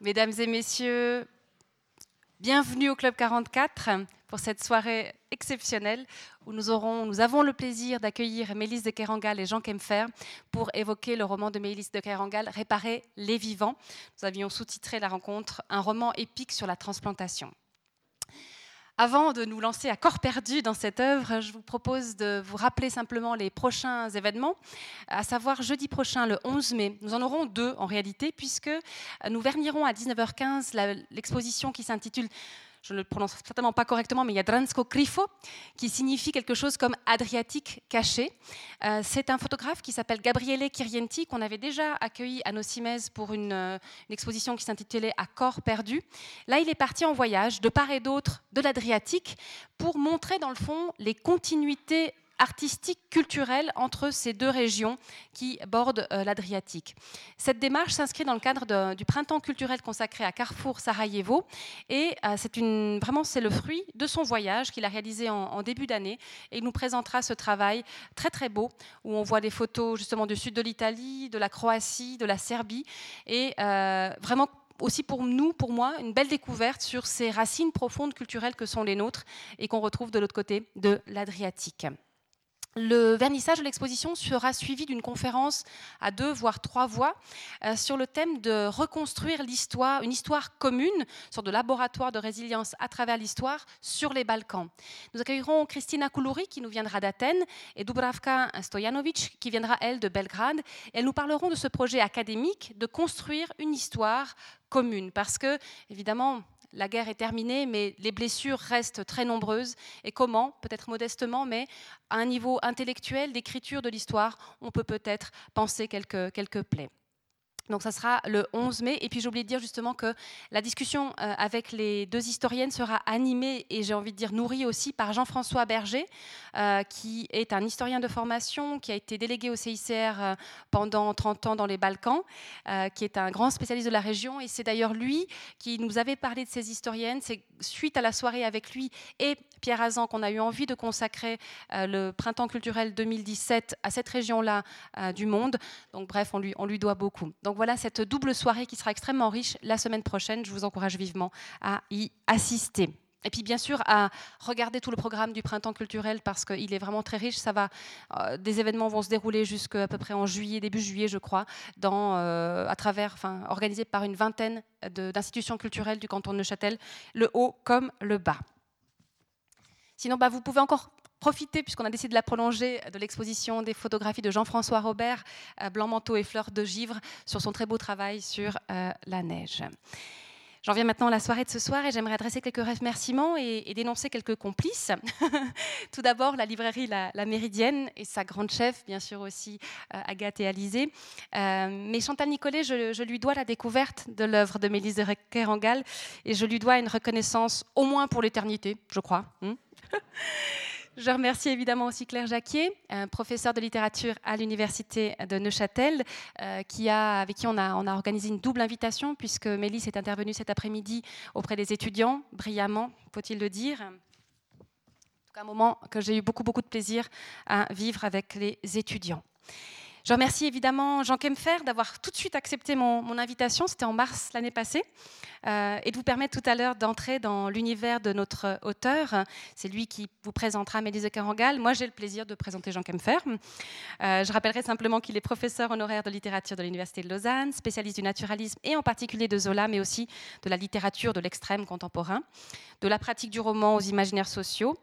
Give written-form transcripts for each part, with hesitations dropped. Mesdames et messieurs, bienvenue au Club 44 pour cette soirée exceptionnelle où nous avons le plaisir d'accueillir Maylis de Kerangal et Jean Kaempfer pour évoquer le roman de Maylis de Kerangal, Réparer les vivants. Nous avions sous-titré la rencontre « Un roman épique sur la transplantation ». Avant de nous lancer à corps perdu dans cette œuvre, je vous propose de vous rappeler simplement les prochains événements, à savoir jeudi prochain, le 11 mai. Nous en aurons deux en réalité, puisque nous vernirons à 19h15 l'exposition qui s'intitule, je ne le prononce certainement pas correctement, mais il y a Dransko Krifo, qui signifie quelque chose comme Adriatique caché. C'est un photographe qui s'appelle Gabriele Chirienti, qu'on avait déjà accueilli à nos Cimes pour une exposition qui s'intitulait À corps perdu. Là, il est parti en voyage de part et d'autre de l'Adriatique pour montrer dans le fond les continuités artistique, culturelle entre ces deux régions qui bordent l'Adriatique. Cette démarche s'inscrit dans le cadre du Printemps culturel consacré à Carrefour Sarajevo et c'est le fruit de son voyage qu'il a réalisé en début d'année, et il nous présentera ce travail très très beau où on voit des photos justement du sud de l'Italie, de la Croatie, de la Serbie, et vraiment aussi pour moi, une belle découverte sur ces racines profondes culturelles que sont les nôtres et qu'on retrouve de l'autre côté de l'Adriatique. Le vernissage de l'exposition sera suivi d'une conférence à 2 voire 3 voix sur le thème de reconstruire l'histoire, une histoire commune, sorte de laboratoire de résilience à travers l'histoire sur les Balkans. Nous accueillerons Christina Koulouri qui nous viendra d'Athènes et Dubravka Stojanović qui viendra, elle, de Belgrade. Elles nous parleront de ce projet académique de construire une histoire commune parce que, évidemment, la guerre est terminée, mais les blessures restent très nombreuses. Et comment, peut-être modestement, mais à un niveau intellectuel d'écriture de l'histoire, on peut peut-être penser quelques plaies. Donc ça sera le 11 mai. Et puis j'ai oublié de dire justement que la discussion avec les deux historiennes sera animée et j'ai envie de dire nourrie aussi par Jean-François Berger, qui est un historien de formation, qui a été délégué au CICR pendant 30 ans dans les Balkans, qui est un grand spécialiste de la région. Et c'est d'ailleurs lui qui nous avait parlé de ces historiennes. C'est suite à la soirée avec lui et Pierre Hazan qu'on a eu envie de consacrer le Printemps culturel 2017 à cette région-là du monde. Donc bref, on lui doit beaucoup. Donc voilà cette double soirée qui sera extrêmement riche la semaine prochaine. Je vous encourage vivement à y assister. Et puis bien sûr à regarder tout le programme du Printemps culturel parce qu'il est vraiment très riche. Des événements vont se dérouler jusqu'à peu près en juillet, début juillet je crois, organisés par une vingtaine d'institutions culturelles du canton de Neuchâtel, le haut comme le bas. Sinon, vous pouvez encore profiter, puisqu'on a décidé de la prolonger, de l'exposition des photographies de Jean-François Robert, Blanc Manteau et Fleurs de Givre, sur son très beau travail sur la neige. J'en viens maintenant à la soirée de ce soir et j'aimerais adresser quelques remerciements et dénoncer quelques complices. Tout d'abord, la librairie La Méridienne et sa grande chef, bien sûr aussi Agathe et Alizée. Mais Chantal Nicolet, je lui dois la découverte de l'œuvre de Maylis de Kerangal et je lui dois une reconnaissance au moins pour l'éternité, je crois. Je remercie évidemment aussi Claire Jacquier, professeure de littérature à l'université de Neuchâtel, avec qui on a organisé une double invitation puisque Maylis est intervenue cet après-midi auprès des étudiants, brillamment, faut-il le dire. En tout cas, un moment que j'ai eu beaucoup, beaucoup de plaisir à vivre avec les étudiants. Je remercie évidemment Jean Kaempfer d'avoir tout de suite accepté mon invitation, c'était en mars l'année passée, et de vous permettre tout à l'heure d'entrer dans l'univers de notre auteur. C'est lui qui vous présentera Maylis de Kerangal. Moi, j'ai le plaisir de présenter Jean Kaempfer. Je rappellerai simplement qu'il est professeur honoraire de littérature de l'Université de Lausanne, spécialiste du naturalisme et en particulier de Zola, mais aussi de la littérature de l'extrême contemporain, de la pratique du roman aux imaginaires sociaux.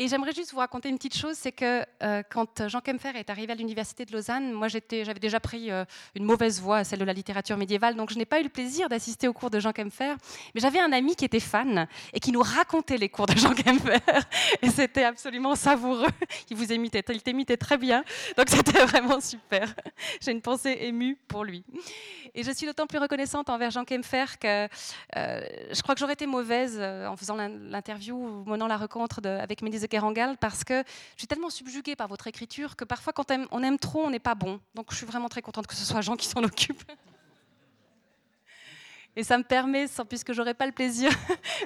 Et j'aimerais juste vous raconter une petite chose, c'est que quand Jean Kaempfer est arrivé à l'université de Lausanne, moi j'avais déjà pris une mauvaise voie, celle de la littérature médiévale, donc je n'ai pas eu le plaisir d'assister aux cours de Jean Kaempfer, mais j'avais un ami qui était fan et qui nous racontait les cours de Jean Kaempfer, et c'était absolument savoureux, il t'imitait très bien, donc c'était vraiment super, j'ai une pensée émue pour lui. Et je suis d'autant plus reconnaissante envers Jean Kaempfer que je crois que j'aurais été mauvaise en faisant l'interview ou menant la rencontre avec Maylis de Kerangal parce que je suis tellement subjuguée par votre écriture que parfois quand on aime trop, on n'est pas bon. Donc je suis vraiment très contente que ce soit Jean qui s'en occupe. Et ça me permet, puisque je n'aurai pas le plaisir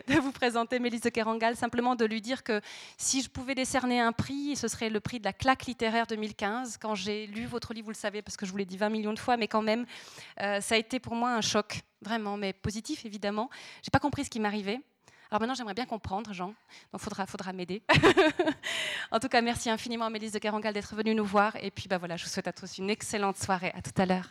de vous présenter Maylis de Kerangal, simplement de lui dire que si je pouvais décerner un prix, ce serait le prix de la claque littéraire 2015. Quand j'ai lu votre livre, vous le savez, parce que je vous l'ai dit 20 millions de fois, mais quand même, ça a été pour moi un choc, vraiment, mais positif, évidemment. Je n'ai pas compris ce qui m'arrivait. Alors maintenant, j'aimerais bien comprendre, Jean. Donc, faudra m'aider. En tout cas, merci infiniment à Maylis de Kerangal d'être venue nous voir. Et puis, voilà, je vous souhaite à tous une excellente soirée. À tout à l'heure.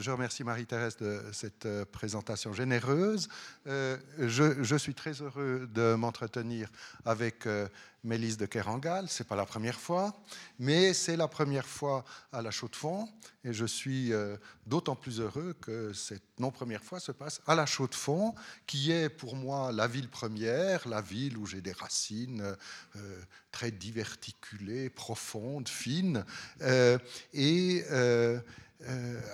Je remercie Marie-Thérèse de cette présentation généreuse. Je suis très heureux de m'entretenir avec Maylis de Kerangal. Ce n'est pas la première fois, mais c'est la première fois à la Chaux-de-Fonds. Et je suis d'autant plus heureux que cette non-première fois se passe à la Chaux-de-Fonds, qui est pour moi la ville première, la ville où j'ai des racines très diverticulées, profondes, fines.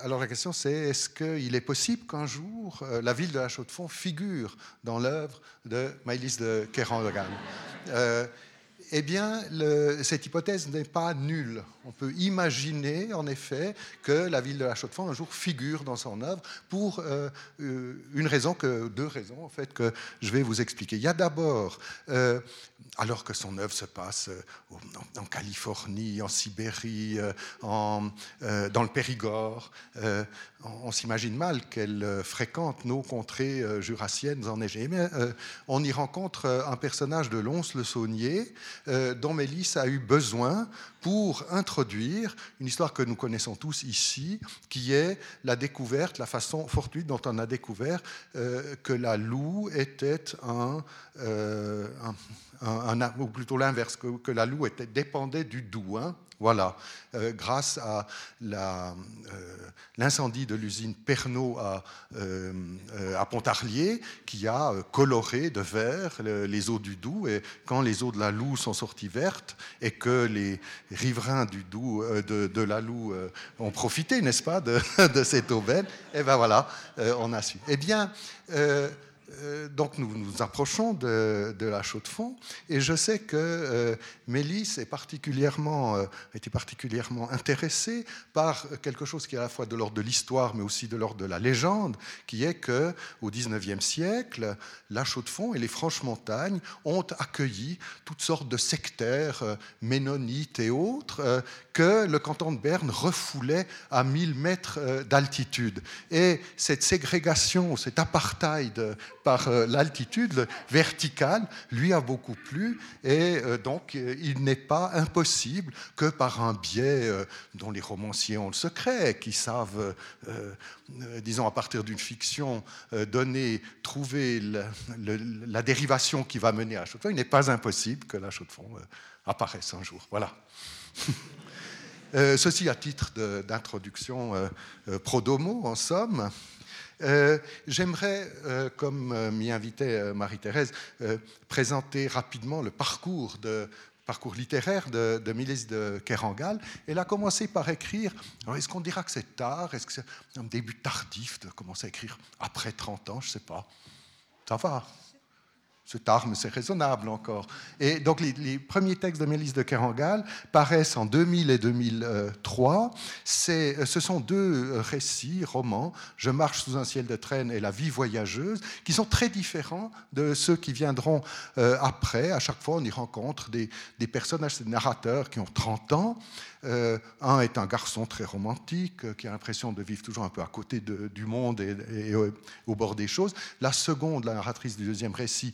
Alors la question c'est, est-ce qu'il est possible qu'un jour la ville de la Chaux-de-Fonds figure dans l'œuvre de Maylis de Kerangal? Eh bien, cette hypothèse n'est pas nulle. On peut imaginer, en effet, que la ville de la Chaux-de-Fonds, un jour, figure dans son œuvre pour deux raisons, en fait, que je vais vous expliquer. Il y a d'abord, alors que son œuvre se passe en Californie, en Sibérie, dans le Périgord, on s'imagine mal qu'elle fréquente nos contrées jurassiennes enneigées. Mais on y rencontre un personnage de Lons-le-Saunier, dont Maylis a eu besoin pour introduire une histoire que nous connaissons tous ici, qui est la façon fortuite dont on a découvert que la Loue était ou plutôt l'inverse, que la Loue dépendait du Doubs. Voilà, grâce à l'incendie de l'usine Pernod à Pontarlier, qui a coloré de vert les eaux du Doubs. Et quand les eaux de la Loue sont sorties vertes et que les riverains du Doubs, de la Loue ont profité, n'est-ce pas, de cette aubaine, et bien voilà, on a su. Eh bien... donc nous nous approchons de la Chaux-de-Fonds et je sais que Maylis était particulièrement intéressée par quelque chose qui est à la fois de l'ordre de l'histoire mais aussi de l'ordre de la légende, qui est qu'au XIXe siècle, la Chaux-de-Fonds et les Franches-Montagnes ont accueilli toutes sortes de sectaires ménonites et autres que le canton de Berne refoulait à 1000 mètres d'altitude. Et cette ségrégation, cet apartheid par l'altitude verticale, lui a beaucoup plu, et donc il n'est pas impossible que par un biais dont les romanciers ont le secret, qui savent, disons à partir d'une fiction donnée, trouver la dérivation qui va mener à Chaux-de-Fonds, il n'est pas impossible que la Chaux-de-Fonds apparaisse un jour. Voilà. Ceci à titre d'introduction pro-domo, en somme. J'aimerais, comme m'y invitait Marie-Thérèse, présenter rapidement le parcours littéraire de Maylis de Kerangal. Elle a commencé par écrire, alors est-ce qu'on dira que c'est tard, est-ce que c'est un début tardif de commencer à écrire après 30 ans, je ne sais pas, ça va. C'est tard, mais c'est raisonnable encore. Et donc, les premiers textes de Maylis de Kerangal paraissent en 2000 et 2003. Ce sont deux récits, romans, « Je marche sous un ciel de traîne » et « La vie voyageuse », qui sont très différents de ceux qui viendront après. À chaque fois, on y rencontre des personnages, des narrateurs qui ont 30 ans. Un est un garçon très romantique, qui a l'impression de vivre toujours un peu à côté du monde et au bord des choses. La seconde, la narratrice du deuxième récit,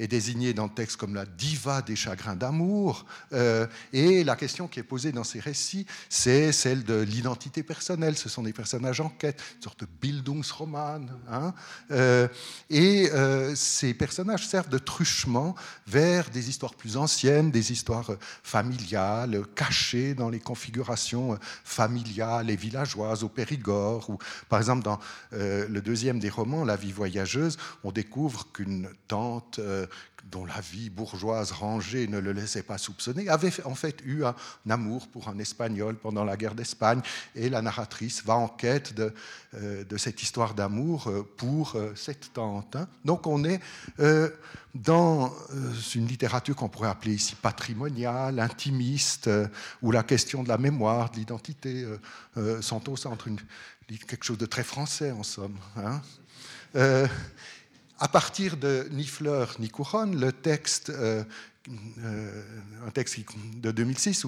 est désignée dans le texte comme la diva des chagrins d'amour. Et la question qui est posée dans ces récits, c'est celle de l'identité personnelle. Ce sont des personnages en quête, une sorte de Bildungsroman. Hein. Ces personnages servent de truchement vers des histoires plus anciennes, des histoires familiales, cachées dans les configurations familiales et villageoises au Périgord. Ou, par exemple, dans le deuxième des romans, La vie voyageuse, on découvre qu'une tante étudiante dont la vie bourgeoise rangée ne le laissait pas soupçonner, avait en fait eu un amour pour un Espagnol pendant la guerre d'Espagne, et la narratrice va en quête de cette histoire d'amour pour cette tante. Donc on est dans une littérature qu'on pourrait appeler ici patrimoniale, intimiste, où la question de la mémoire, de l'identité sont au centre, quelque chose de très français en somme. À partir de Ni fleur ni couronne, le texte, un texte de 2006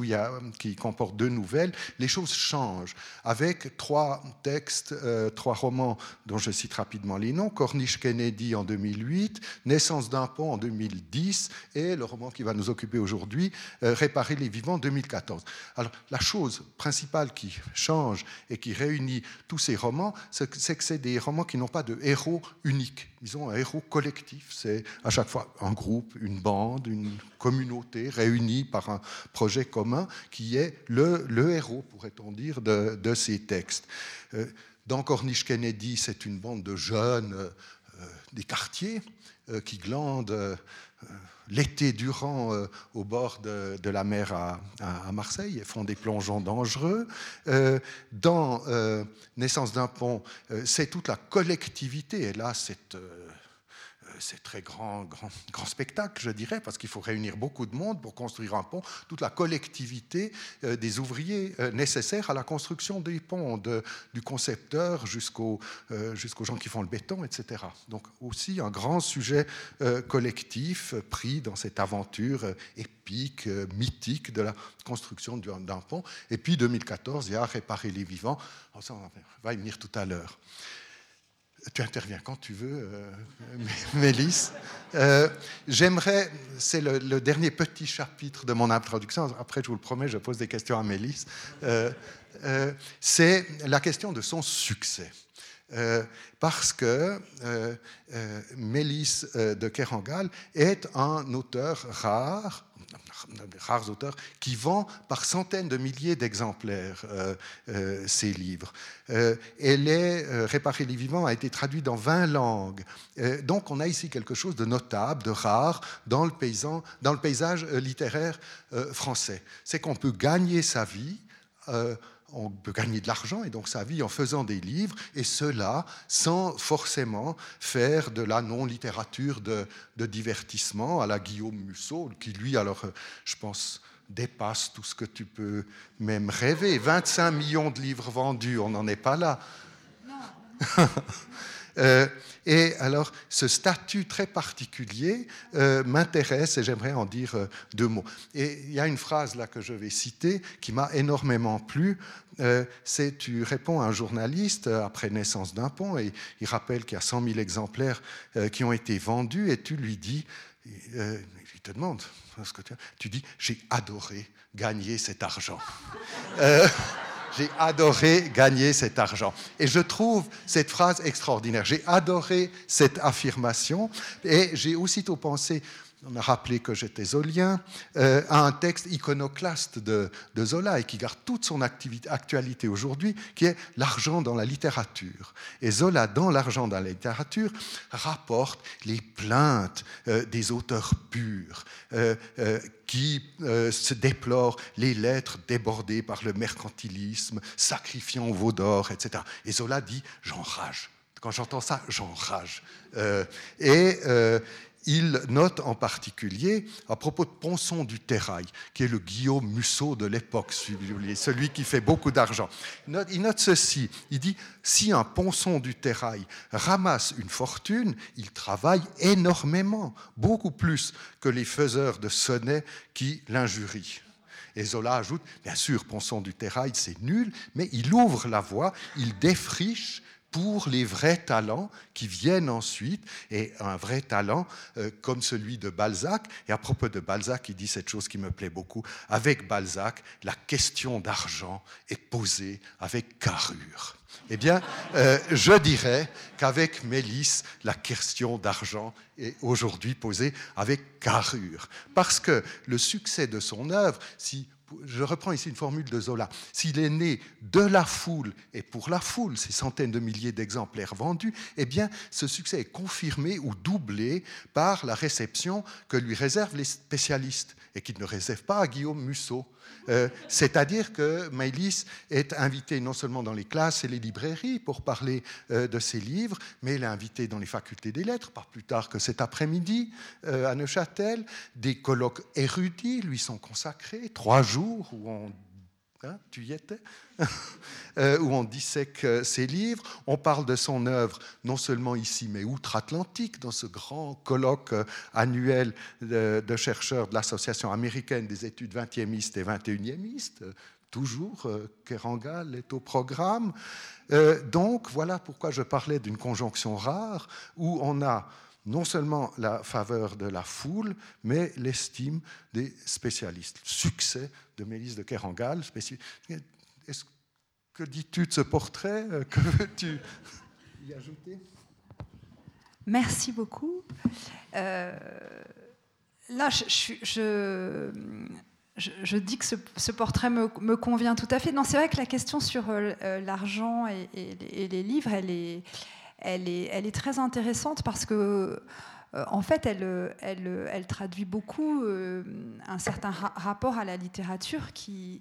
qui comporte 2 nouvelles, les choses changent avec 3 textes, 3 romans dont je cite rapidement les noms: Corniche Kennedy en 2008, Naissance d'un pont en 2010 et le roman qui va nous occuper aujourd'hui, Réparer les vivants en 2014. Alors la chose principale qui change et qui réunit tous ces romans, c'est que c'est des romans qui n'ont pas de héros unique. Ils ont un héros collectif, c'est à chaque fois un groupe, une bande, une communauté réunie par un projet commun qui est le héros, pourrait-on dire, de ces textes. Dans Corniche Kennedy, c'est une bande de jeunes des quartiers qui glandent l'été durant au bord de la mer à Marseille et font des plongeons dangereux. Dans Naissance d'un pont, c'est toute la collectivité, et là c'est très grand spectacle, je dirais, parce qu'il faut réunir beaucoup de monde pour construire un pont, toute la collectivité des ouvriers nécessaires à la construction des ponts, du concepteur jusqu'aux gens qui font le béton, etc. Donc aussi un grand sujet collectif pris dans cette aventure épique, mythique de la construction d'un pont. Et puis 2014, il y a Réparer les vivants, ça, on va y venir tout à l'heure. Tu interviens quand tu veux, Maylis. J'aimerais, c'est le dernier petit chapitre de mon introduction, après je vous le promets, je pose des questions à Maylis, c'est la question de son succès. Parce que Maylis de Kerangal est un auteur rares auteurs, qui vend par centaines de milliers d'exemplaires ses livres. Réparer les vivants a été traduit dans 20 langues. Donc on a ici quelque chose de notable, de rare, dans le paysage littéraire français. C'est qu'on peut gagner sa vie, on peut gagner de l'argent et donc sa vie en faisant des livres, et cela sans forcément faire de la non-littérature de divertissement à la Guillaume Musso, qui lui, alors je pense, dépasse tout ce que tu peux même rêver. 25 millions de livres vendus, on n'en est pas là. Non. Et alors, ce statut très particulier m'intéresse et j'aimerais en dire 2 mots. Et il y a une phrase là que je vais citer qui m'a énormément plu. C'est tu réponds à un journaliste après Naissance d'un pont et il rappelle qu'il y a 100 000 exemplaires qui ont été vendus et tu lui dis, il te demande, tu dis « J'ai adoré gagner cet argent ». J'ai adoré gagner cet argent. Et je trouve cette phrase extraordinaire. J'ai adoré cette affirmation. Et j'ai aussitôt pensé, on a rappelé que j'étais zolien, à un texte iconoclaste de Zola et qui garde toute son actualité aujourd'hui, qui est l'argent dans la littérature. Et Zola, dans l'argent dans la littérature, rapporte les plaintes des auteurs purs, qui se déplore les lettres débordées par le mercantilisme, sacrifiant aux veaux d'or, etc. Et Zola dit « j'enrage ». Quand j'entends ça, j'enrage. Il note en particulier, à propos de Ponson du Terrail, qui est le Guillaume Musso de l'époque, celui qui fait beaucoup d'argent. Il note ceci, il dit « Si un Ponson du Terrail ramasse une fortune, il travaille énormément, beaucoup plus que les faiseurs de sonnets qui l'injurient. » Et Zola ajoute « Bien sûr, Ponson du Terrail, c'est nul, mais il ouvre la voie, il défriche, pour les vrais talents qui viennent ensuite, et un vrai talent comme celui de Balzac. Et à propos de Balzac, il dit cette chose qui me plaît beaucoup. Avec Balzac, la question d'argent est posée avec carrure. Eh bien, je dirais qu'avec Maylis, la question d'argent est aujourd'hui posée avec carrure. Parce que le succès de son œuvre, si je reprends ici une formule de Zola, s'il est né de la foule et pour la foule, ces centaines de milliers d'exemplaires vendus, eh bien, ce succès est confirmé ou doublé par la réception que lui réservent les spécialistes et qu'ils ne réservent pas à Guillaume Musso. C'est-à-dire que Maylis est invitée non seulement dans les classes et les librairies pour parler de ses livres, mais elle est invitée dans les facultés des lettres, pas plus tard que cet après-midi à Neuchâtel. Des colloques érudits lui sont consacrés, 3 jours où on... Hein, tu y étais où on dissèque ses livres. On parle de son œuvre non seulement ici, mais outre-Atlantique, dans ce grand colloque annuel de chercheurs de l'Association américaine des études 20e-istes et 21e-istes. Toujours, Kerangal est au programme. Donc, voilà pourquoi je parlais d'une conjonction rare où on a non seulement la faveur de la foule, mais l'estime des spécialistes. Succès de Maylis de Kerangal. Que dis-tu de ce portrait? Que veux-tu y ajouter? Merci beaucoup. Là, je dis que ce portrait me convient tout à fait. Non, c'est vrai que la question sur l'argent et les livres, elle est très intéressante parce que, en fait, elle traduit beaucoup un certain rapport à la littérature qui,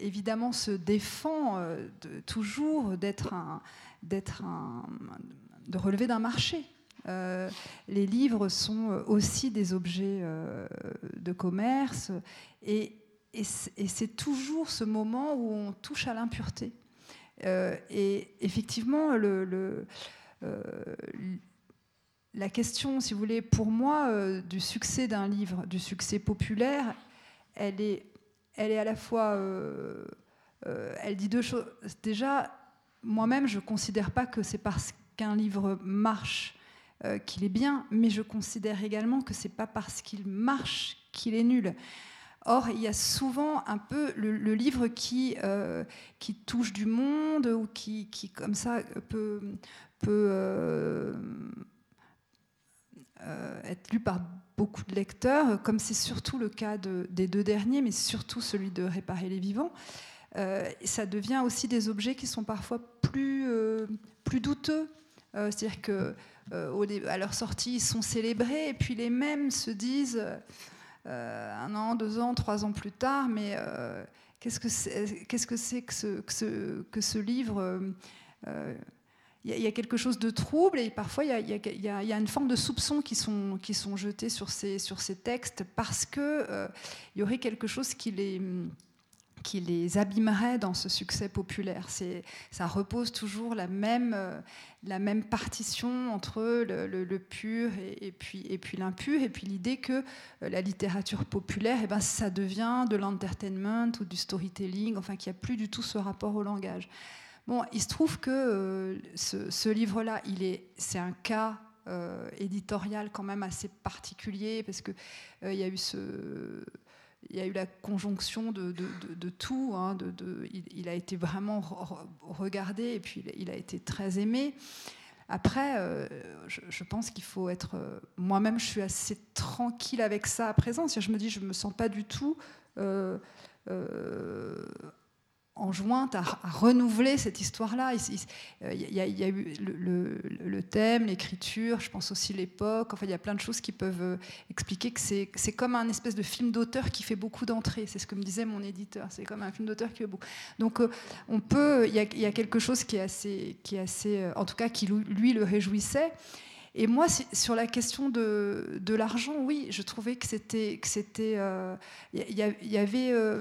évidemment, se défend toujours de relever d'un marché. Les livres sont aussi des objets de commerce et c'est toujours ce moment où on touche à l'impureté. Et effectivement, la question, si vous voulez, pour moi, du succès d'un livre, du succès populaire, elle est à la fois... elle dit deux choses. Déjà, moi-même, je ne considère pas que c'est parce qu'un livre marche qu'il est bien, mais je considère également que ce n'est pas parce qu'il marche qu'il est nul. Or, il y a souvent un peu le livre qui touche du monde ou qui comme ça, peut être lu par beaucoup de lecteurs, comme c'est surtout le cas des 2 derniers, mais surtout celui de Réparer les vivants. Ça devient aussi des objets qui sont parfois plus douteux. C'est-à-dire qu'à leur sortie, ils sont célébrés, et puis les mêmes se disent... 1 an, 2 ans, 3 ans plus tard, mais qu'est-ce que c'est que ce livre? Il y a quelque chose de trouble et parfois il y a une forme de soupçons qui sont jetés sur ces textes parce que il y aurait quelque chose qui les abîmerait dans ce succès populaire. Ça repose toujours la même partition entre le pur et puis l'impur, et puis l'idée que la littérature populaire, eh ben, ça devient de l'entertainment ou du storytelling, enfin qu'il n'y a plus du tout ce rapport au langage. Bon, il se trouve que ce livre-là, c'est un cas éditorial quand même assez particulier, parce qu'il y a eu il y a eu la conjonction de tout. Hein, il a été vraiment regardé et puis il a été très aimé. Après, je pense qu'il faut être... moi-même, je suis assez tranquille avec ça à présent. Je me dis, je ne me sens pas du tout enjointe à renouveler cette histoire-là. Il y a eu le thème, l'écriture, je pense aussi l'époque. Enfin, il y a plein de choses qui peuvent expliquer que c'est comme un espèce de film d'auteur qui fait beaucoup d'entrées. C'est ce que me disait mon éditeur. C'est comme un film d'auteur qui fait beaucoup. Donc, il y a quelque chose qui est assez, en tout cas, qui lui le réjouissait. Et moi, sur la question de l'argent, oui, je trouvais que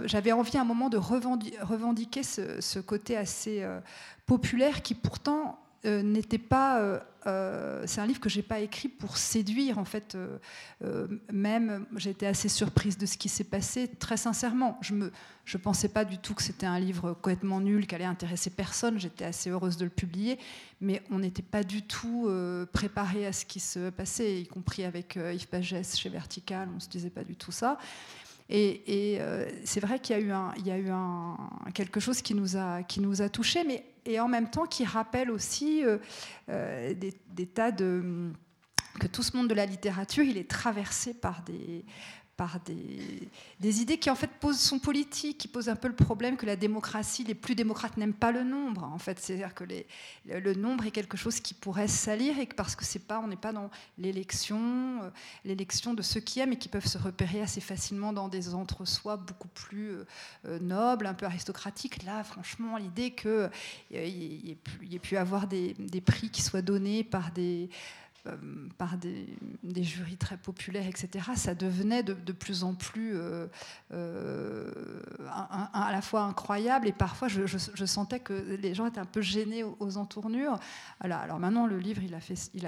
j'avais envie à un moment de revendiquer ce côté assez populaire qui pourtant n'était pas... c'est un livre que je n'ai pas écrit pour séduire, en fait. Même, j'ai été assez surprise de ce qui s'est passé, très sincèrement. Je ne pensais pas du tout que c'était un livre complètement nul, qui allait intéresser personne. J'étais assez heureuse de le publier, mais on n'était pas du tout préparé à ce qui se passait, y compris avec Yves Pagès chez Vertical, on ne se disait pas du tout ça. Et c'est vrai qu'il y a eu, quelque chose qui nous a touchés, et en même temps qui rappelle aussi des tas que tout ce monde de la littérature, il est traversé par des par des idées qui en fait sont politiques, qui posent un peu le problème que la démocratie, les plus démocrates n'aiment pas le nombre. En fait, c'est-à-dire que le nombre est quelque chose qui pourrait salir, et que parce que on n'est pas dans l'élection de ceux qui aiment et qui peuvent se repérer assez facilement dans des entre-soi beaucoup plus nobles, un peu aristocratiques. Là, franchement, l'idée qu'il y ait pu avoir des prix qui soient donnés par des jurys très populaires, etc., ça devenait de plus en plus à la fois incroyable, et parfois je sentais que les gens étaient un peu gênés aux entournures. Alors maintenant, le livre, il a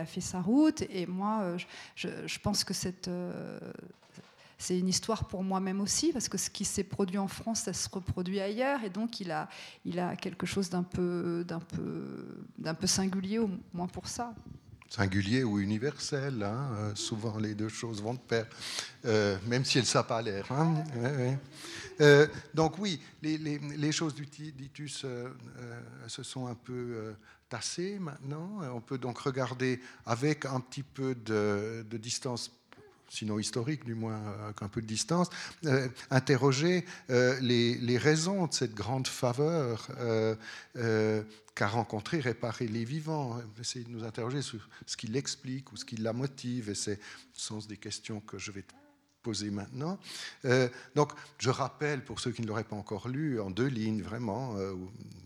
fait sa route, et moi, je pense que c'est une histoire pour moi-même aussi, parce que ce qui s'est produit en France, ça se reproduit ailleurs, et donc il a quelque chose d'un peu singulier, au moins pour ça. Singulier ou universel, hein, souvent les deux choses vont de pair, même si elles sapent à l'air. Hein, ouais. Donc oui, les choses du Titus se sont un peu tassées maintenant. On peut donc regarder avec un petit peu de distance, sinon historique du moins, avec un peu de distance, interroger les raisons de cette grande faveur qu'a rencontré Réparer les vivants, essayer de nous interroger sur ce qui l'explique ou ce qui la motive, et c'est le sens des questions que je vais te poser maintenant. Donc, je rappelle, pour ceux qui ne l'auraient pas encore lu, en deux lignes vraiment,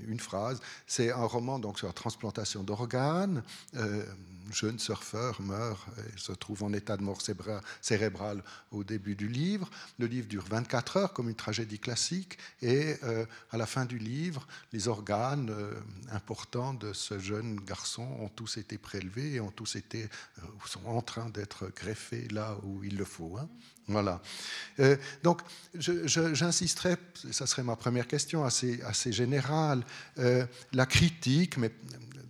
une phrase, c'est un roman donc, sur la transplantation d'organes, jeune surfeur meurt et se trouve en état de mort cérébrale au début du livre. Le livre dure 24 heures comme une tragédie classique, et à la fin du livre, les organes importants de ce jeune garçon ont tous été prélevés et sont en train d'être greffés là où il le faut. Hein. Voilà. Donc, j'insisterai, ça serait ma première question, assez générale, la critique, mais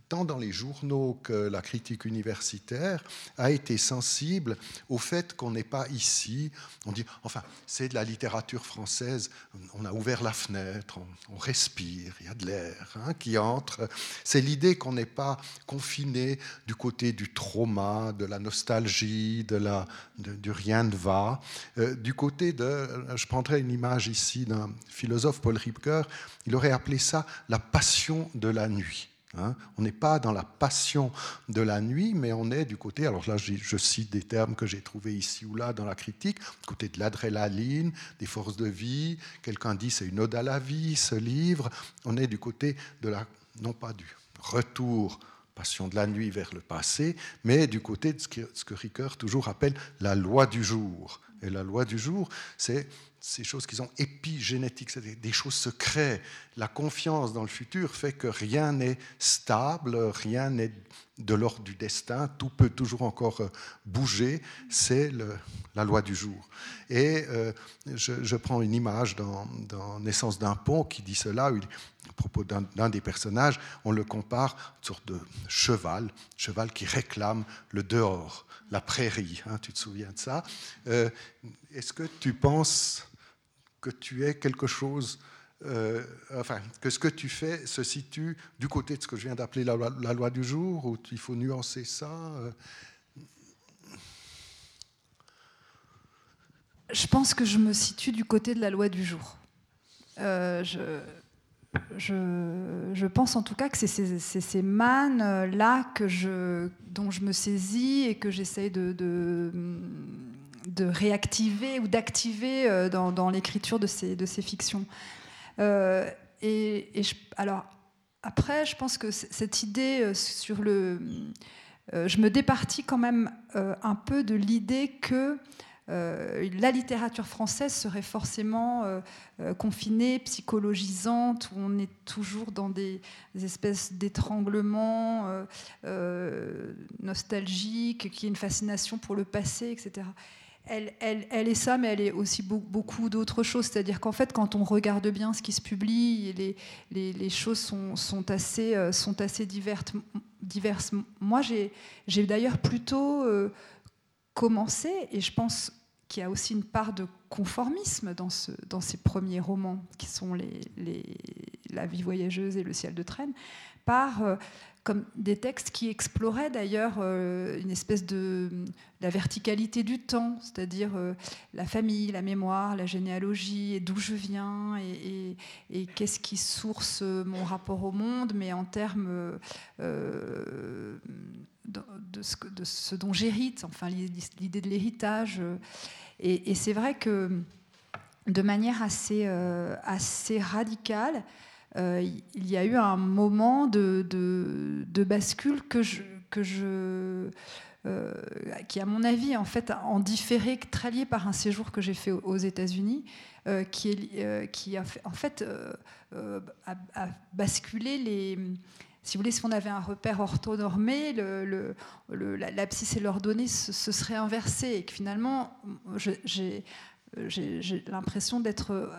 tant dans les journaux que la critique universitaire, a été sensible au fait qu'on n'est pas ici. On dit, enfin, c'est de la littérature française, on a ouvert la fenêtre, on respire, il y a de l'air hein, qui entre. C'est l'idée qu'on n'est pas confiné du côté du trauma, de la nostalgie, du rien ne va. Du côté je prendrai une image ici d'un philosophe, Paul Ricœur, il aurait appelé ça la passion de la nuit. Hein, on n'est pas dans la passion de la nuit, mais on est du côté, alors là je cite des termes que j'ai trouvés ici ou là dans la critique, du côté de l'adrénaline, des forces de vie, quelqu'un dit c'est une ode à la vie ce livre, on est du côté non pas du retour, passion de la nuit vers le passé, mais du côté de ce que Ricœur toujours appelle la loi du jour. Et la loi du jour, c'est ces choses qui sont épigénétiques, c'est-à-dire des choses se créent. La confiance dans le futur fait que rien n'est stable, rien n'est de l'ordre du destin, tout peut toujours encore bouger, c'est la loi du jour. Et je prends une image dans Naissance d'un pont qui dit cela, où à propos d'un des personnages, on le compare à une sorte de cheval qui réclame le dehors, la prairie, hein, tu te souviens de ça. Est-ce que tu penses que tu es quelque chose, que ce que tu fais se situe du côté de ce que je viens d'appeler la loi du jour, ou il faut nuancer ça Je pense que je me situe du côté de la loi du jour. Je pense en tout cas que c'est ces mannes-là dont je me saisis et que j'essaye de réactiver ou d'activer dans l'écriture de ces fictions. Alors, après, je pense que cette idée sur je me départis quand même un peu de l'idée que la littérature française serait forcément confinée, psychologisante, où on est toujours dans des espèces d'étranglements nostalgiques, qui est une fascination pour le passé, etc. Elle est ça, mais elle est aussi beaucoup d'autres choses. C'est-à-dire qu'en fait, quand on regarde bien ce qui se publie, les choses sont assez diverses. Moi, j'ai d'ailleurs plutôt commencé, et je pense qu'il y a aussi une part de conformisme dans ces premiers romans, qui sont les La vie voyageuse et Le ciel de Traîne, par comme des textes qui exploraient d'ailleurs une espèce de la verticalité du temps, c'est-à-dire la famille, la mémoire, la généalogie, et d'où je viens, et qu'est-ce qui source mon rapport au monde, mais en termes de ce dont j'hérite, enfin l'idée de l'héritage. Et c'est vrai que de manière assez radicale, il y a eu un moment de bascule qui, à mon avis, en fait, en différé, très lié par un séjour que j'ai fait aux États-Unis, qui a basculé les. Si vous voulez, si on avait un repère orthonormé, l'abscisse et l'ordonnée se seraient inversés, et que finalement, j'ai l'impression d'être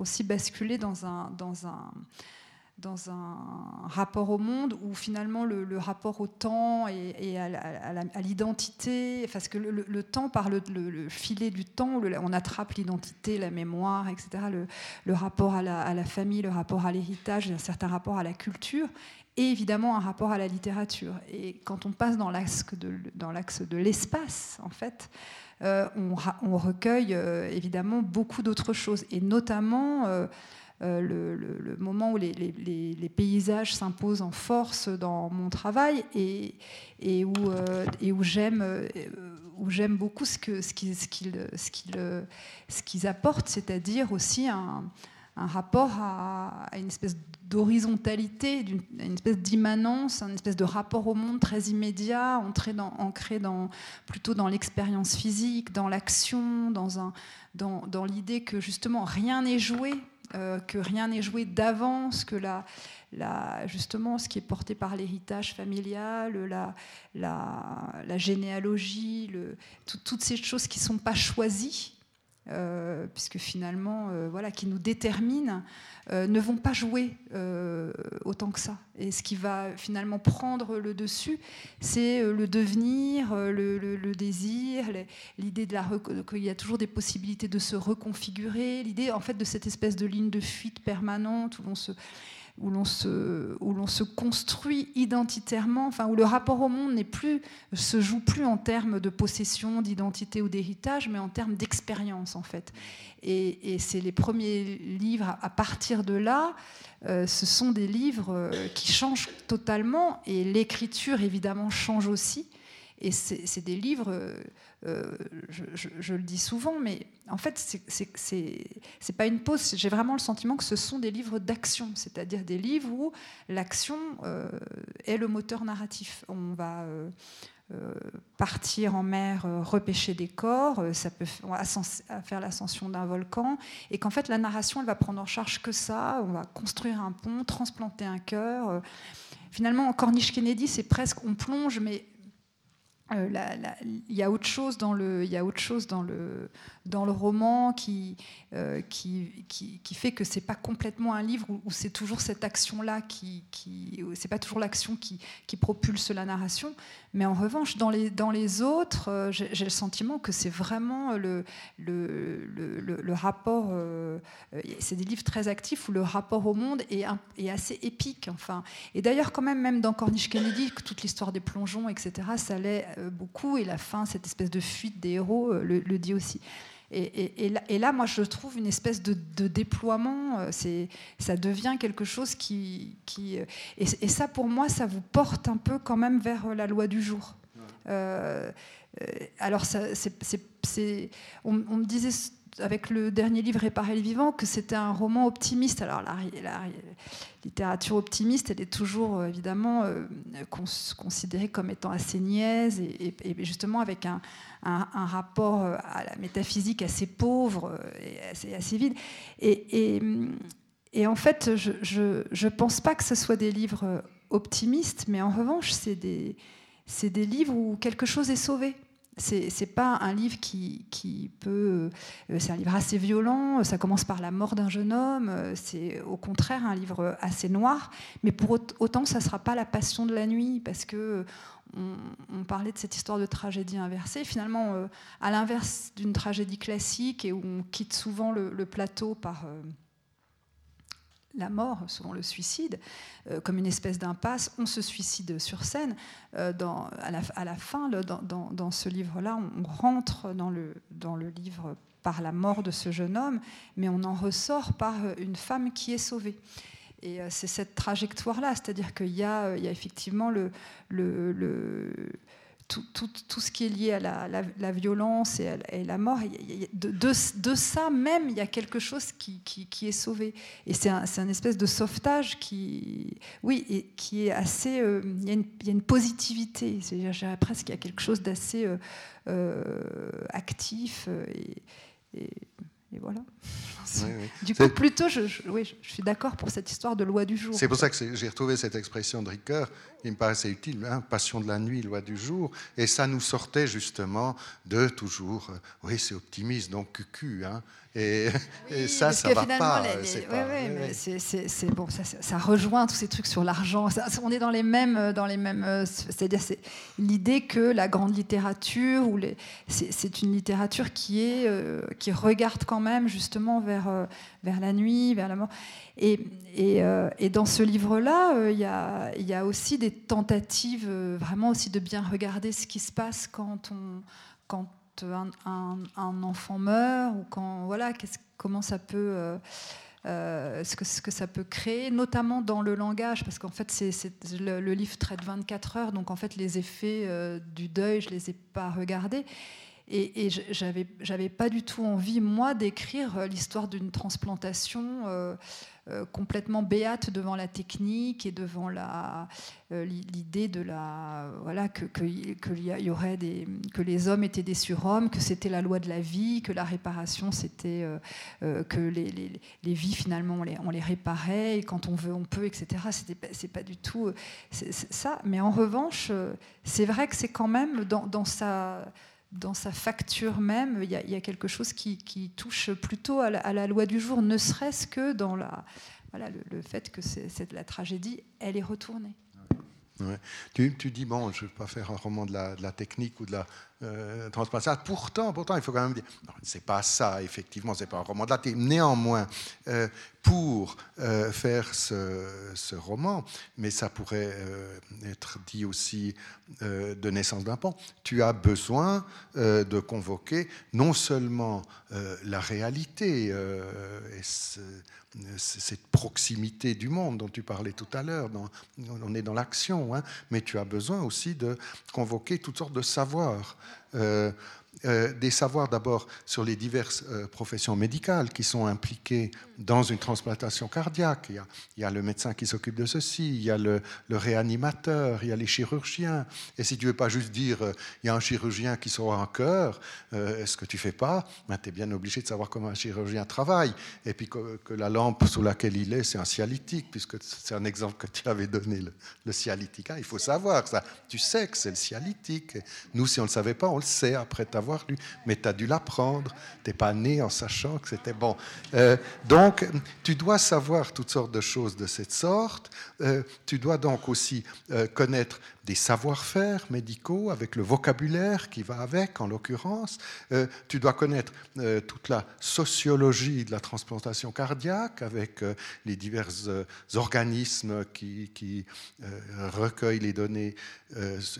aussi basculée dans un rapport au monde où finalement le rapport au temps et à l'identité, parce que le temps, par le filet du temps, on attrape l'identité, la mémoire, etc., le rapport à la famille, le rapport à l'héritage, un certain rapport à la culture, et évidemment un rapport à la littérature. Et quand on passe dans l'axe de l'espace, en fait, on recueille évidemment beaucoup d'autres choses, et notamment le moment où les paysages s'imposent en force dans mon travail, et où j'aime beaucoup ce qu'ils apportent, c'est-à-dire aussi un rapport à une espèce d'horizontalité, à une espèce d'immanence, un espèce de rapport au monde très immédiat, ancré plutôt dans l'expérience physique, dans l'action, dans l'idée que justement rien n'est joué, que rien n'est joué d'avance, que justement ce qui est porté par l'héritage familial, la généalogie, toutes ces choses qui ne sont pas choisies, puisque finalement, qui nous déterminent, ne vont pas jouer autant que ça. Et ce qui va finalement prendre le dessus, c'est le devenir, le désir, l'idée qu'il y a toujours des possibilités de se reconfigurer, l'idée en fait de cette espèce de ligne de fuite permanente où l'on se construit identitairement, enfin où le rapport au monde se joue plus en termes de possession, d'identité ou d'héritage, mais en termes d'expérience en fait. Et c'est les premiers livres à partir de là. Ce sont des livres qui changent totalement, et l'écriture évidemment change aussi. Et c'est des livres, je le dis souvent, mais en fait, c'est pas une pause. J'ai vraiment le sentiment que ce sont des livres d'action, c'est-à-dire des livres où l'action est le moteur narratif. On va partir en mer, repêcher des corps, ça peut faire l'ascension d'un volcan, et qu'en fait, la narration, elle va prendre en charge que ça. On va construire un pont, transplanter un cœur. Finalement, en Corniche Kennedy, c'est presque on plonge, mais il y a autre chose dans le roman qui fait que c'est pas complètement un livre où c'est toujours cette action là c'est pas toujours l'action qui propulse la narration, mais en revanche dans les autres, j'ai le sentiment que c'est vraiment le rapport, c'est des livres très actifs où le rapport au monde est assez épique, enfin. Et d'ailleurs quand même dans Corniche Kennedy, toute l'histoire des plongeons, etc., ça allait beaucoup, et la fin, cette espèce de fuite des héros le dit aussi. Et là, moi, je trouve une espèce de déploiement. Ça devient quelque chose qui ça, pour moi, ça vous porte un peu quand même vers la loi du jour. Ouais. Alors, ça, on me disait avec le dernier livre Réparer les vivants que c'était un roman optimiste. Alors la littérature optimiste, elle est toujours évidemment considérée comme étant assez niaise, et justement avec un rapport à la métaphysique assez pauvre et assez vide, et en fait je pense pas que ce soit des livres optimistes, mais en revanche c'est des livres où quelque chose est sauvé. C'est pas un livre qui peut. C'est un livre assez violent. Ça commence par la mort d'un jeune homme. C'est au contraire un livre assez noir. Mais pour autant, ça sera pas la passion de la nuit, parce que on parlait de cette histoire de tragédie inversée. Finalement, à l'inverse d'une tragédie classique, et où on quitte souvent le plateau par la mort, souvent le suicide, comme une espèce d'impasse. On se suicide sur scène. À la fin, dans ce livre-là, on rentre dans le livre par la mort de ce jeune homme, mais on en ressort par une femme qui est sauvée. Et c'est cette trajectoire-là, c'est-à-dire qu'il y a effectivement tout ce qui est lié à la violence et la mort. De ça même, il y a quelque chose qui est sauvé. Et c'est un espèce de sauvetage qui est assez... Il y a une positivité. C'est-à-dire, je dirais presque qu'il y a quelque chose d'assez actif et voilà. Oui. Du coup, plutôt, je suis d'accord pour cette histoire de loi du jour. C'est pour ça que j'ai retrouvé cette expression de Ricœur qui me paraissait utile, hein, passion de la nuit, loi du jour. Et ça nous sortait justement de toujours, oui, c'est optimiste, donc cucu. Hein, et ça va pas. Ça rejoint tous ces trucs sur l'argent. On est dans les mêmes. C'est-à-dire, c'est l'idée que la grande littérature, c'est une littérature qui regarde quand même justement vers la nuit, vers la mort. Et dans ce livre-là, il y a aussi des tentatives vraiment aussi de bien regarder ce qui se passe quand un enfant meurt, ou quand voilà, comment ça peut ce que ça peut créer, notamment dans le langage, parce qu'en fait le livre traite 24 heures, donc en fait les effets du deuil, je les ai pas regardés. Et j'avais pas du tout envie, moi, d'écrire l'histoire d'une transplantation complètement béate devant la technique et devant l'idée de la voilà que les hommes étaient des surhommes, que c'était la loi de la vie, que la réparation c'était que les vies finalement on les réparait et quand on veut on peut, etc. C'est pas du tout ça. Mais en revanche, c'est vrai que c'est quand même dans sa facture même, il y a quelque chose qui touche plutôt à la loi du jour, ne serait-ce que dans le fait que c'est la tragédie, elle est retournée. Ouais. Tu dis, bon, je ne vais pas faire un roman de la technique ou de la transplantation. Pourtant, il faut quand même dire, non, c'est pas ça, effectivement, c'est pas un roman de la technique. Néanmoins, pour faire ce roman, mais ça pourrait être dit aussi de Naissance d'un pont, tu as besoin de convoquer non seulement la réalité et cette proximité du monde dont tu parlais tout à l'heure, on est dans l'action, hein, mais tu as besoin aussi de convoquer toutes sortes de savoirs. Des savoirs d'abord sur les diverses professions médicales qui sont impliquées dans une transplantation cardiaque. Il y a le médecin qui s'occupe de ceci, il y a le réanimateur, il y a les chirurgiens. Et si tu ne veux pas juste dire il y a un chirurgien qui sort un cœur, est-ce que tu ne fais pas, tu es bien obligé de savoir comment un chirurgien travaille. Et puis que la lampe sous laquelle il est, c'est un cialytique, puisque c'est un exemple que tu avais donné, le cialytique. Ah, il faut savoir ça. Tu sais que c'est le cialytique. Nous, si on ne le savait pas, on le sait après avoir lu, mais tu as dû l'apprendre, tu n'es pas né en sachant que c'était bon. Donc, tu dois savoir toutes sortes de choses de cette sorte, tu dois donc aussi connaître des savoir-faire médicaux avec le vocabulaire qui va avec, en l'occurrence, tu dois connaître toute la sociologie de la transplantation cardiaque avec les divers organismes qui recueillent les données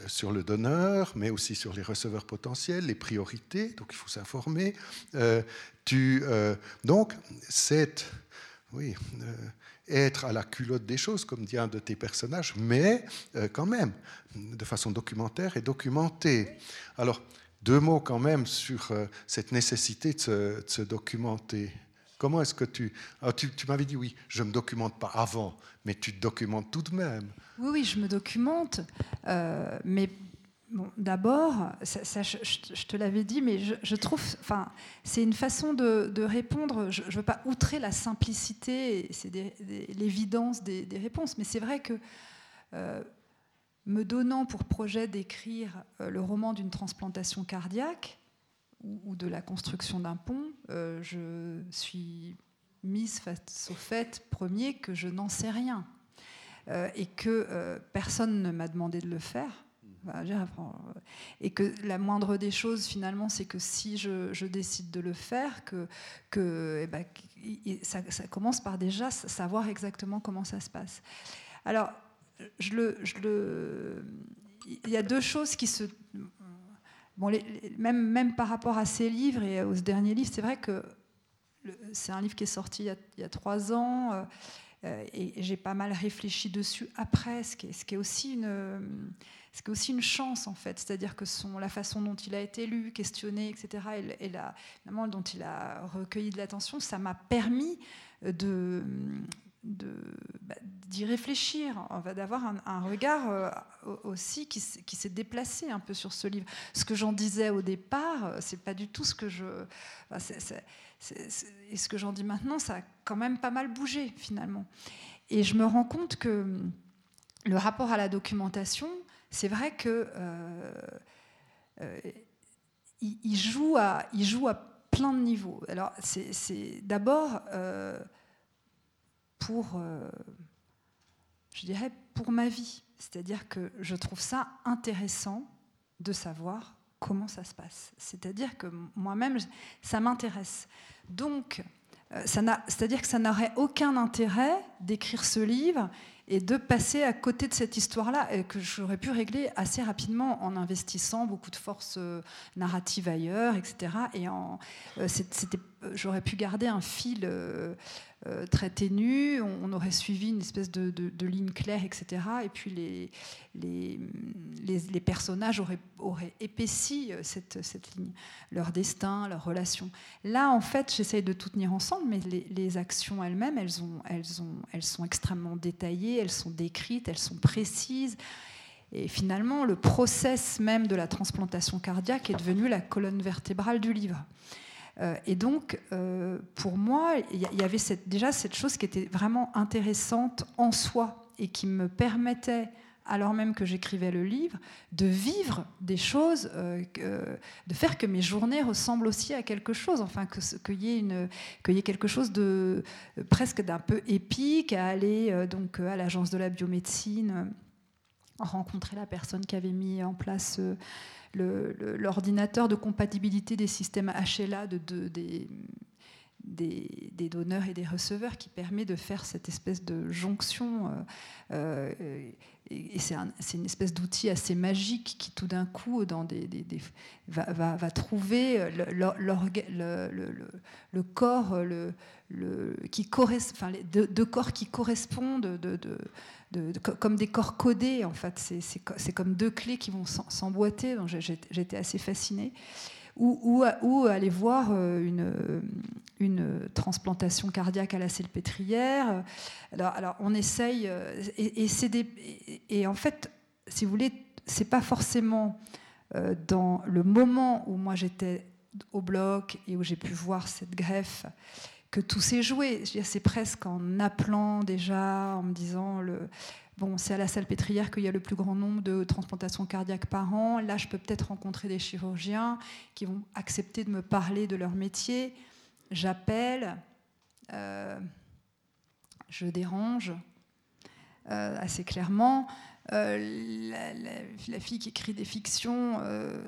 sur le donneur, mais aussi sur les receveurs potentiels, les priorités, donc il faut s'informer. Donc, être à la culotte des choses, comme dit un de tes personnages, mais quand même, de façon documentaire et documentée. Alors, deux mots quand même sur cette nécessité de se documenter. Comment est-ce que tu m'avais dit, oui, je ne me documente pas avant, mais tu te documentes tout de même. Oui, je me documente, mais... Bon, d'abord, ça, je te l'avais dit, mais je trouve, enfin, c'est une façon de répondre. Je ne veux pas outrer la simplicité, c'est l'évidence des réponses, mais c'est vrai que me donnant pour projet d'écrire le roman d'une transplantation cardiaque ou de la construction d'un pont, je suis mise face au fait, premier, que je n'en sais rien et que personne ne m'a demandé de le faire. va agir. Et que la moindre des choses, finalement, c'est que si je décide de le faire, ça commence par déjà savoir exactement comment ça se passe. Alors, il y a deux choses qui se... Bon, même par rapport à ces livres et à ce dernier livre, c'est vrai que c'est un livre qui est sorti il y a 3 ans... et j'ai pas mal réfléchi dessus après, ce qui est aussi une chance en fait, c'est-à-dire que la façon dont il a été lu, questionné, etc., et la manière dont il a recueilli de l'attention, ça m'a permis d'y réfléchir, d'avoir un regard aussi qui s'est déplacé un peu sur ce livre. Ce que j'en disais au départ, c'est pas du tout ce que je... Enfin, et ce que j'en dis maintenant, ça a quand même pas mal bougé finalement. Et je me rends compte que le rapport à la documentation, c'est vrai que il joue à plein de niveaux. Alors c'est d'abord pour ma vie, c'est-à-dire que je trouve ça intéressant de savoir comment ça se passe. C'est-à-dire que moi-même, ça m'intéresse. Donc, c'est-à-dire que ça n'aurait aucun intérêt d'écrire ce livre et de passer à côté de cette histoire-là, et que j'aurais pu régler assez rapidement en investissant beaucoup de forces narratives ailleurs, etc. Et j'aurais pu garder un fil très ténu, on aurait suivi une espèce de ligne claire, etc. Et puis les personnages auraient épaissi cette ligne, leur destin, leurs relations. Là, en fait, j'essaye de tout tenir ensemble, mais les actions elles-mêmes, elles sont extrêmement détaillées, elles sont décrites, elles sont précises. Et finalement, le process même de la transplantation cardiaque est devenu la colonne vertébrale du livre. Et donc, pour moi, il y avait déjà cette chose qui était vraiment intéressante en soi et qui me permettait, alors même que j'écrivais le livre, de vivre des choses, de faire que mes journées ressemblent aussi à quelque chose, enfin, qu'il y ait quelque chose de presque d'un peu épique, à aller donc à l'agence de la biomédecine, rencontrer la personne qui avait mis en place... l'ordinateur de compatibilité des systèmes HLA des donneurs et des receveurs qui permet de faire cette espèce de jonction. Et c'est une espèce d'outil assez magique qui, tout d'un coup, dans va trouver le corps, deux corps qui correspondent comme des corps codés. En fait, c'est comme deux clés qui vont s'emboîter. Donc, j'étais assez fascinée. Ou aller voir une transplantation cardiaque à la Salpêtrière. Alors on essaye, et en fait, si vous voulez, c'est pas forcément dans le moment où moi j'étais au bloc et où j'ai pu voir cette greffe que tout s'est joué. C'est presque en appelant déjà, en me disant... c'est à la Salpêtrière qu'il y a le plus grand nombre de transplantations cardiaques par an. Là, je peux peut-être rencontrer des chirurgiens qui vont accepter de me parler de leur métier. J'appelle, je dérange assez clairement. La fille qui écrit des fictions,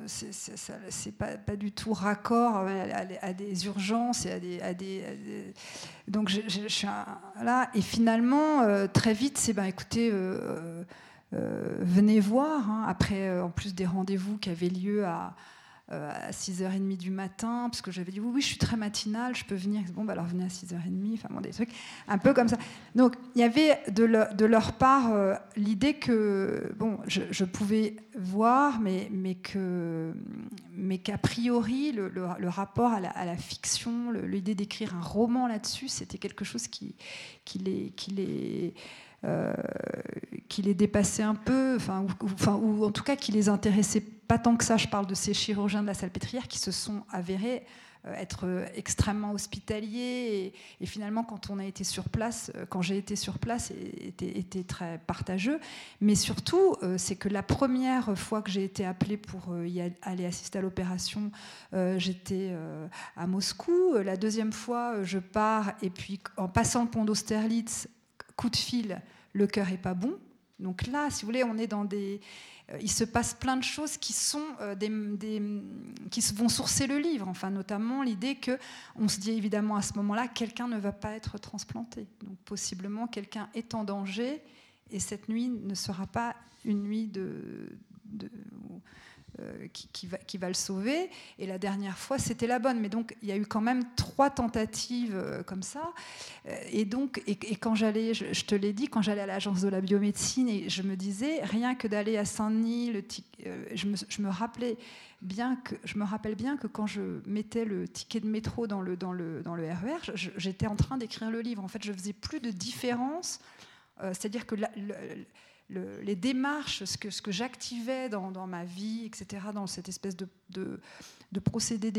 c'est pas du tout raccord à des urgences et à des... Donc je suis là et finalement très vite c'est écoutez, venez voir, hein, après en plus des rendez-vous qui avaient lieu à 6h30 du matin, parce que j'avais dit oui, je suis très matinale, je peux venir. Alors venez à 6h30, des trucs un peu comme ça. Donc il y avait de leur part l'idée que je pouvais voir, mais qu'a priori le rapport à la fiction, l'idée d'écrire un roman là-dessus, c'était quelque chose qui les dépassait un peu, ou en tout cas qui les intéressait pas tant que ça. Je parle de ces chirurgiens de la Salpêtrière qui se sont avérés être extrêmement hospitaliers et finalement quand on a été sur place, quand j'ai été sur place, était très partageux. Mais surtout, c'est que la première fois que j'ai été appelée pour aller assister à l'opération, j'étais à Moscou. La deuxième fois, je pars et puis en passant le pont d'Austerlitz, coup de fil, le cœur est pas bon. Donc là, si vous voulez, on est dans des... Il se passe plein de choses qui sont qui vont sourcer le livre, enfin, notamment l'idée qu'on se dit évidemment à ce moment-là, quelqu'un ne va pas être transplanté. Donc possiblement, quelqu'un est en danger et cette nuit ne sera pas une nuit qui va le sauver, et la dernière fois c'était la bonne, mais donc il y a eu quand même 3 tentatives comme ça, et quand j'allais, je te l'ai dit, quand j'allais à l'agence de la biomédecine, et je me disais, rien que d'aller à Saint-Denis, je me rappelle bien que quand je mettais le ticket de métro dans le RER, j'étais en train d'écrire le livre, en fait je faisais plus de différence, c'est-à-dire que les démarches, ce que j'activais dans ma vie, etc., dans cette espèce de procédé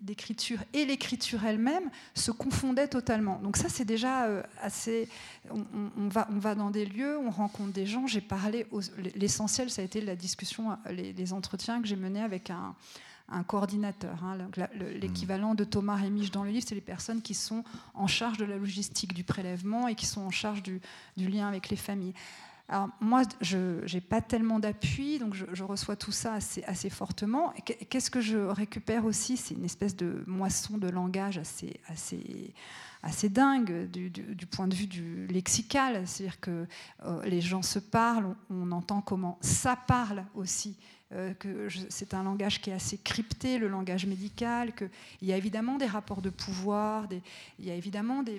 d'écriture, et l'écriture elle-même se confondaient totalement. Donc ça, c'est déjà assez... On va dans des lieux, on rencontre des gens. J'ai parlé... L'essentiel, ça a été la discussion, les entretiens que j'ai menés avec un coordinateur. L'équivalent de Thomas Rémich dans le livre, c'est les personnes qui sont en charge de la logistique du prélèvement et qui sont en charge du lien avec les familles. Alors moi, je n'ai pas tellement d'appui, donc je reçois tout ça assez fortement. Et qu'est-ce que je récupère aussi ? C'est une espèce de moisson de langage assez dingue du point de vue du lexical. C'est-à-dire que les gens se parlent, on entend comment ça parle aussi. C'est un langage qui est assez crypté, le langage médical. Il y a évidemment des rapports de pouvoir, il y a évidemment des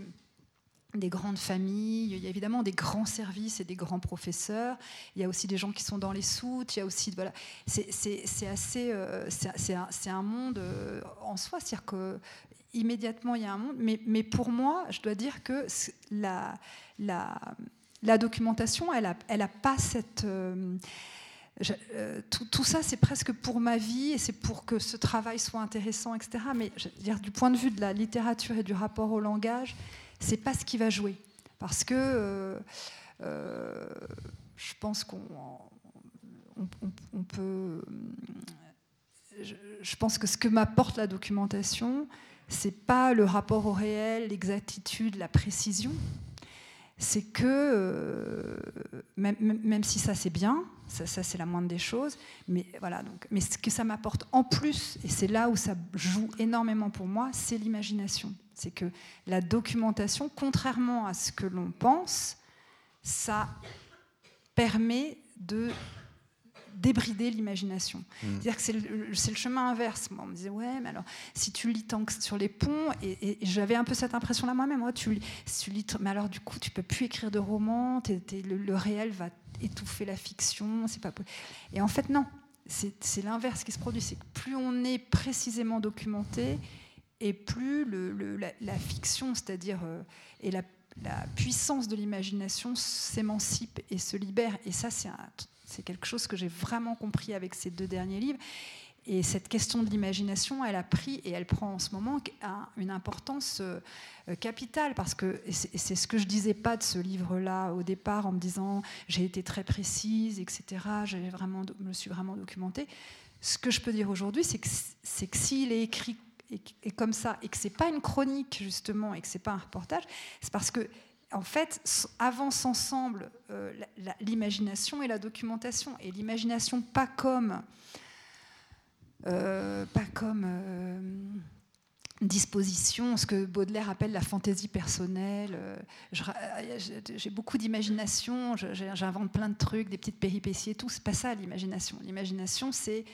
grandes familles, il y a évidemment des grands services et des grands professeurs, il y a aussi des gens qui sont dans les soutes, il y a aussi... Voilà, c'est un monde en soi, c'est-à-dire qu'immédiatement il y a un monde, mais pour moi, je dois dire que la documentation, elle a pas cette... Tout ça, c'est presque pour ma vie, et c'est pour que ce travail soit intéressant, etc. Mais je veux dire, du point de vue de la littérature et du rapport au langage, c'est pas ce qui va jouer, parce que je pense qu'on peut. Je pense que ce que m'apporte la documentation, c'est pas le rapport au réel, l'exactitude, la précision. C'est que même si ça c'est bien, ça c'est la moindre des choses, mais voilà, donc, mais ce que ça m'apporte en plus, et c'est là où ça joue énormément pour moi, c'est l'imagination. C'est que la documentation, contrairement à ce que l'on pense, ça permet de débrider l'imagination. C'est-à-dire que c'est le chemin inverse. Moi, on me disait, ouais, mais alors, si tu lis tant que sur les ponts, et j'avais un peu cette impression-là moi-même, ouais, si tu lis, mais alors du coup, tu peux plus écrire de romans, le réel va étouffer la fiction, c'est pas possible. Et en fait, non, c'est l'inverse qui se produit, c'est que plus on est précisément documenté, et plus la fiction, c'est-à-dire, et la puissance de l'imagination s'émancipe et se libère. Et ça, c'est quelque chose que j'ai vraiment compris avec ces 2 derniers livres. Et cette question de l'imagination, elle a pris, et elle prend en ce moment, une importance capitale, parce que c'est ce que je ne disais pas de ce livre-là au départ, en me disant j'ai été très précise, etc., je me suis vraiment documentée. Ce que je peux dire aujourd'hui, c'est que s'il est écrit et comme ça, et que c'est pas une chronique justement, et que c'est pas un reportage, c'est parce que en fait avancent ensemble l'imagination et la documentation, et l'imagination pas comme disposition, ce que Baudelaire appelle la fantaisie personnelle. J'ai beaucoup d'imagination, j'invente plein de trucs, des petites péripéties et tout. C'est pas ça l'imagination. L'imagination, c'est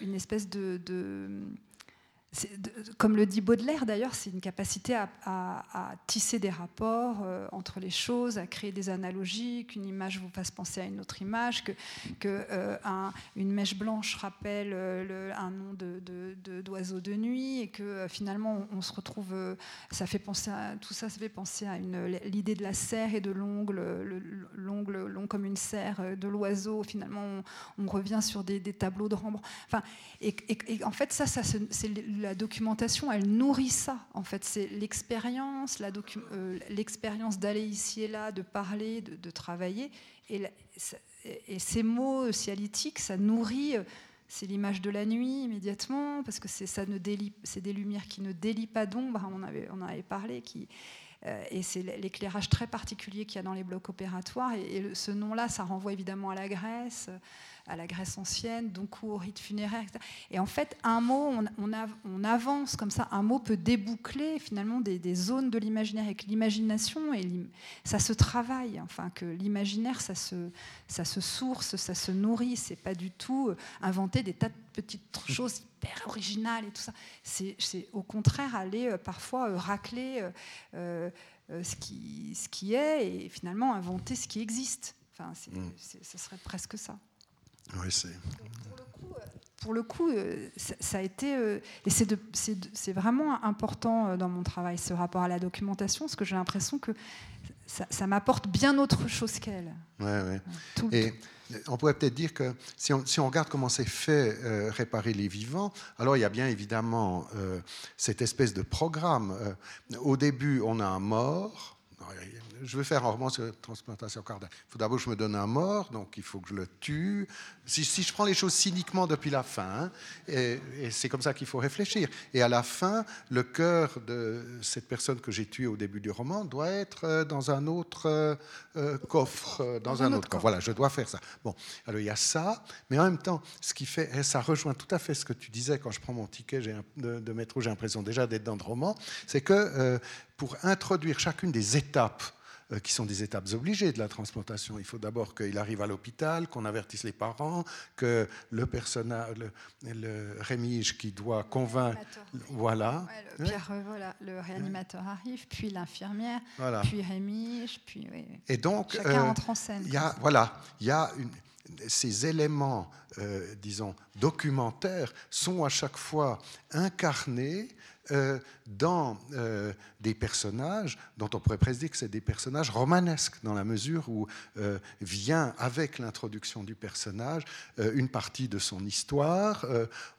une espèce comme le dit Baudelaire d'ailleurs, c'est une capacité à tisser des rapports entre les choses, à créer des analogies, qu'une image vous fasse penser à une autre image, qu'une mèche blanche rappelle un nom d'oiseau de nuit, et que finalement on se retrouve, ça fait penser à l'idée de la serre et de l'ongle long comme une serre de l'oiseau. Finalement on revient sur des tableaux de Rembrandt. Enfin, et en fait c'est la documentation, elle nourrit ça. En fait, c'est l'expérience, l'expérience d'aller ici et là, de parler, de travailler. Et ces mots sialytiques, ça nourrit. C'est l'image de la nuit immédiatement, parce que c'est des lumières qui ne délient pas d'ombre. On en avait parlé. et c'est l'éclairage très particulier qu'il y a dans les blocs opératoires, et ce nom-là, ça renvoie évidemment à la Grèce ancienne, donc au rite funéraire, etc. Et en fait, un mot, on avance comme ça, un mot peut déboucler finalement des zones de l'imaginaire, et que l'imagination, ça se travaille, enfin que l'imaginaire, ça se source, ça se nourrit, c'est pas du tout inventer des tas de petites choses hyper originales et tout ça. C'est au contraire aller parfois racler ce qui est, et finalement inventer ce qui existe. Enfin, ce serait presque ça. Oui, c'est... Pour le coup, ça a été... Et c'est vraiment important dans mon travail, ce rapport à la documentation, parce que j'ai l'impression que ça m'apporte bien autre chose qu'elle. Ouais. Et on pourrait peut-être dire que si on regarde comment s'est fait Réparer les vivants, alors il y a bien évidemment cette espèce de programme. Au début, on a un mort. Je vais faire un roman sur la transplantation cardiaque. Il faut d'abord que je me donne un mort, donc il faut que je le tue. Si je prends les choses cyniquement depuis la fin, hein, et c'est comme ça qu'il faut réfléchir. Et à la fin, le cœur de cette personne que j'ai tuée au début du roman doit être dans un autre coffre. Dans un autre coffre. Voilà, je dois faire ça. Bon, alors il y a ça, mais en même temps, ce qui fait, et ça rejoint tout à fait ce que tu disais, quand je prends mon ticket de métro, j'ai l'impression déjà d'être dans le roman, c'est que... pour introduire chacune des étapes qui sont des étapes obligées de la transplantation. Il faut d'abord qu'il arrive à l'hôpital, qu'on avertisse les parents, que le personnage, le Rémige qui doit convaincre... Le réanimateur arrive, puis l'infirmière, voilà. Puis Rémige, puis... Oui. Et donc, chacun entre en scène. Ces éléments, disons, documentaires sont à chaque fois incarnés dans des personnages dont on pourrait presque dire que c'est des personnages romanesques, dans la mesure où vient avec l'introduction du personnage une partie de son histoire,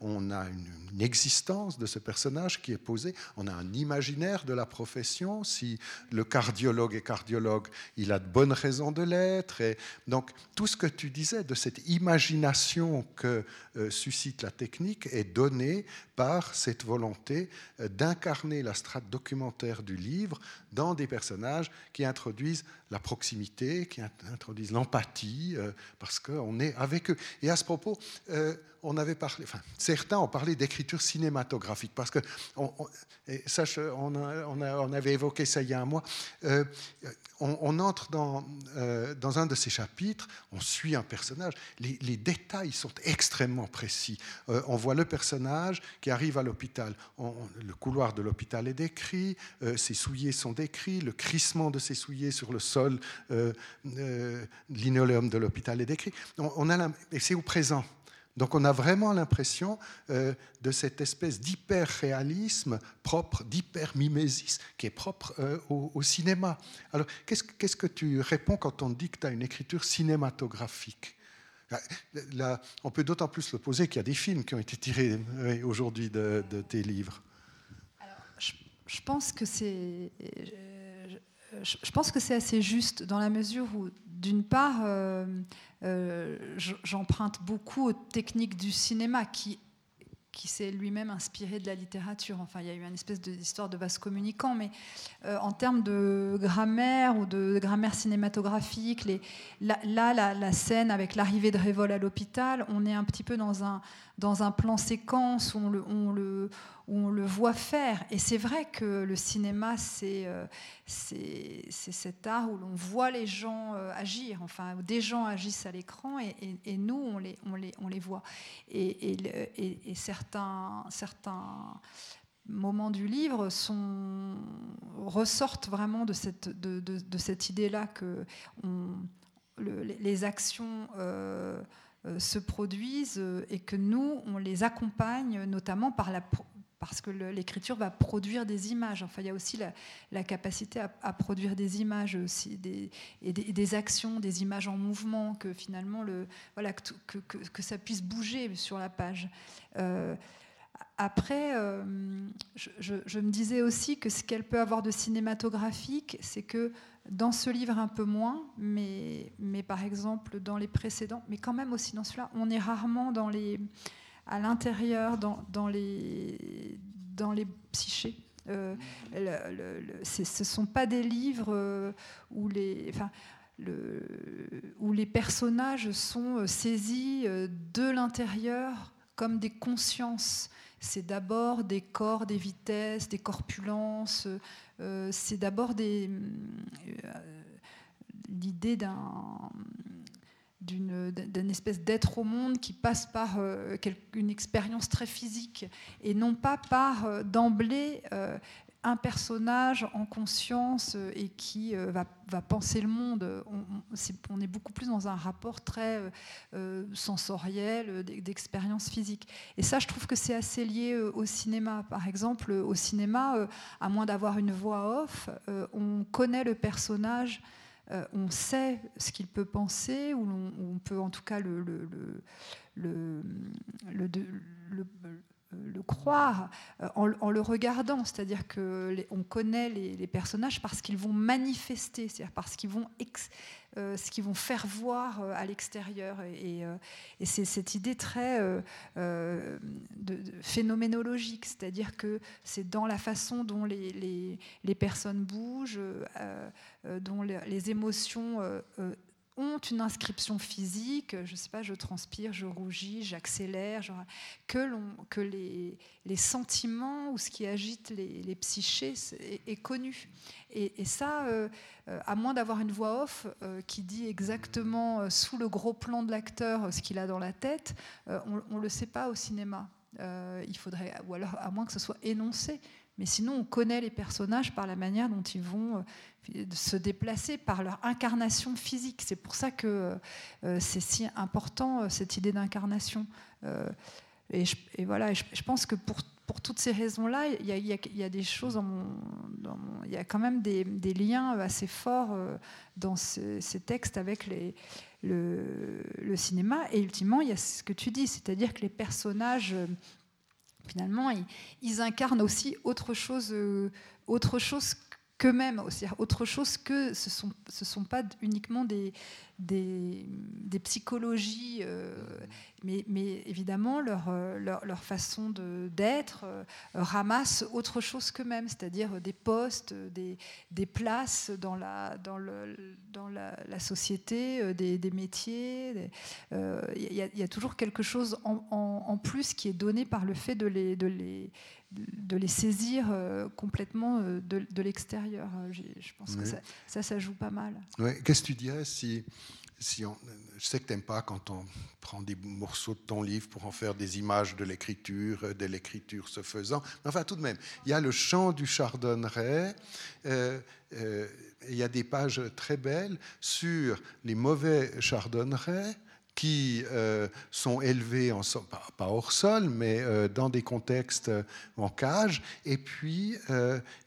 on a une existence de ce personnage qui est posée, on a un imaginaire de la profession, si le cardiologue est cardiologue, il a de bonnes raisons de l'être, et donc tout ce que tu disais de cette imagination que suscite la technique est donné par cette volonté d'incarner la strate documentaire du livre dans des personnages qui introduisent la proximité, qui introduisent l'empathie, parce qu'on est avec eux. Et à ce propos, certains ont parlé d'écriture cinématographique, parce que on avait évoqué ça il y a un mois. On entre dans un de ces chapitres, on suit un personnage, les détails sont extrêmement précis. On voit le personnage qui arrive à l'hôpital, le couloir de l'hôpital est décrit, ses souliers sont décrits, le crissement de ses souliers sur le sol linoléum de l'hôpital est décrit. Et c'est au présent. Donc on a vraiment l'impression de cette espèce d'hyper-réalisme propre, d'hyper-mimésis qui est propre au cinéma. Alors qu'est-ce que tu réponds quand on dit que tu as une écriture cinématographique ? Là, on peut d'autant plus le poser qu'il y a des films qui ont été tirés aujourd'hui de tes livres. Alors, je pense que c'est assez juste, dans la mesure où, d'une part, j'emprunte beaucoup aux techniques du cinéma qui s'est lui-même inspiré de la littérature. Enfin, il y a eu une espèce d'histoire de vase communicant, mais en termes de grammaire ou de grammaire cinématographique, la scène avec l'arrivée de Révol à l'hôpital, on est un petit peu dans un plan séquence où on le voit faire. Et c'est vrai que le cinéma, c'est cet art où l'on voit les gens agir, enfin, des gens agissent à l'écran et nous, on les voit. Et certains moments du livre ressortent vraiment de cette idée-là que les actions... se produisent et que nous, on les accompagne, notamment parce que l'écriture va produire des images. Enfin, il y a aussi la capacité à produire des images aussi, des actions, des images en mouvement, que finalement, que ça puisse bouger sur la page. Après, je me disais aussi que ce qu'elle peut avoir de cinématographique, c'est que dans ce livre un peu moins, mais par exemple dans les précédents, mais quand même aussi dans celui-là, on est rarement à l'intérieur, dans les psychés. Ce ne sont pas des livres où les personnages sont saisis de l'intérieur comme des consciences. C'est d'abord des corps, des vitesses, des corpulences. C'est d'abord l'idée d'une espèce d'être au monde qui passe par une expérience très physique et non pas par d'emblée un personnage en conscience et qui va penser le monde. On est beaucoup plus dans un rapport très sensoriel, d'expérience physique. Et ça, je trouve que c'est assez lié au cinéma. Par exemple, au cinéma, à moins d'avoir une voix off, on connaît le personnage. On sait ce qu'il peut penser, ou on peut en tout cas le croire en le regardant. C'est-à-dire qu'on connaît les personnages parce qu'ils vont manifester, c'est-à-dire parce qu'ils vont ce qu'ils vont faire voir à l'extérieur. Et c'est cette idée très phénoménologique, c'est-à-dire que c'est dans la façon dont les personnes bougent, dont les émotions ont une inscription physique, je ne sais pas, je transpire, je rougis, j'accélère, que les sentiments ou ce qui agite les psychés est connu. Et ça, à moins d'avoir une voix off qui dit exactement sous le gros plan de l'acteur ce qu'il a dans la tête, on ne le sait pas au cinéma. Il faudrait, ou alors à moins que ce soit énoncé. Mais sinon, on connaît les personnages par la manière dont ils vont se déplacer, par leur incarnation physique. C'est pour ça que c'est si important, cette idée d'incarnation. Et je pense que pour toutes ces raisons-là, il y a des choses, il y a quand même des liens assez forts dans ces textes avec le cinéma. Et ultimement, il y a ce que tu dis, c'est-à-dire que les personnages... Finalement, ils incarnent aussi autre chose qu'eux-mêmes, c'est-à-dire autre chose que ce sont pas uniquement des psychologies, mais évidemment leur façon d'être ramasse autre chose qu'eux-mêmes, c'est-à-dire des postes, des places dans la société, des métiers. Il y a toujours quelque chose en plus qui est donné par le fait de les saisir complètement de l'extérieur. Je pense que ça joue pas mal. Oui. Qu'est-ce que tu dirais si je sais que tu n'aimes pas quand on prend des morceaux de ton livre pour en faire des images de l'écriture se faisant. Mais enfin, tout de même, il y a le chant du Chardonneret. Il y a des pages très belles sur les mauvais Chardonnerets qui sont élevés, pas hors sol, mais dans des contextes en cage. Et puis,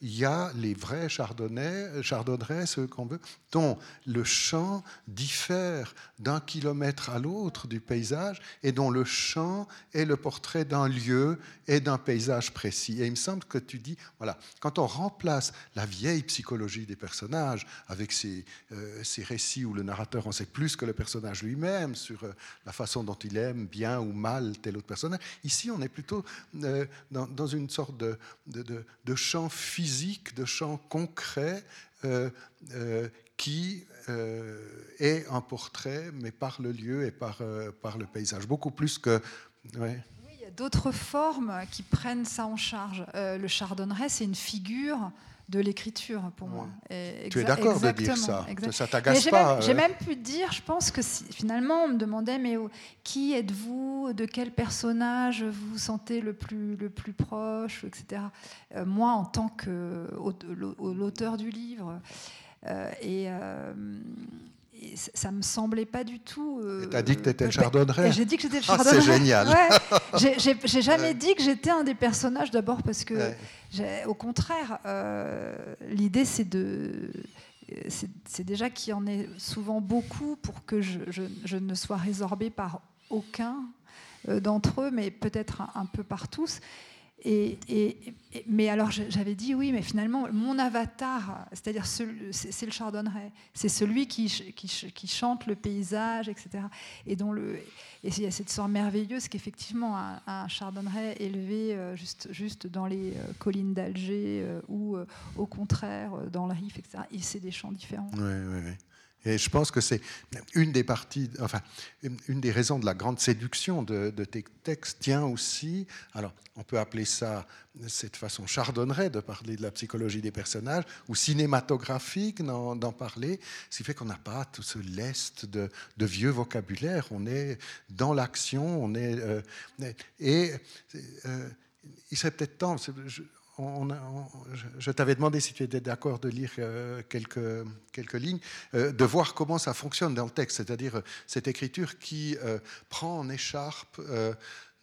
il y a les vrais chardonnerets, ceux qu'on veut, dont le chant diffère d'un kilomètre à l'autre du paysage et dont le chant est le portrait d'un lieu et d'un paysage précis. Et il me semble que tu dis, voilà, quand on remplace la vieille psychologie des personnages avec ces récits où le narrateur en sait plus que le personnage lui-même sur la façon dont il aime bien ou mal tel autre personnage, ici on est plutôt dans une sorte de chant physique, de chant concret qui est un portrait, mais par le lieu et par le paysage, beaucoup plus que... Ouais. Oui, il y a d'autres formes qui prennent ça en charge. Le Chardonneret, c'est une figure de l'écriture, pour moi. Ouais. Tu es d'accord de dire ça? Exactement. Ça t'agace pas? J'ai même pu dire, je pense que finalement, on me demandait, mais qui êtes-vous? De quel personnage vous vous sentez le plus proche, etc. Moi, en tant que l'auteur du livre... et ça me semblait pas du tout. Et t'as dit que t'étais le Chardonneret. J'ai dit que j'étais le Chardonneret. C'est génial. Ouais. J'ai jamais dit que j'étais un des personnages, d'abord parce que, au contraire, l'idée c'est déjà qu'il y en ait souvent beaucoup pour que je ne sois résorbée par aucun d'entre eux, mais peut-être un peu par tous. Mais alors j'avais dit oui, mais finalement mon avatar, c'est-à-dire c'est le Chardonneret, c'est celui qui chante le paysage, etc. Et il y a cette sorte merveilleuse qu'effectivement un Chardonneret élevé juste dans les collines d'Alger ou au contraire dans le Rif, etc. Et c'est des champs différents. Oui. Et je pense que c'est une des raisons de la grande séduction de tes textes tient aussi. Alors, on peut appeler ça cette façon chardonneraie de parler de la psychologie des personnages ou cinématographique d'en parler, ce qui fait qu'on n'a pas tout ce lest de vieux vocabulaire. On est dans l'action, on est il serait peut-être temps. Je t'avais demandé si tu étais d'accord de lire quelques lignes, de voir comment ça fonctionne dans le texte, c'est-à-dire cette écriture qui prend en écharpe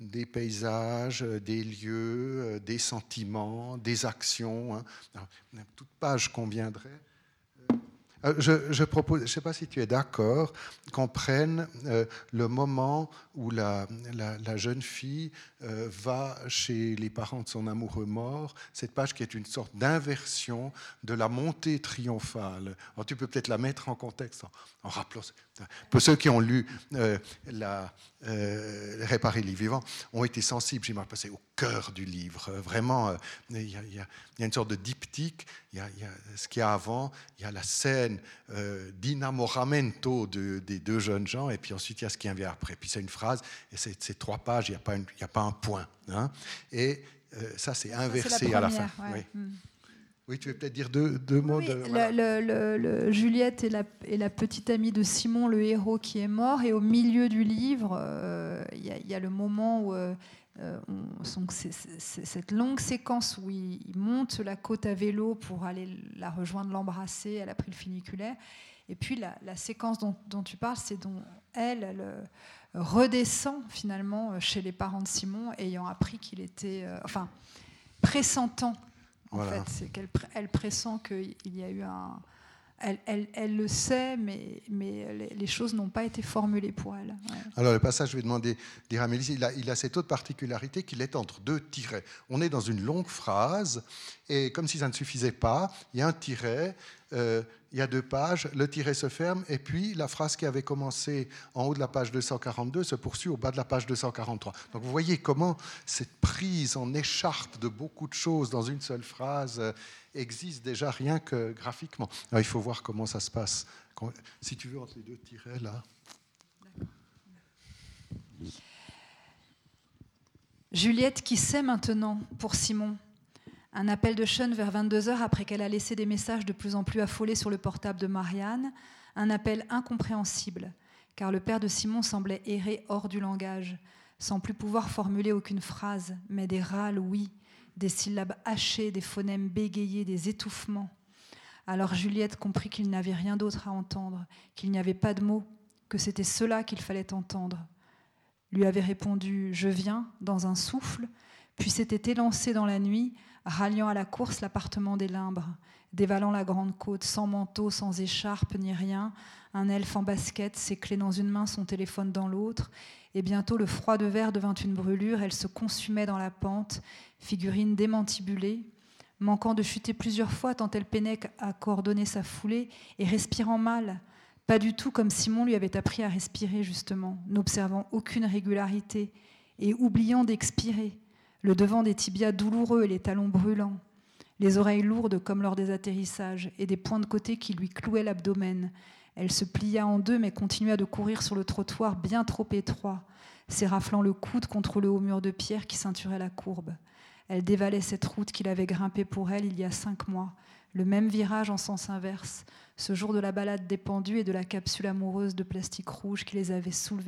des paysages, des lieux, des sentiments, des actions. Hein. Alors, toute page conviendrait. Je propose, je ne sais pas si tu es d'accord, qu'on prenne le moment où la jeune fille va chez les parents de son amoureux mort, cette page qui est une sorte d'inversion de la montée triomphale. Alors, tu peux peut-être la mettre en contexte en rappelant... Pour ceux qui ont lu Réparer les vivants, ont été sensibles, j'imagine, parce que c'est au cœur du livre. Vraiment, il y a une sorte de diptyque. Il y a ce qu'il y a avant, il y a la scène d'inamoramento des deux jeunes gens, et puis ensuite, il y a ce qui vient après. Puis c'est une phrase, et c'est 3 pages, il n'y a pas un point. Hein. Et ça, c'est inversé à la fin. Ouais. Oui. Oui, tu veux peut-être dire deux mots. Oui, voilà. Juliette est la petite amie de Simon, le héros qui est mort. Et au milieu du livre, il y a le moment où cette longue séquence où il monte la côte à vélo pour aller la rejoindre, l'embrasser. Elle a pris le funiculaire. Et puis la séquence dont tu parles, c'est dont elle redescend finalement chez les parents de Simon, ayant appris qu'il était... pressentant. En fait, c'est qu'elle pressent qu'il y a eu un... Elle le sait, mais les choses n'ont pas été formulées pour elle. Ouais. Alors, le passage, je vais demander à Maylis, il a cette autre particularité qu'il est entre 2 tirets. On est dans une longue phrase, et comme si ça ne suffisait pas, il y a un tiret... il y a 2 pages, le tiret se ferme, et puis la phrase qui avait commencé en haut de la page 242 se poursuit au bas de la page 243. Donc vous voyez comment cette prise en écharpe de beaucoup de choses dans une seule phrase existe déjà rien que graphiquement. Alors, il faut voir comment ça se passe. Si tu veux, entre les 2 tirets, là. Juliette qui sait maintenant pour Simon. Un appel de Sean vers 22h après qu'elle a laissé des messages de plus en plus affolés sur le portable de Marianne. Un appel incompréhensible, car le père de Simon semblait errer hors du langage, sans plus pouvoir formuler aucune phrase, mais des râles, oui, des syllabes hachées, des phonèmes bégayés, des étouffements. Alors Juliette comprit qu'il n'avait rien d'autre à entendre, qu'il n'y avait pas de mots, que c'était cela qu'il fallait entendre. Lui avait répondu « Je viens » dans un souffle, puis s'était élancé dans la nuit, ralliant à la course l'appartement des Limbres, dévalant la grande côte, sans manteau, sans écharpe, ni rien, un elfe en basket, ses clés dans une main, son téléphone dans l'autre, et bientôt le froid de verre devint une brûlure, elle se consumait dans la pente, figurine démantibulée, manquant de chuter plusieurs fois tant elle peinait à coordonner sa foulée, et respirant mal, pas du tout comme Simon lui avait appris à respirer justement, n'observant aucune régularité, et oubliant d'expirer, le devant des tibias douloureux et les talons brûlants, les oreilles lourdes comme lors des atterrissages et des points de côté qui lui clouaient l'abdomen. Elle se plia en deux mais continua de courir sur le trottoir bien trop étroit, s'éraflant le coude contre le haut mur de pierre qui ceinturait la courbe. Elle dévalait cette route qu'il avait grimpée pour elle il y a 5 mois, le même virage en sens inverse, ce jour de la balade des pendus et de la capsule amoureuse de plastique rouge qui les avait soulevés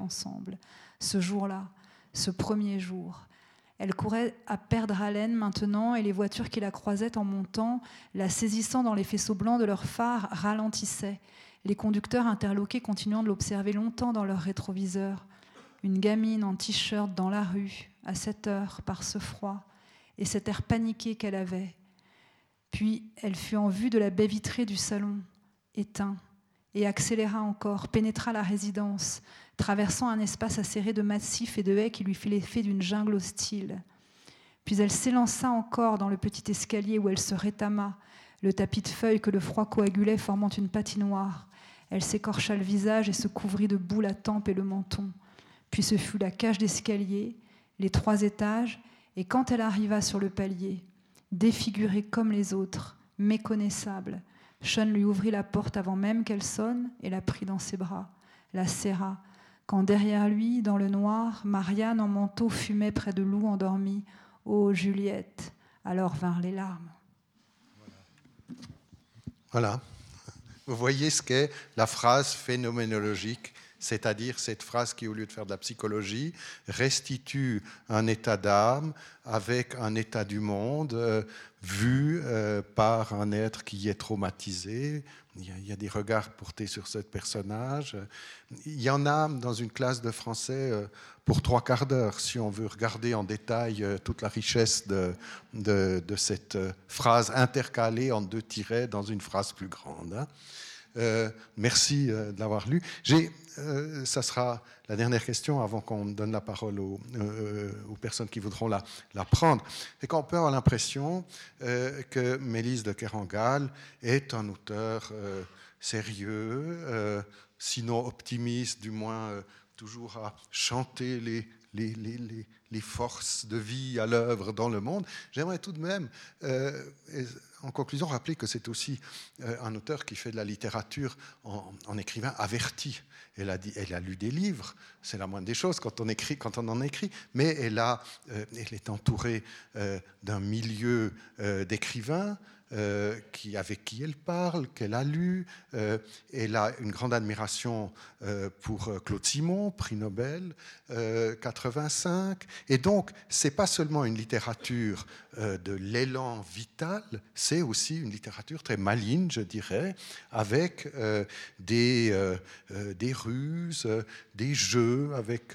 ensemble. Ce jour-là, ce premier jour. Elle courait à perdre haleine maintenant et les voitures qui la croisaient en montant, la saisissant dans les faisceaux blancs de leurs phares, ralentissaient, les conducteurs interloqués continuant de l'observer longtemps dans leur rétroviseur. Une gamine en t-shirt dans la rue, à 7h, par ce froid, et cet air paniqué qu'elle avait. Puis elle fut en vue de la baie vitrée du salon, éteint, et accéléra encore, pénétra la résidence, traversant un espace acéré de massifs et de haies qui lui fit l'effet d'une jungle hostile. Puis elle s'élança encore dans le petit escalier où elle se rétama, le tapis de feuilles que le froid coagulait formant une patinoire. Elle s'écorcha le visage et se couvrit de boue la tempe et le menton. Puis ce fut la cage d'escalier, les 3 étages, et quand elle arriva sur le palier, défigurée comme les autres, méconnaissable, Sean lui ouvrit la porte avant même qu'elle sonne et la prit dans ses bras, la serra, quand derrière lui, dans le noir, Marianne en manteau fumait près de Lou endormie. « Oh, Juliette !» Alors vinrent les larmes. Voilà. Vous voyez ce qu'est la phrase phénoménologique, c'est-à-dire cette phrase qui, au lieu de faire de la psychologie, restitue un état d'âme avec un état du monde vu par un être qui est traumatisé. Il y a des regards portés sur ce personnage. Il y en a dans une classe de français pour 3 quarts d'heure, si on veut regarder en détail toute la richesse de cette phrase intercalée en 2 tirets dans une phrase plus grande. Hein. Merci de l'avoir lu. Ça sera la dernière question avant qu'on donne la parole aux personnes qui voudront la prendre. C'est qu'on peut avoir l'impression que Maylis de Kerangal est un auteur sérieux, sinon optimiste, du moins toujours à chanter les forces de vie à l'œuvre dans le monde. J'aimerais tout de même, en conclusion, rappeler que c'est aussi un auteur qui fait de la littérature en écrivain averti. Elle a lu des livres, c'est la moindre des choses quand on en écrit, mais elle est entourée d'un milieu d'écrivains avec qui elle parle, qu'elle a lu. Elle a une grande admiration pour Claude Simon, prix Nobel 85. Et donc, c'est pas seulement une littérature de l'élan vital, c'est aussi une littérature très maligne, je dirais, avec des ruses, des jeux avec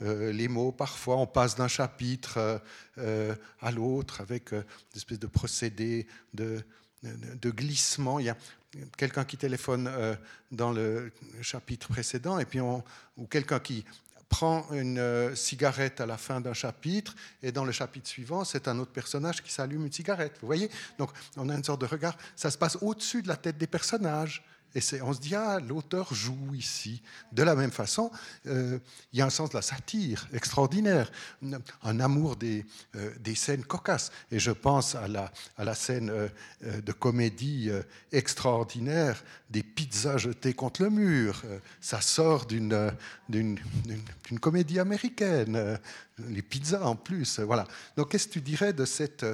les mots. Parfois, on passe d'un chapitre à l'autre avec une espèce de procédé de glissement. Il y a quelqu'un qui téléphone dans le chapitre précédent et puis ou quelqu'un qui prend une cigarette à la fin d'un chapitre et dans le chapitre suivant, c'est un autre personnage qui s'allume une cigarette. Vous voyez ? Donc, on a une sorte de regard. Ça se passe au-dessus de la tête des personnages. Et on se dit, l'auteur joue ici. De la même façon, il y a un sens de la satire extraordinaire, un amour des scènes cocasses. Et je pense à la scène de comédie extraordinaire des pizzas jetées contre le mur. Ça sort d'une comédie américaine. Les pizzas en plus, voilà. Donc, qu'est-ce que tu dirais de cette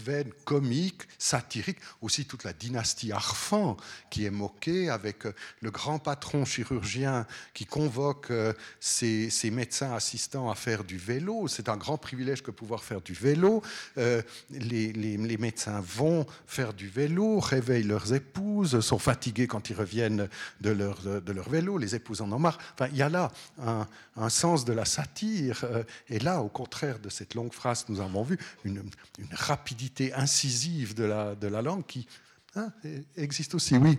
veine comique, satirique, aussi toute la dynastie Arfan qui est moquée, avec le grand patron chirurgien qui convoque ses médecins assistants à faire du vélo. C'est un grand privilège que pouvoir faire du vélo. Les médecins vont faire du vélo, réveillent leurs épouses, sont fatigués quand ils reviennent de leur vélo. Les épouses en ont marre. Enfin, il y a là un sens de la satire. Et là, au contraire de cette longue phrase que nous avons vue, une rapidité incisive de la langue qui existe aussi, oui.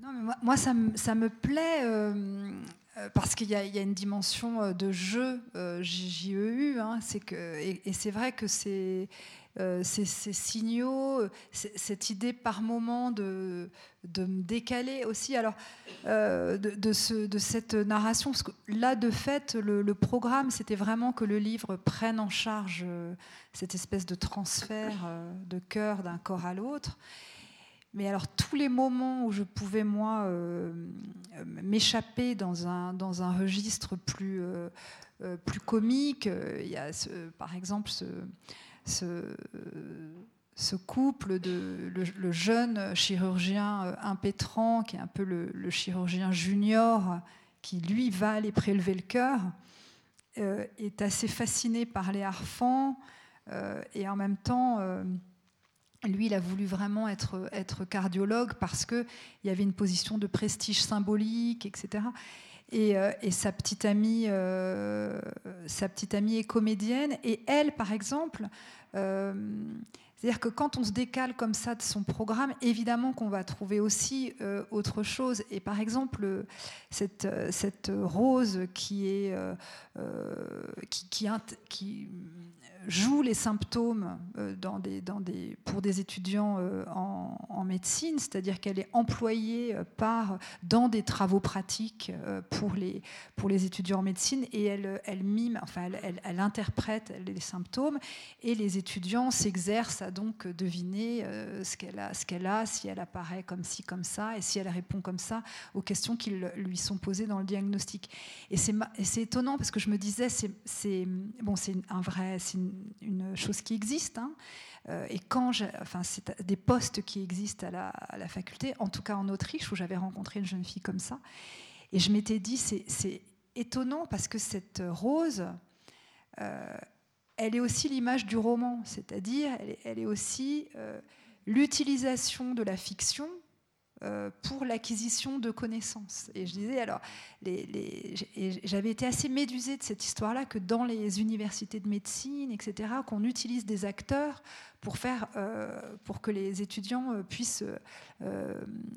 Non, mais moi ça me plaît parce qu'il y a une dimension de jeu, JEU, hein, et c'est vrai que ces signaux, cette idée par moment de me décaler aussi, alors de cette narration, parce que là de fait le programme c'était vraiment que le livre prenne en charge cette espèce de transfert de cœur d'un corps à l'autre. Mais alors tous les moments où je pouvais moi m'échapper dans un registre plus comique, il y a par exemple ce couple de le jeune chirurgien impétrant qui est un peu le chirurgien junior qui lui va aller prélever le cœur, est assez fasciné par les harfans et en même temps lui il a voulu vraiment être cardiologue parce que il y avait une position de prestige symbolique, etc. Et sa petite amie est comédienne et elle par exemple C'est-à-dire que quand on se décale comme ça de son programme, évidemment qu'on va trouver aussi autre chose. Et par exemple, cette rose qui joue les symptômes pour des étudiants en médecine, c'est-à-dire qu'elle est employée dans des travaux pratiques pour les étudiants en médecine, et elle mime, enfin elle interprète les symptômes, et les étudiants s'exercent à donc deviner ce qu'elle a, si elle apparaît comme ci, comme ça, et si elle répond comme ça aux questions qui lui sont posées dans le diagnostic. Et c'est étonnant, parce que je me disais, c'est une chose qui existe, hein. Et c'est des postes qui existent à la faculté, en tout cas en Autriche, où j'avais rencontré une jeune fille comme ça, et je m'étais dit c'est étonnant, parce que cette rose, elle est aussi l'image du roman, c'est-à-dire elle est aussi l'utilisation de la fiction pour l'acquisition de connaissances. Et je disais, alors, j'avais été assez médusée de cette histoire-là, que dans les universités de médecine, etc., qu'on utilise des acteurs pour que les étudiants puissent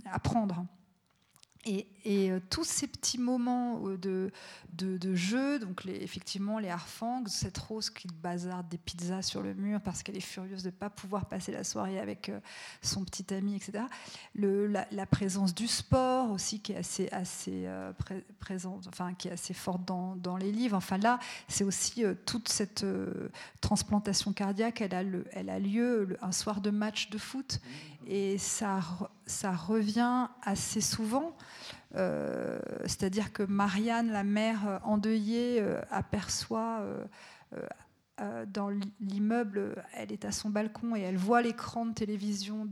apprendre. Et tous ces petits moments de jeu, donc effectivement les harfangs, cette rose qui bazarde des pizzas sur le mur parce qu'elle est furieuse de ne pas pouvoir passer la soirée avec son petit ami, etc. La présence du sport aussi, qui est assez présente, enfin qui est assez forte dans les livres. Enfin là, c'est aussi toute cette transplantation cardiaque, elle a lieu un soir de match de foot, et ça revient assez souvent. C'est-à-dire que Marianne, la mère endeuillée, aperçoit dans l'immeuble, elle est à son balcon et elle voit l'écran de télévision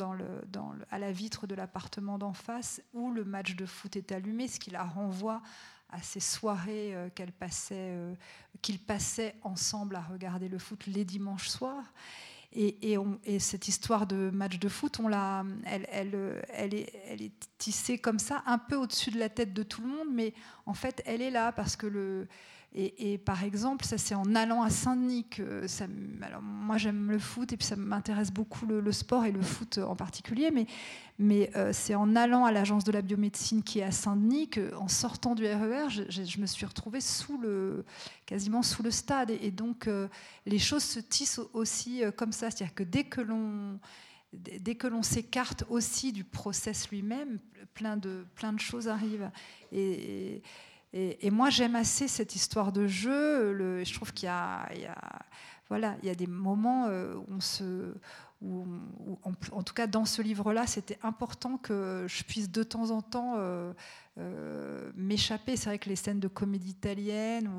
à la vitre de l'appartement d'en face, où le match de foot est allumé, ce qui la renvoie à ces soirées qu'ils passaient ensemble à regarder le foot les dimanches soirs. Et cette histoire de match de foot, elle est tissée comme ça, un peu au-dessus de la tête de tout le monde, mais en fait, elle est là parce que par exemple, ça c'est en allant à Saint-Denis que alors moi j'aime le foot, et puis ça m'intéresse beaucoup le sport et le foot en particulier, mais c'est en allant à l'agence de la biomédecine qui est à Saint-Denis que, en sortant du RER, je me suis retrouvée quasiment sous le stade, et donc les choses se tissent aussi comme ça, c'est-à-dire que dès que l'on s'écarte aussi du process lui-même, plein de choses arrivent. Et moi, j'aime assez cette histoire de jeu. Je trouve qu'il y a des moments en tout cas dans ce livre-là, c'était important que je puisse de temps en temps m'échapper. C'est vrai que les scènes de comédie italienne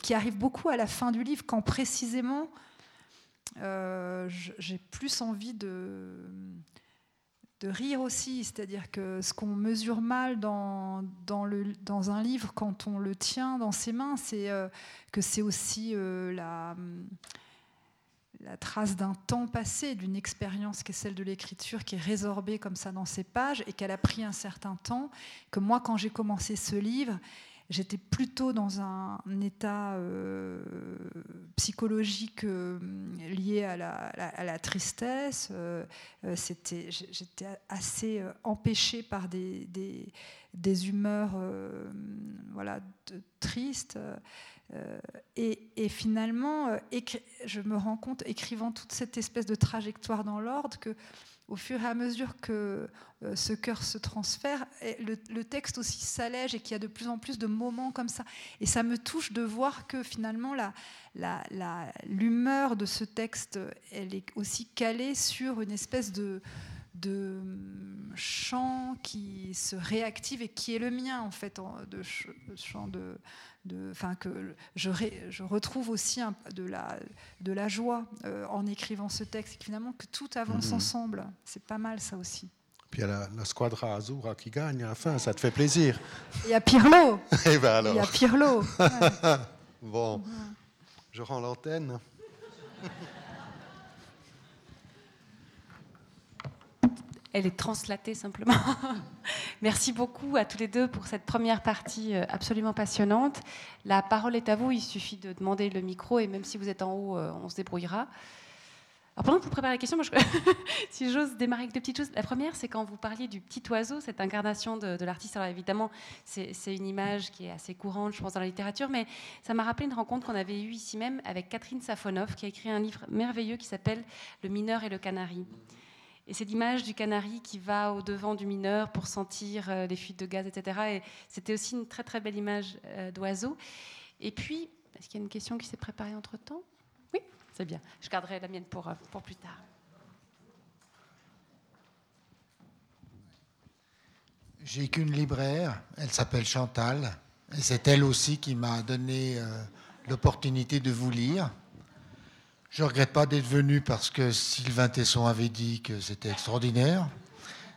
qui arrivent beaucoup à la fin du livre, quand précisément j'ai plus envie de rire aussi, c'est-à-dire que ce qu'on mesure mal dans un livre, quand on le tient dans ses mains, c'est que c'est aussi la trace d'un temps passé, d'une expérience qui est celle de l'écriture, qui est résorbée comme ça dans ces pages, et qu'elle a pris un certain temps, que moi, quand j'ai commencé ce livre, j'étais plutôt dans un état psychologique lié à la tristesse. J'étais assez empêchée par des humeurs tristes. Et finalement, je me rends compte, écrivant toute cette espèce de trajectoire dans l'ordre, que au fur et à mesure que ce cœur se transfère, le texte aussi s'allège, et qu'il y a de plus en plus de moments comme ça. Et ça me touche de voir que finalement, l'humeur de ce texte, elle est aussi calée sur une espèce de chant qui se réactive, et qui est le mien, en fait, de chant que je retrouve aussi de la joie en écrivant ce texte, et finalement que tout avance ensemble. C'est pas mal, ça aussi. Puis il y a la Squadra Azura qui gagne à la fin, ça te fait plaisir. Il y a Pirlo. Et ben alors. Il y a Pirlo. Ouais. Bon, je rends l'antenne. Elle est translatée simplement. Merci beaucoup à tous les deux pour cette première partie absolument passionnante. La parole est à vous, il suffit de demander le micro, et même si vous êtes en haut, on se débrouillera. Alors pendant que vous préparez la question, moi, si j'ose démarrer avec deux petites choses. La première, c'est quand vous parliez du petit oiseau, cette incarnation de l'artiste. Alors évidemment, c'est une image qui est assez courante, je pense, dans la littérature, mais ça m'a rappelé une rencontre qu'on avait eue ici même avec Catherine Safonov, qui a écrit un livre merveilleux qui s'appelle « Le mineur et le canari ». Et c'est l'image du canari qui va au-devant du mineur pour sentir les fuites de gaz, etc. Et c'était aussi une très très belle image d'oiseau. Et puis, est-ce qu'il y a une question qui s'est préparée entre-temps ? Oui, c'est bien. Je garderai la mienne pour plus tard. J'ai qu'une libraire, elle s'appelle Chantal. Et c'est elle aussi qui m'a donné l'opportunité de vous lire. Je ne regrette pas d'être venu parce que Sylvain Tesson avait dit que c'était extraordinaire.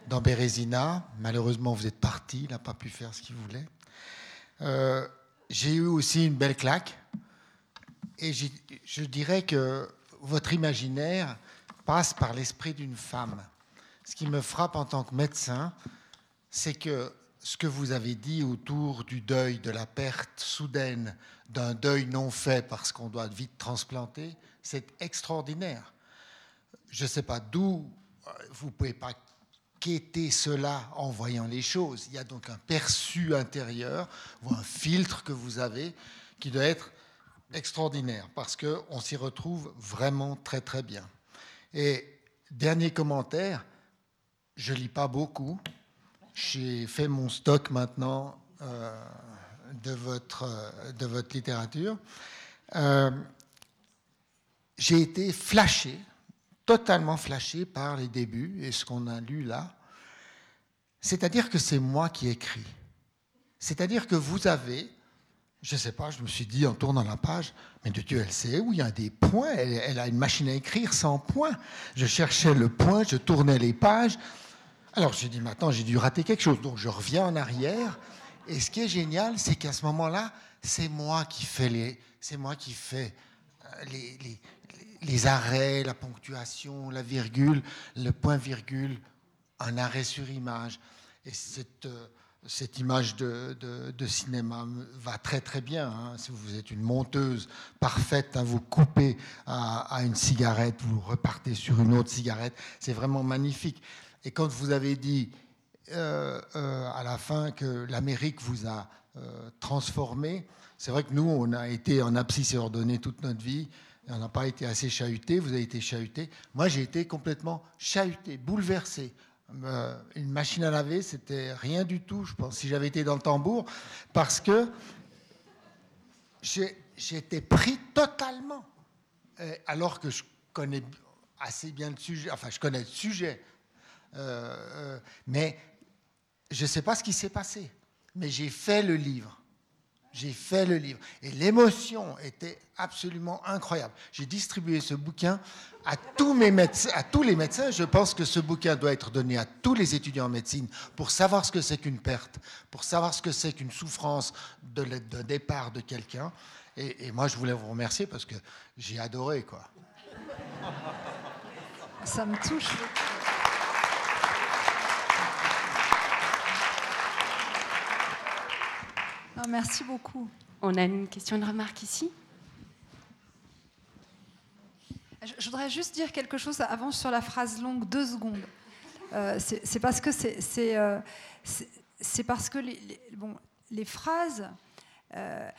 Dans Bérésina, malheureusement, vous êtes parti, il n'a pas pu faire ce qu'il voulait. J'ai eu aussi une belle claque. Et je dirais que votre imaginaire passe par l'esprit d'une femme. Ce qui me frappe en tant que médecin, c'est que ce que vous avez dit autour du deuil, de la perte soudaine, d'un deuil non fait parce qu'on doit vite transplanter, c'est extraordinaire. Je ne sais pas d'où, vous ne pouvez pas quêter cela en voyant les choses. Il y a donc un perçu intérieur ou un filtre que vous avez qui doit être extraordinaire parce qu'on s'y retrouve vraiment très très bien. Et dernier commentaire, je ne lis pas beaucoup. J'ai fait mon stock maintenant de votre littérature. J'ai été flashé, totalement flashé par les débuts et ce qu'on a lu là. C'est-à-dire que c'est moi qui écris. C'est-à-dire que vous avez, je ne sais pas, je me suis dit en tournant la page, mais de Dieu, elle sait où il y a des points, elle a une machine à écrire sans points. Je cherchais le point, je tournais les pages. Alors j'ai dit, maintenant j'ai dû rater quelque chose, donc je reviens en arrière. Et ce qui est génial, c'est qu'à ce moment-là, c'est moi qui fais les arrêts, la ponctuation, la virgule, le point-virgule, un arrêt sur image. Et cette image de cinéma va très très bien. Hein. Si vous êtes une monteuse parfaite, hein, vous coupez à une cigarette, vous repartez sur une autre cigarette. C'est vraiment magnifique. Et quand vous avez dit à la fin que l'Amérique vous a transformé, c'est vrai que nous, on a été en abscisse et ordonnée toute notre vie. On n'a pas été assez chahuté, vous avez été chahuté. Moi, j'ai été complètement chahuté, bouleversé. Une machine à laver, c'était rien du tout, je pense, si j'avais été dans le tambour, parce que j'étais pris totalement. Alors que je connais assez bien le sujet, enfin, je connais le sujet, mais je ne sais pas ce qui s'est passé. Mais j'ai fait le livre. J'ai fait le livre. Et l'émotion était absolument incroyable. J'ai distribué ce bouquin à tous mes médecins, à tous les médecins. Je pense que ce bouquin doit être donné à tous les étudiants en médecine pour savoir ce que c'est qu'une perte, pour savoir ce que c'est qu'une souffrance de départ de quelqu'un. Et moi, je voulais vous remercier parce que j'ai adoré, quoi. Ça me touche. Oh, merci beaucoup. On a une question, une remarque ici. Je voudrais juste dire quelque chose avant sur la phrase longue, 2 secondes. C'est parce que c'est parce que les phrases, elles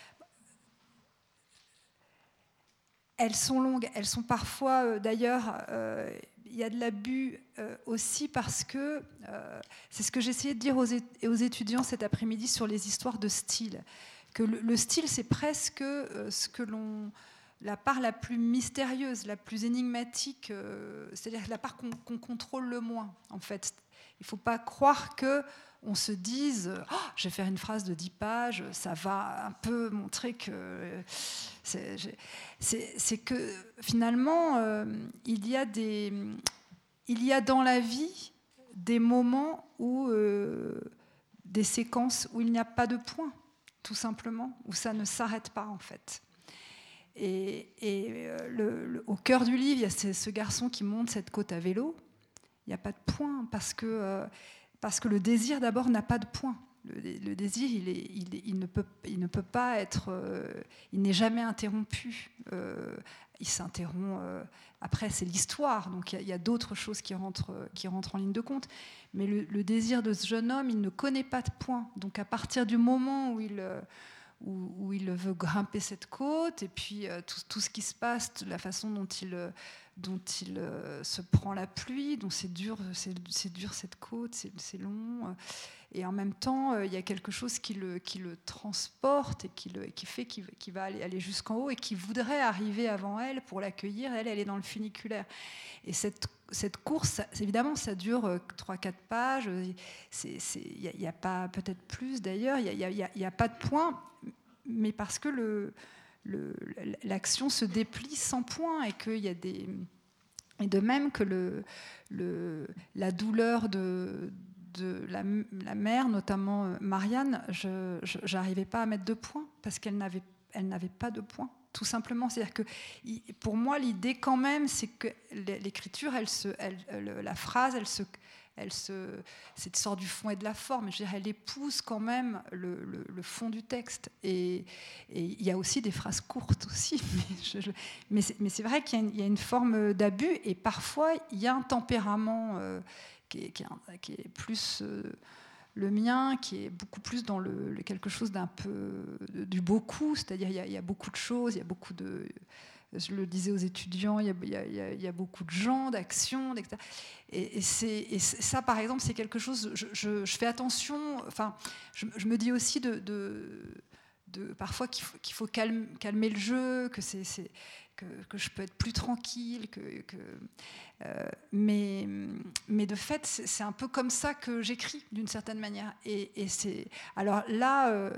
sont longues, elles sont parfois d'ailleurs. Il y a de l'abus aussi parce que, c'est ce que j'essayais de dire aux étudiants cet après-midi sur les histoires de style, que le style, c'est presque la part la plus mystérieuse, la plus énigmatique, c'est-à-dire la part qu'on contrôle le moins, en fait. Il ne faut pas croire qu'on se dise « Oh, je vais faire une phrase de 10 pages, ça va un peu montrer que... » C'est que finalement, il y a dans la vie des moments où des séquences où il n'y a pas de point, tout simplement, où ça ne s'arrête pas en fait. Et au cœur du livre, il y a ce garçon qui monte cette côte à vélo. Il n'y a pas de point parce que le désir d'abord n'a pas de point. Le désir, il ne peut pas être... il n'est jamais interrompu. Il s'interrompt... après, c'est l'histoire. Donc, il y a d'autres choses qui rentrent en ligne de compte. Mais le désir de ce jeune homme, il ne connaît pas de point. Donc, à partir du moment où il veut grimper cette côte, et puis tout ce qui se passe, la façon dont il se prend la pluie, dont c'est dur cette côte, c'est long. Et en même temps, il y a quelque chose qui le transporte et qui fait qu'il va aller jusqu'en haut et qui voudrait arriver avant elle pour l'accueillir. Elle est dans le funiculaire. Et cette course, évidemment, ça dure 3-4 pages. Il n'y a pas, peut-être plus d'ailleurs, il n'y a pas de point, mais parce que l'action se déplie sans point et qu'il y a des... Et de même que la douleur de la mère, notamment Marianne, je n'arrivais pas à mettre de point parce qu'elle n'avait pas de point, tout simplement. C'est-à-dire que pour moi, l'idée quand même, c'est que l'écriture, la phrase, elle sort du fond et de la forme. Je dirais, elle épouse quand même le fond du texte. Et il y a aussi des phrases courtes aussi. Mais c'est vrai qu'il y a une forme d'abus. Et parfois, il y a un tempérament qui est plus le mien, qui est beaucoup plus dans quelque chose d'un peu du beaucoup. C'est-à-dire, il y a beaucoup de choses, il y a beaucoup de... Je le disais aux étudiants, il y a beaucoup de gens, d'actions, etc. Et ça, par exemple, c'est quelque chose... Je fais attention... Enfin, je me dis aussi parfois qu'il faut calmer le jeu, que je peux être plus tranquille. Mais de fait, c'est un peu comme ça que j'écris, d'une certaine manière. Et c'est, alors là,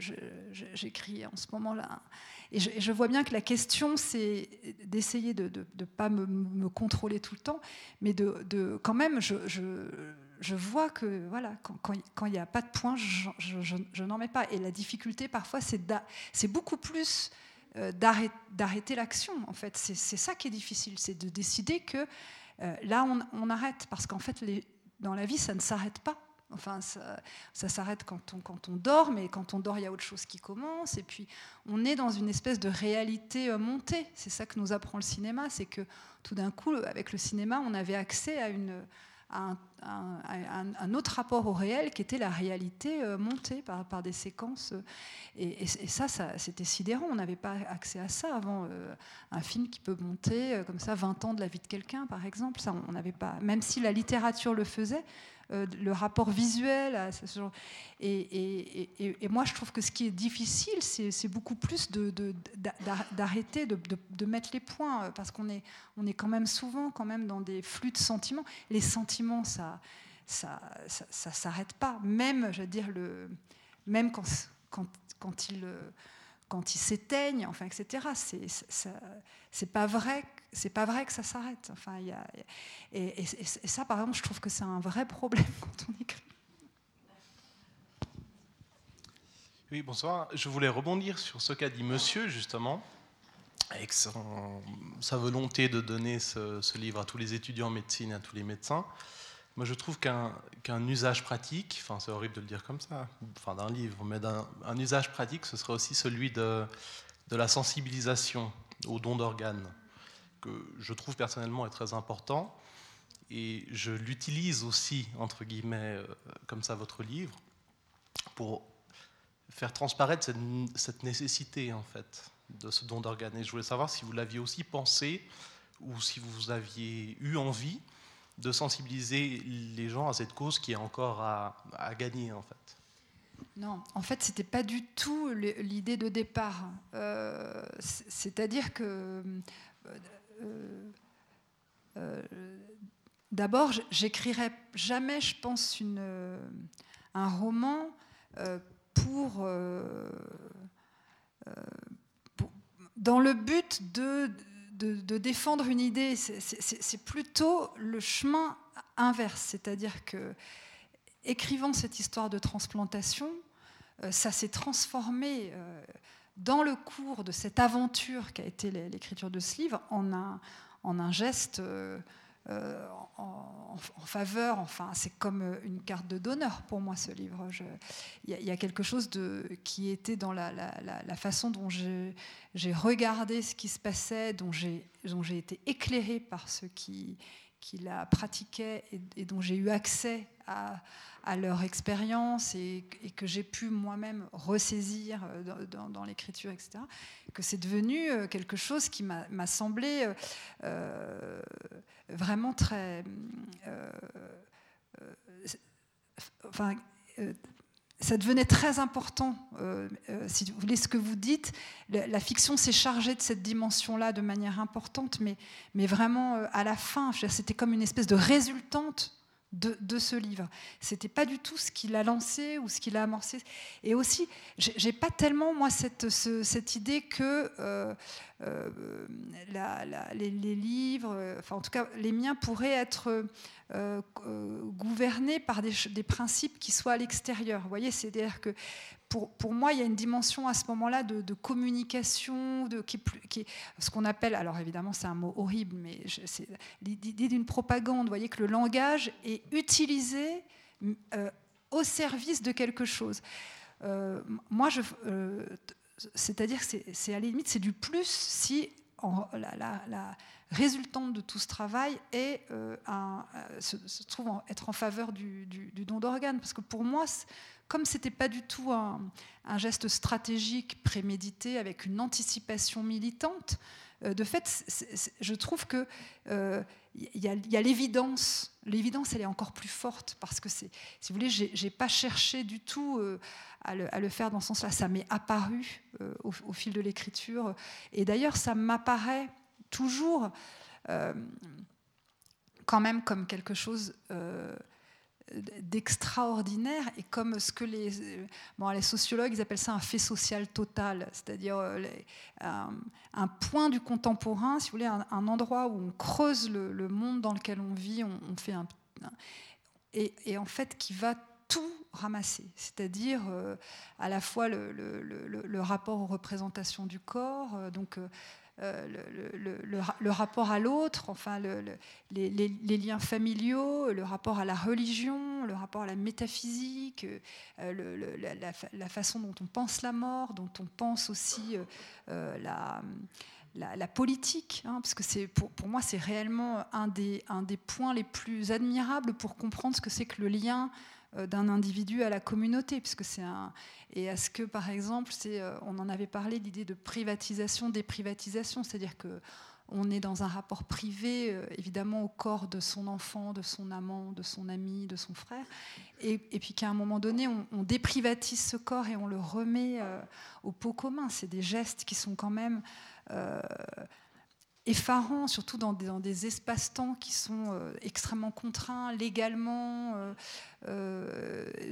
j'écris en ce moment-là... Et je vois bien que la question, c'est d'essayer de ne pas me contrôler tout le temps, mais quand même, je vois que voilà, quand il n'y a pas de point, je n'en mets pas. Et la difficulté, parfois, c'est beaucoup plus d'arrêter l'action, en fait. C'est ça qui est difficile, c'est de décider que là, on arrête. Parce qu'en fait, dans la vie, ça ne s'arrête pas. Enfin, ça s'arrête quand on dort, mais quand on dort, il y a autre chose qui commence. Et puis, on est dans une espèce de réalité montée. C'est ça que nous apprend le cinéma, c'est que tout d'un coup, avec le cinéma, on avait accès à un autre rapport au réel qui était la réalité montée par des séquences. Et ça, c'était sidérant. On n'avait pas accès à ça avant. Un film qui peut monter, comme ça, 20 ans de la vie de quelqu'un, par exemple. Ça, on n'avait pas. Même si la littérature le faisait, le rapport visuel à ce genre. Et moi, je trouve que ce qui est difficile, c'est beaucoup plus d'arrêter, de mettre les points, parce qu'on est quand même dans des flux de sentiments. Les sentiments, ça s'arrête pas. Même, je veux dire, même quand ils s'éteignent, enfin, etc. C'est pas vrai que ça s'arrête. Enfin, et ça, par exemple, je trouve que c'est un vrai problème quand on écrit. Oui, bonsoir. Je voulais rebondir sur ce qu'a dit Monsieur, justement, avec sa volonté de donner ce livre à tous les étudiants en médecine, à tous les médecins. Moi, je trouve qu'un usage pratique, enfin, c'est horrible de le dire comme ça, enfin, d'un livre, mais d'un usage pratique, ce serait aussi celui de la sensibilisation aux dons d'organes, que je trouve personnellement est très important, et je l'utilise aussi, entre guillemets, comme ça, votre livre, pour faire transparaître cette nécessité, en fait, de ce don d'organes. Et je voulais savoir si vous l'aviez aussi pensé, ou si vous aviez eu envie de sensibiliser les gens à cette cause qui est encore à gagner, en fait. Non, en fait, c'était pas du tout l'idée de départ. C'est-à-dire que... d'abord, j'écrirais jamais, je pense, un roman dans le but de défendre une idée. C'est plutôt le chemin inverse, c'est-à-dire que écrivant cette histoire de transplantation, ça s'est transformé dans le cours de cette aventure qu'a été l'écriture de ce livre en un geste en faveur. Enfin, c'est comme une carte de donneur pour moi, ce livre. Il y a quelque chose qui était dans la façon dont j'ai regardé ce qui se passait, dont j'ai été éclairée par ceux qui la pratiquaient et dont j'ai eu accès à leur expérience et que j'ai pu moi-même ressaisir dans l'écriture, etc., que c'est devenu quelque chose qui m'a semblé vraiment très... ça devenait très important. Si vous voulez, ce que vous dites, la fiction s'est chargée de cette dimension-là de manière importante, mais vraiment à la fin, c'était comme une espèce de résultante de ce livre. C'était pas du tout ce qu'il a lancé ou ce qu'il a amorcé. Et aussi, j'ai pas tellement moi cette idée que les livres, enfin en tout cas les miens, pourraient être gouvernés par des principes qui soient à l'extérieur. Vous voyez, c'est-à-dire que pour moi, il y a une dimension à ce moment-là de communication, qui est ce qu'on appelle, alors évidemment c'est un mot horrible, mais c'est l'idée d'une propagande. Vous voyez que le langage est utilisé au service de quelque chose. Moi, c'est-à-dire que c'est à la limite, c'est du plus si la résultante de tout ce travail est se trouve être en faveur du don d'organes, parce que pour moi, comme c'était pas du tout un geste stratégique prémédité avec une anticipation militante, de fait, je trouve que il y a l'évidence. L'évidence, elle est encore plus forte parce que si vous voulez, j'ai pas cherché du tout à le faire dans ce sens-là. Ça m'est apparu au fil de l'écriture, et d'ailleurs, ça m'apparaît toujours quand même comme quelque chose d'extraordinaire, et comme ce que les sociologues, ils appellent ça un fait social total, c'est-à-dire un point du contemporain, si vous voulez, un endroit où on creuse le monde dans lequel on vit, on fait et en fait qui va tout ramasser, c'est-à-dire à la fois le rapport aux représentations du corps, le rapport à l'autre, enfin les liens familiaux, le rapport à la religion, le rapport à la métaphysique, la façon dont on pense la mort, dont on pense aussi la politique, hein, parce que c'est pour moi, c'est réellement un des points les plus admirables pour comprendre ce que c'est que le lien d'un individu à la communauté, puisque et à ce que, par exemple, on en avait parlé, l'idée de privatisation, déprivatisation, c'est-à-dire que on est dans un rapport privé, évidemment, au corps de son enfant, de son amant, de son ami, de son frère, et puis qu'à un moment donné, on déprivatise ce corps et on le remet au pot commun. C'est des gestes qui sont quand même effarant, surtout dans des espaces-temps qui sont extrêmement contraints, légalement,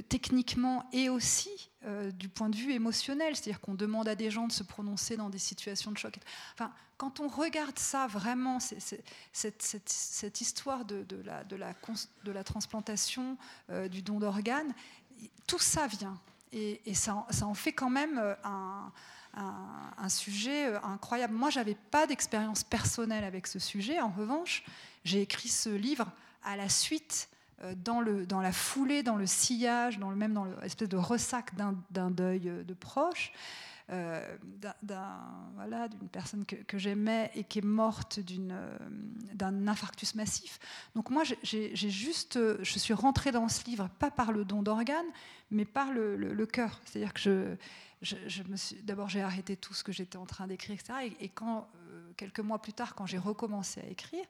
techniquement, et aussi du point de vue émotionnel. C'est-à-dire qu'on demande à des gens de se prononcer dans des situations de choc. Enfin, quand on regarde ça vraiment, cette histoire de la transplantation, du don d'organes, tout ça vient. Et ça en fait quand même un sujet incroyable. Moi, j'avais pas d'expérience personnelle avec ce sujet. En revanche, j'ai écrit ce livre à la suite, dans la foulée, dans le sillage, dans l'espèce de ressac d'un deuil de proche, d'une personne que j'aimais et qui est morte d'un infarctus massif. Donc moi, je suis rentrée dans ce livre pas par le don d'organes, mais par le cœur. C'est-à-dire que d'abord, j'ai arrêté tout ce que j'étais en train d'écrire, etc. Et quand, quelques mois plus tard, quand j'ai recommencé à écrire,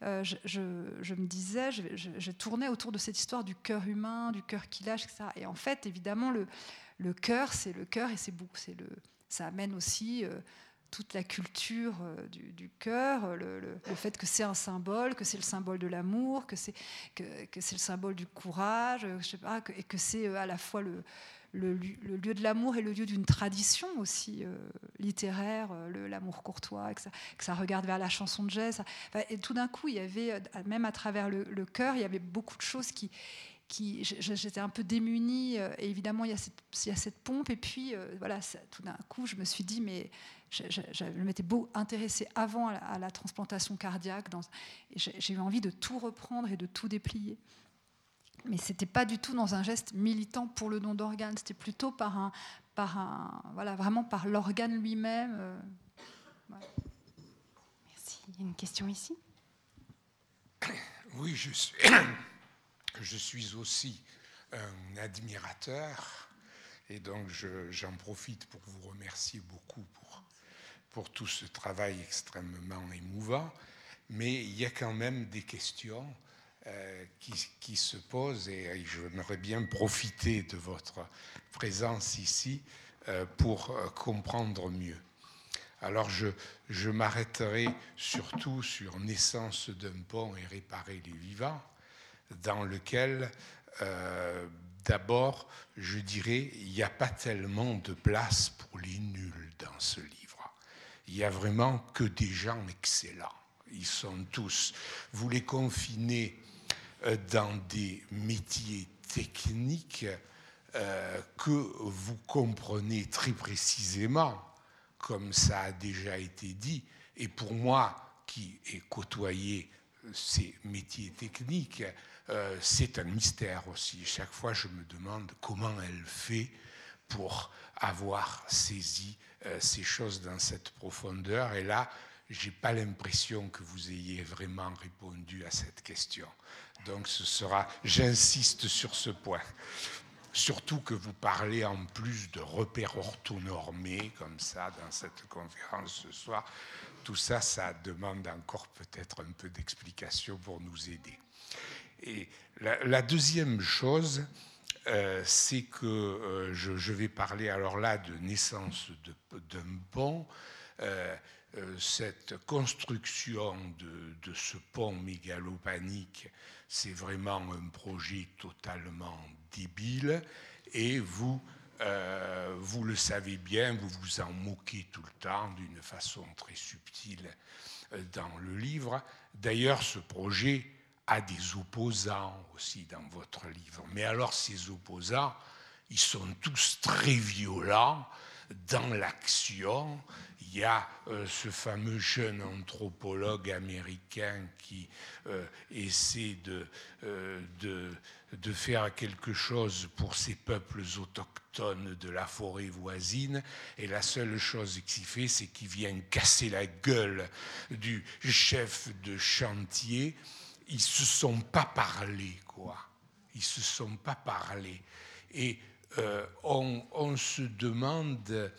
je me disais, je tournais autour de cette histoire du cœur humain, du cœur qui lâche, etc. Et en fait, évidemment, le cœur, c'est le cœur, et c'est beaucoup. Ça amène aussi toute la culture du cœur, le fait que c'est un symbole, que c'est le symbole de l'amour, que c'est le symbole du courage, je sais pas, et que c'est à la fois le lieu de l'amour et le lieu d'une tradition aussi littéraire, l'amour courtois, que ça regarde vers la chanson de geste. Et tout d'un coup, il y avait, même à travers le cœur, il y avait beaucoup de choses qui j'étais un peu démunie, et évidemment il y a cette pompe, et puis voilà, ça, tout d'un coup je me suis dit, mais je m'étais beau intéressée avant à la transplantation cardiaque, j'ai eu envie de tout reprendre et de tout déplier. Mais c'était pas du tout dans un geste militant pour le don d'organes, c'était plutôt voilà, vraiment par l'organe lui-même. Ouais. Merci. Il y a une question ici. Oui, je suis aussi un admirateur, et donc j'en profite pour vous remercier beaucoup pour tout ce travail extrêmement émouvant. Mais il y a quand même des questions qui se posent, et j'aimerais bien profiter de votre présence ici pour comprendre mieux. Alors je m'arrêterai surtout sur Naissance d'un pont et Réparer les vivants, dans lequel, d'abord, je dirais, il n'y a pas tellement de place pour les nuls dans ce livre. Il n'y a vraiment que des gens excellents. Ils sont tous. Vous les confinez dans des métiers techniques que vous comprenez très précisément, comme ça a déjà été dit. Et pour moi, qui ai côtoyé ces métiers techniques, c'est un mystère aussi. Chaque fois, je me demande comment elle fait pour avoir saisi ces choses dans cette profondeur. Et là, je n'ai pas l'impression que vous ayez vraiment répondu à cette question. Donc, j'insiste sur ce point. Surtout que vous parlez en plus de repères orthonormés, comme ça, dans cette conférence ce soir. Tout ça, ça demande encore peut-être un peu d'explication pour nous aider. Et la deuxième chose, c'est que je vais parler alors là de Naissance d'un pont. Cette construction de ce pont mégalopanique, c'est vraiment un projet totalement débile, et vous le savez bien, vous vous en moquez tout le temps d'une façon très subtile dans le livre. D'ailleurs, ce projet a des opposants aussi dans votre livre. Mais alors, ces opposants, ils sont tous très violents dans l'action. Il y a ce fameux jeune anthropologue américain qui essaie de faire quelque chose pour ces peuples autochtones de la forêt voisine, et la seule chose qu'il fait, c'est qu'il vient casser la gueule du chef de chantier. Ils ne se sont pas parlé, quoi. Ils ne se sont pas parlé. Et on se demande...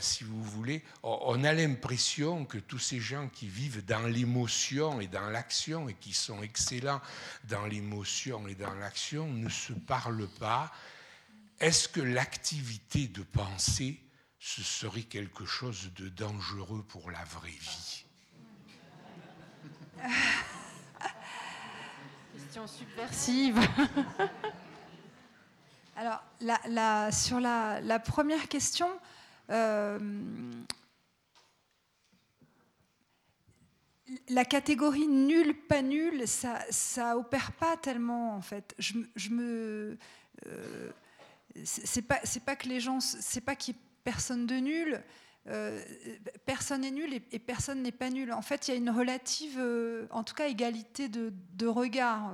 si vous voulez, on a l'impression que tous ces gens qui vivent dans l'émotion et dans l'action, et qui sont excellents dans l'émotion et dans l'action, ne se parlent pas. Est-ce que l'activité de penser, ce serait quelque chose de dangereux pour la vraie vie ? Question subversive. Alors, sur la première question... la catégorie nul, pas nul, ça opère pas tellement, en fait. C'est pas que les gens, c'est pas qu'il y ait personne de nul. Personne est nul et personne n'est pas nul. En fait, il y a une relative, en tout cas, égalité de regard.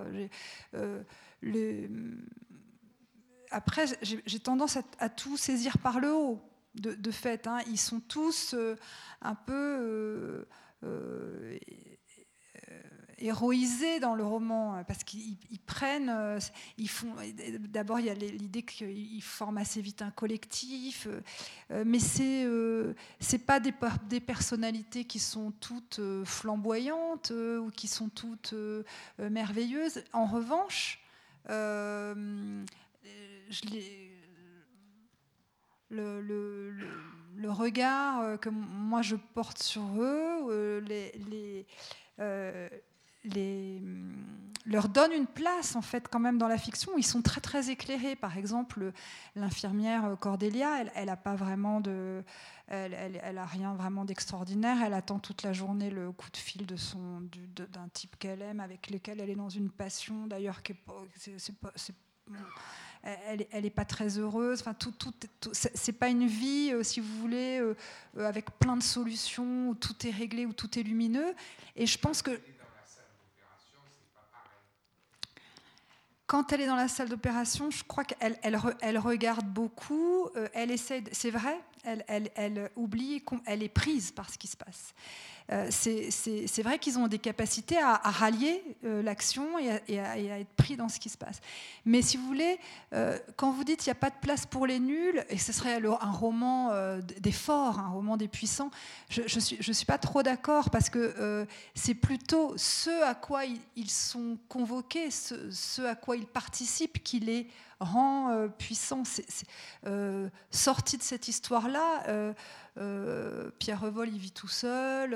Après, j'ai tendance à tout saisir par le haut. De fait, hein, ils sont tous un peu héroïsés dans le roman, parce qu'ils prennent... D'abord, il y a l'idée qu'ils forment assez vite un collectif, mais c'est pas des personnalités qui sont toutes flamboyantes ou qui sont toutes merveilleuses. En revanche, le regard que moi je porte sur eux, leur donne une place en fait quand même dans la fiction. Ils sont très très éclairés. Par exemple, l'infirmière Cordelia, elle a pas vraiment de, elle a rien vraiment d'extraordinaire. Elle attend toute la journée le coup de fil d'un type qu'elle aime, avec lequel elle est dans une passion d'ailleurs qui est pas, c'est elle n'est pas très heureuse. Enfin, tout, c'est pas une vie, si vous voulez, avec plein de solutions où tout est réglé, où tout est lumineux. Et je pense que quand elle est dans la salle d'opération, je crois qu'elle regarde beaucoup. Elle essaie, c'est vrai, elle oublie qu'elle est prise par ce qui se passe. C'est vrai qu'ils ont des capacités à rallier l'action et à être pris dans ce qui se passe. Mais si vous voulez, quand vous dites qu'il n'y a pas de place pour les nuls, et ce serait un roman des forts, un roman des puissants, je suis pas trop d'accord, parce que c'est plutôt ce à quoi ils sont convoqués, ce à quoi ils participent, qui les rend puissants. Sorti de cette histoire-là, Pierre Revol, il vit tout seul.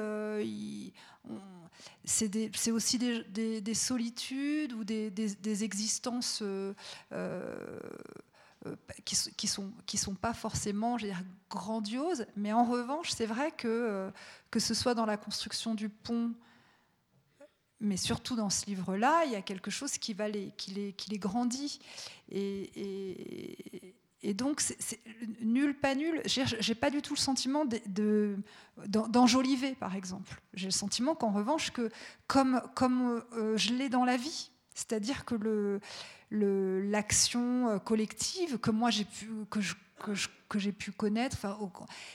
C'est aussi des solitudes ou des existences qui sont pas forcément, je veux dire, grandioses. Mais en revanche, c'est vrai que ce soit dans la construction du pont, mais surtout dans ce livre-là, il y a quelque chose qui les grandit. Et donc, c'est nul, pas nul. J'ai pas du tout le sentiment d'enjoliver, par exemple. J'ai le sentiment qu'en revanche, que comme je l'ai dans la vie, c'est-à-dire que l'action collective que moi j'ai pu que j'ai pu connaître, enfin,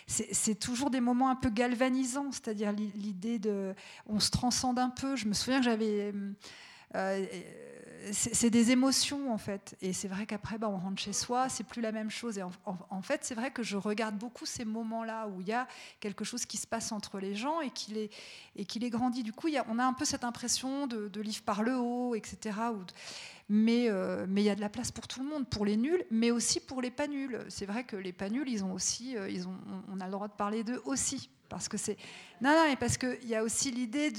c'est toujours des moments un peu galvanisants, c'est-à-dire l'idée de, on se transcende un peu. Je me souviens que j'avais c'est des émotions en fait, et c'est vrai qu'après on rentre chez soi, c'est plus la même chose. Et en fait, c'est vrai que je regarde beaucoup ces moments-là où il y a quelque chose qui se passe entre les gens et qui les grandit. Du coup, on a un peu cette impression de livre par le haut, etc. Mais il y a de la place pour tout le monde, pour les nuls, mais aussi pour les pas nuls. C'est vrai que les pas nuls, ils ont aussi, on a le droit de parler d'eux aussi. Parce que parce que il y a aussi l'idée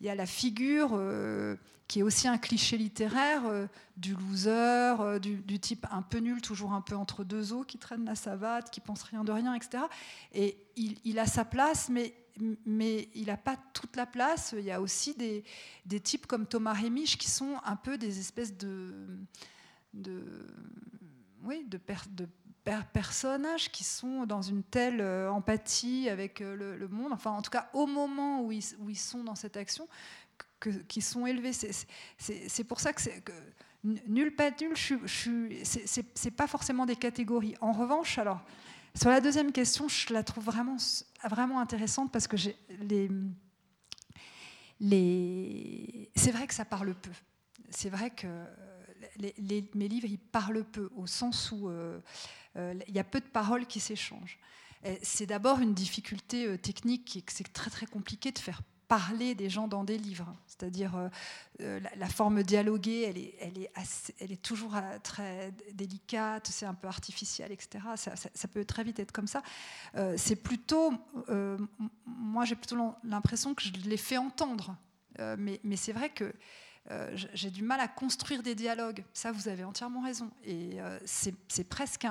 il y a la figure qui est aussi un cliché littéraire du loser, du type un peu nul, toujours un peu entre deux eaux, qui traîne la savate, qui pense rien de rien, etc. Et il a sa place, mais il n'a pas toute la place. Il y a aussi des types comme Thomas Rémiche qui sont un peu des espèces de personnages qui sont dans une telle empathie avec le monde, enfin en tout cas au moment où ils sont dans cette action, qu'ils sont élevés. C'est pour ça que nul pas nul, c'est pas forcément des catégories. En revanche, alors sur la deuxième question, je la trouve vraiment, vraiment intéressante, parce que c'est vrai que ça parle peu. C'est vrai que mes livres, ils parlent peu, au sens où il y a peu de paroles qui s'échangent. Et c'est d'abord une difficulté technique, c'est très très compliqué de faire parler des gens dans des livres. C'est-à-dire la forme dialoguée, elle est toujours très délicate, c'est un peu artificiel, etc. Ça peut très vite être comme ça. C'est plutôt, moi j'ai plutôt l'impression que je les fais entendre, mais c'est vrai que j'ai du mal à construire des dialogues. Ça, vous avez entièrement raison. Et c'est presque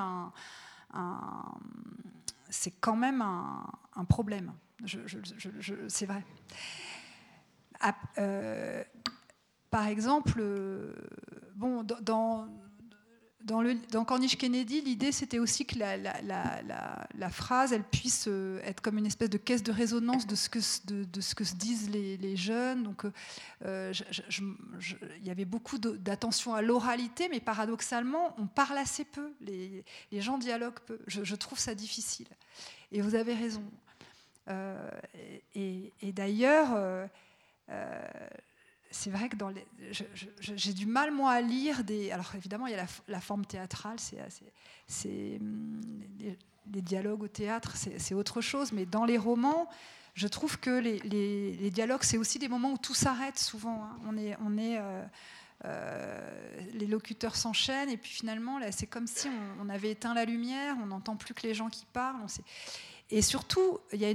c'est quand même un problème. C'est vrai. Par exemple, dans Corniche Kennedy, l'idée, c'était aussi que la phrase, elle puisse être comme une espèce de caisse de résonance de ce que se disent les jeunes. Donc, il y avait beaucoup d'attention à l'oralité, mais paradoxalement, on parle assez peu. Les gens dialoguent peu. Je trouve ça difficile. Et vous avez raison. Et d'ailleurs... c'est vrai que j'ai du mal, moi, à lire des... Alors, évidemment, il y a la forme théâtrale, les dialogues au théâtre, c'est autre chose. Mais dans les romans, je trouve que les dialogues, c'est aussi des moments où tout s'arrête, souvent. Hein. Les locuteurs s'enchaînent, et puis finalement, là, c'est comme si on avait éteint la lumière, on n'entend plus que les gens qui parlent. Et surtout, il y a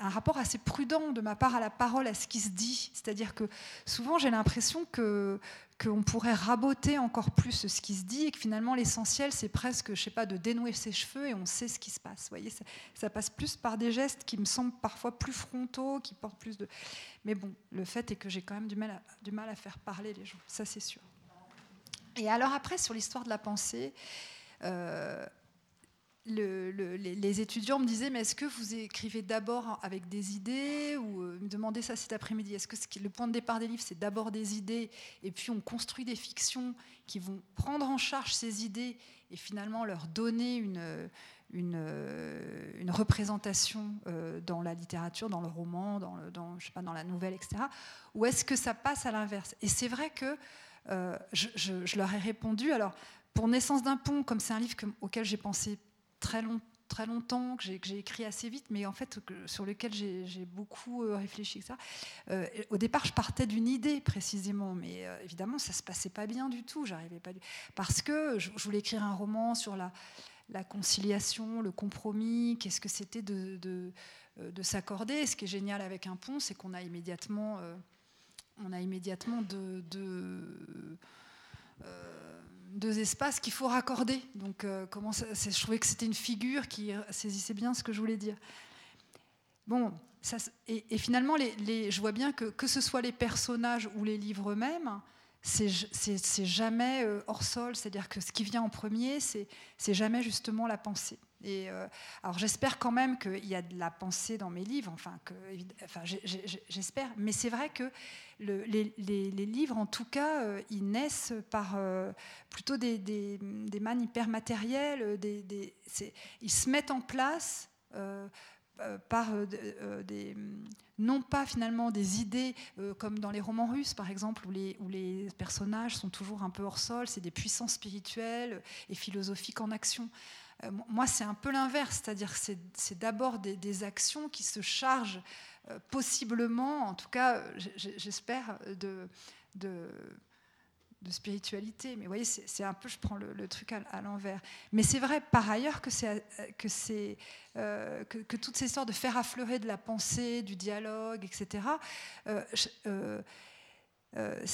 un rapport assez prudent de ma part à la parole, à ce qui se dit. C'est-à-dire que souvent, j'ai l'impression qu'on pourrait raboter encore plus ce qui se dit et que finalement, l'essentiel, c'est presque, je sais pas, de dénouer ses cheveux et on sait ce qui se passe. Vous voyez, ça passe plus par des gestes qui me semblent parfois plus frontaux, qui portent plus de... Mais bon, le fait est que j'ai quand même du mal à faire parler les gens, ça c'est sûr. Et alors après, sur l'histoire de la pensée... Les étudiants me disaient, mais est-ce que vous écrivez d'abord avec des idées, ou me demandaient ça cet après-midi, est-ce que le point de départ des livres, c'est d'abord des idées et puis on construit des fictions qui vont prendre en charge ces idées et finalement leur donner une représentation dans la littérature, dans le roman, dans la nouvelle, etc. Ou est-ce que ça passe à l'inverse? Et c'est vrai que je leur ai répondu, alors pour Naissance d'un pont, comme c'est un livre auquel j'ai pensé très longtemps, que j'ai écrit assez vite, mais en fait sur lequel j'ai beaucoup réfléchi, etc. Au départ, je partais d'une idée précisément, mais évidemment, ça se passait pas bien du tout. J'arrivais pas, parce que je voulais écrire un roman sur la conciliation, le compromis. Qu'est-ce que c'était de s'accorder? Et ce qui est génial avec un pont, c'est qu'on a immédiatement, deux espaces qu'il faut raccorder. Donc, je trouvais que c'était une figure qui saisissait bien ce que je voulais dire. Bon, et finalement, je vois bien que ce soit les personnages ou les livres eux-mêmes, c'est jamais hors sol. C'est-à-dire que ce qui vient en premier, c'est jamais justement la pensée. Et alors, j'espère quand même qu'il y a de la pensée dans mes livres. J'espère. Mais c'est vrai que les livres, en tout cas, ils naissent par plutôt des mannes hyper matérielles. Ils se mettent en place par des... non pas finalement des idées comme dans les romans russes par exemple, où les personnages sont toujours un peu hors sol, c'est des puissances spirituelles et philosophiques en action. Moi c'est un peu l'inverse, c'est-à-dire que c'est d'abord des actions qui se chargent possiblement, en tout cas j'espère, de spiritualité, mais vous voyez, c'est un peu, je prends le truc à l'envers. Mais c'est vrai, par ailleurs, que toutes ces sortes de faire affleurer de la pensée, du dialogue, etc.,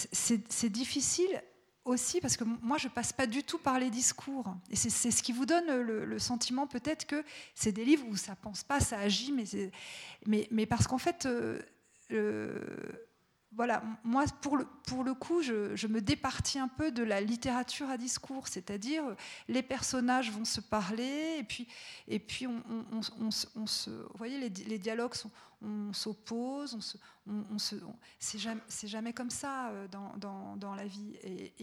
c'est difficile aussi, parce que moi, je passe pas du tout par les discours. Et c'est ce qui vous donne le sentiment, peut-être, que c'est des livres où ça pense pas, ça agit, mais parce qu'en fait... voilà, moi, pour le coup, je me départis un peu de la littérature à discours, c'est-à-dire les personnages vont se parler, et puis on se... Vous voyez, les dialogues, on s'oppose, c'est jamais comme ça dans la vie. Et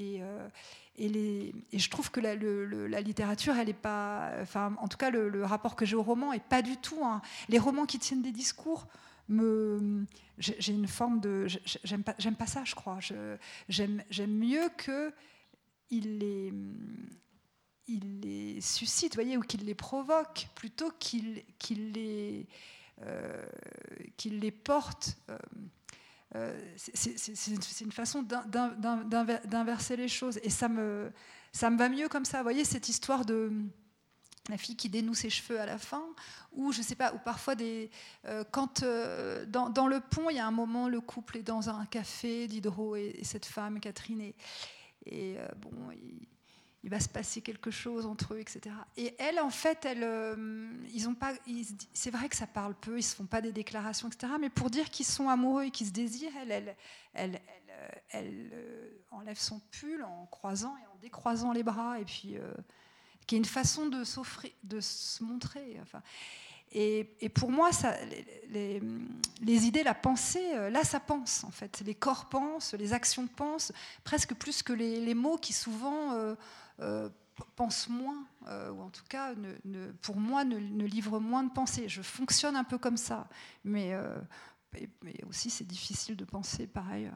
je trouve que la littérature, elle est pas... Enfin, en tout cas, le rapport que j'ai au roman est pas du tout... Hein. Les romans qui tiennent des discours... j'ai une forme de... J'aime pas ça, je crois. J'aime mieux qu'il les suscite, voyez, ou qu'il les provoque, plutôt qu'il les porte. C'est une façon d'inverser les choses. Et ça me va mieux comme ça. Vous voyez, cette histoire de... la fille qui dénoue ses cheveux à la fin, ou je sais pas, ou parfois dans le pont, il y a un moment, le couple est dans un café, Diderot et cette femme, Catherine, il va se passer quelque chose entre eux, etc. Et elle, en fait, ils ont pas... c'est vrai que ça parle peu, ils se font pas des déclarations, etc. Mais pour dire qu'ils sont amoureux et qu'ils se désirent, elle enlève son pull en croisant et en décroisant les bras, et puis... qui est une façon de s'offrir, de se montrer. Enfin, et pour moi, ça, les idées, la pensée, là, ça pense, en fait. Les corps pensent, les actions pensent, presque plus que les mots qui, souvent, pensent moins, ou en tout cas, pour moi, ne livrent moins de pensée. Je fonctionne un peu comme ça, mais aussi, c'est difficile de penser par ailleurs,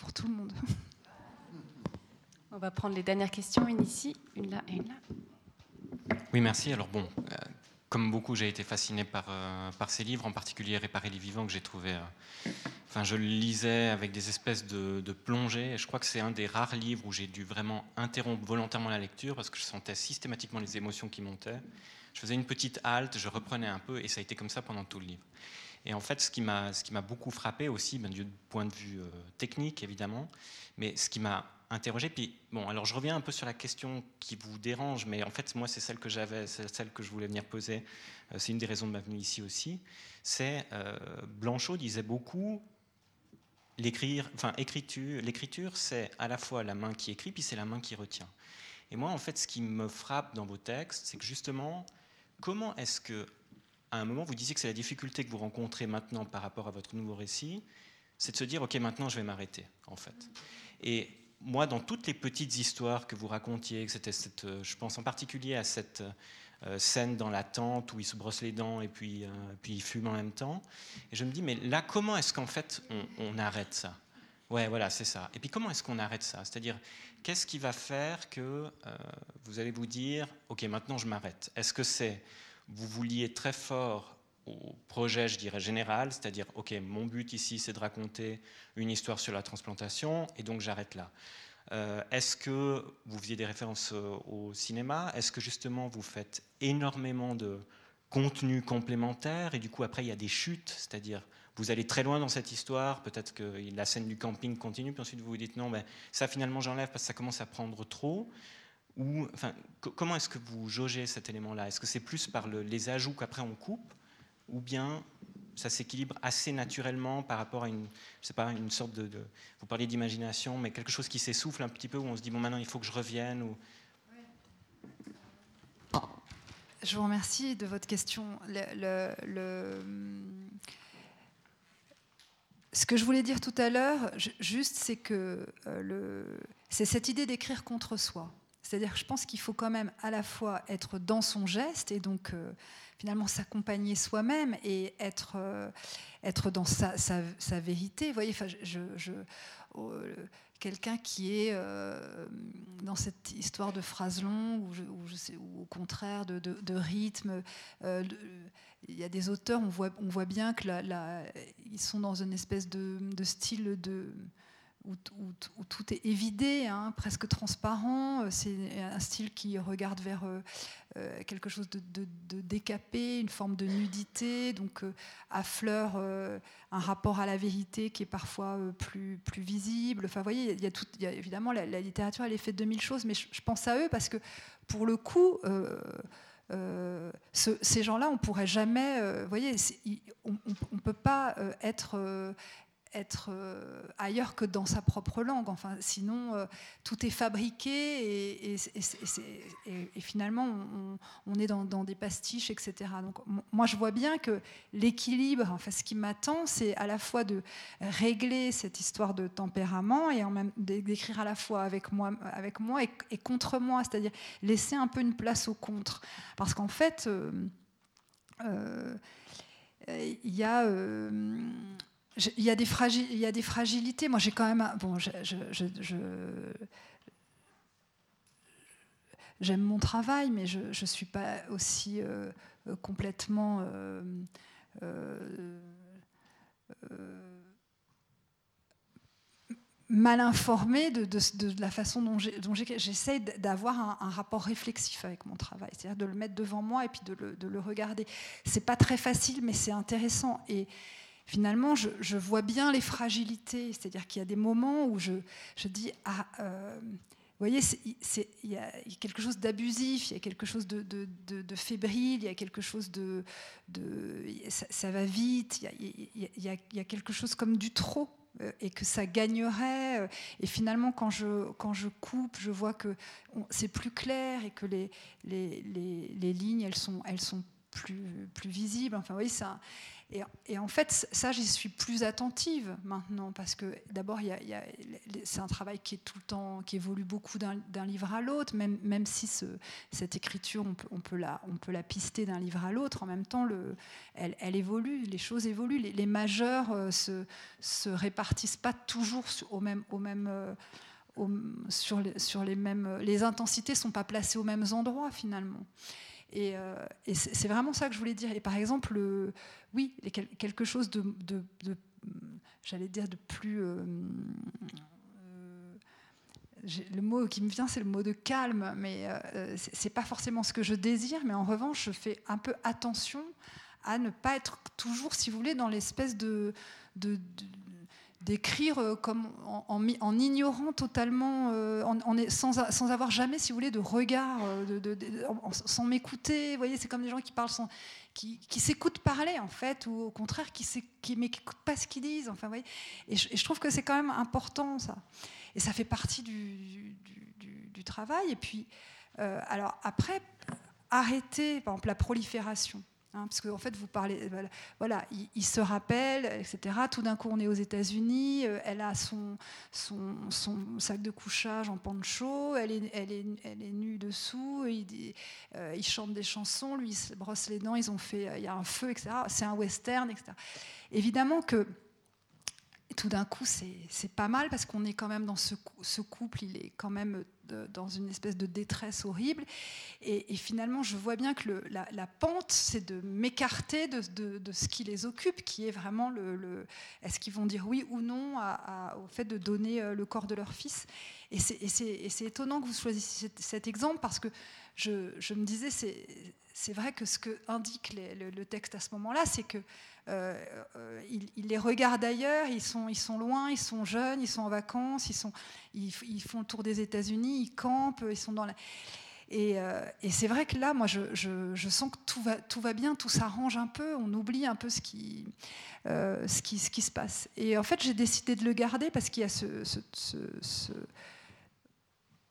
pour tout le monde. On va prendre les dernières questions, une ici, une là et une là. Oui, merci. Alors bon, Comme beaucoup, j'ai été fasciné par ces livres, en particulier Réparer les vivants, que j'ai trouvé... Enfin, je le lisais avec des espèces de plongées. Et je crois que c'est un des rares livres où j'ai dû vraiment interrompre volontairement la lecture parce que je sentais systématiquement les émotions qui montaient. Je faisais une petite halte, je reprenais un peu et ça a été comme ça pendant tout le livre. Et en fait, ce qui m'a beaucoup frappé aussi, ben, du point de vue technique évidemment, mais ce qui m'a interrogé, puis bon, alors je reviens un peu sur la question qui vous dérange, mais en fait moi c'est celle que j'avais, c'est celle que je voulais venir poser, c'est une des raisons de ma venue ici aussi, c'est Blanchot disait beaucoup, l'écriture c'est à la fois la main qui écrit, puis c'est la main qui retient. Et moi en fait ce qui me frappe dans vos textes, c'est que justement, comment est-ce que, à un moment vous disiez que c'est la difficulté que vous rencontrez maintenant par rapport à votre nouveau récit, c'est de se dire, ok maintenant je vais m'arrêter en fait. Et moi, dans toutes les petites histoires que vous racontiez, que c'était je pense en particulier à cette scène dans la tente où il se brosse les dents et puis il fume en même temps. Et je me dis, mais là, comment est-ce qu'en fait on arrête ça ? Ouais, voilà, c'est ça. Et puis comment est-ce qu'on arrête ça ? C'est-à-dire, qu'est-ce qui va faire que vous allez vous dire, ok, maintenant je m'arrête ? Est-ce que c'est, vous vous liez très fort au projet, je dirais, général, c'est-à-dire, ok, mon but ici, c'est de raconter une histoire sur la transplantation, et donc j'arrête là. Est-ce que vous faisiez des références au cinéma ? Est-ce que, justement, vous faites énormément de contenu complémentaire, et du coup, après, il y a des chutes, c'est-à-dire, vous allez très loin dans cette histoire, peut-être que la scène du camping continue, puis ensuite, vous vous dites, non, ben, ça, finalement, j'enlève, parce que ça commence à prendre trop. Ou, enfin, comment est-ce que vous jaugez cet élément-là ? Est-ce que c'est plus par les ajouts qu'après, on coupe ? Ou bien ça s'équilibre assez naturellement par rapport à une, je sais pas, une sorte de vous parliez d'imagination, mais quelque chose qui s'essouffle un petit peu, où on se dit, bon, maintenant, il faut que je revienne. Ou... Je vous remercie de votre question. Ce que je voulais dire tout à l'heure, juste, c'est que c'est cette idée d'écrire contre soi. C'est-à-dire que je pense qu'il faut quand même à la fois être dans son geste et donc finalement s'accompagner soi-même et être dans sa vérité. Vous voyez, quelqu'un qui est dans cette histoire de phrases longues ou au contraire de rythme. Il y a des auteurs, on voit bien que ils sont dans une espèce de style de... Où tout est évidé, hein, presque transparent. C'est un style qui regarde vers quelque chose de décapé, une forme de nudité, donc affleure un rapport à la vérité qui est parfois plus visible. Enfin, vous voyez, il y a évidemment la littérature, elle est faite de mille choses, mais je pense à eux parce que pour le coup. Ces gens-là, on pourrait jamais. Vous voyez, on peut pas être ailleurs que dans sa propre langue. Enfin, sinon, tout est fabriqué et finalement, on est dans des pastiches, etc. Donc, moi, je vois bien que l'équilibre, enfin, ce qui m'attend, c'est à la fois de régler cette histoire de tempérament et en même d'écrire à la fois avec moi et contre moi, c'est-à-dire laisser un peu une place au contre. Parce qu'en fait, il y a des fragilités. Moi, j'ai quand même... j'aime mon travail, mais je ne suis pas aussi complètement... mal informée de la façon dont j'essaie d'avoir un rapport réflexif avec mon travail, c'est-à-dire de le mettre devant moi et puis de le regarder. C'est pas très facile, mais c'est intéressant. Et finalement, je vois bien les fragilités, c'est-à-dire qu'il y a des moments où je dis, vous voyez, il y a quelque chose d'abusif, il y a quelque chose de fébrile, il y a quelque chose ça va vite, il y a quelque chose comme du trop, et que ça gagnerait. Et finalement, quand je coupe, je vois que c'est plus clair et que les lignes, elles sont plus visible. Enfin, oui, ça. Et en fait, ça, j'y suis plus attentive maintenant, parce que d'abord, c'est un travail qui est tout le temps, qui évolue beaucoup d'un livre à l'autre, même si cette écriture, on peut la pister d'un livre à l'autre. En même temps, elle évolue, les choses évoluent. Les majeurs se répartissent pas toujours sur les mêmes. Les intensités sont pas placées aux mêmes endroits finalement. Et c'est vraiment ça que je voulais dire. Et par exemple, oui, quelque chose de j'allais dire de plus... le mot qui me vient, c'est le mot de calme, mais c'est pas forcément ce que je désire, mais en revanche, je fais un peu attention à ne pas être toujours, si vous voulez, dans l'espèce d'écrire comme en ignorant totalement, sans avoir jamais, si vous voulez, de regard, sans m'écouter. Vous voyez, c'est comme des gens qui parlent qui s'écoutent parler, en fait, ou au contraire, qui n'écoutent pas ce qu'ils disent. Enfin, vous voyez, et je trouve que c'est quand même important, ça. Et ça fait partie du travail. Et puis, alors après, arrêter, par exemple, la prolifération. Parce qu'en fait, vous parlez, voilà, il se rappelle, etc. Tout d'un coup, on est aux États-Unis. Elle a son sac de couchage en pancho. Elle est nue dessous. Il chante des chansons. Lui, il se brosse les dents. Il y a un feu, etc. C'est un western, etc. Évidemment que tout d'un coup, c'est pas mal parce qu'on est quand même dans ce couple. Il est quand même dans une espèce de détresse horrible. Et finalement, je vois bien que la pente, c'est de m'écarter de ce qui les occupe, qui est vraiment est-ce qu'ils vont dire oui ou non au fait de donner le corps de leur fils. Et c'est étonnant que vous choisissiez cet exemple, parce que je me disais, c'est vrai que ce que indique le texte à ce moment-là, c'est que il les regarde ailleurs, ils sont loin, ils sont jeunes, ils sont en vacances, ils font le tour des États-Unis, ils campent, ils sont dans la... Et c'est vrai que là, moi, je sens que tout va bien, tout s'arrange un peu, on oublie un peu ce qui se passe. Et en fait, j'ai décidé de le garder parce qu'il y a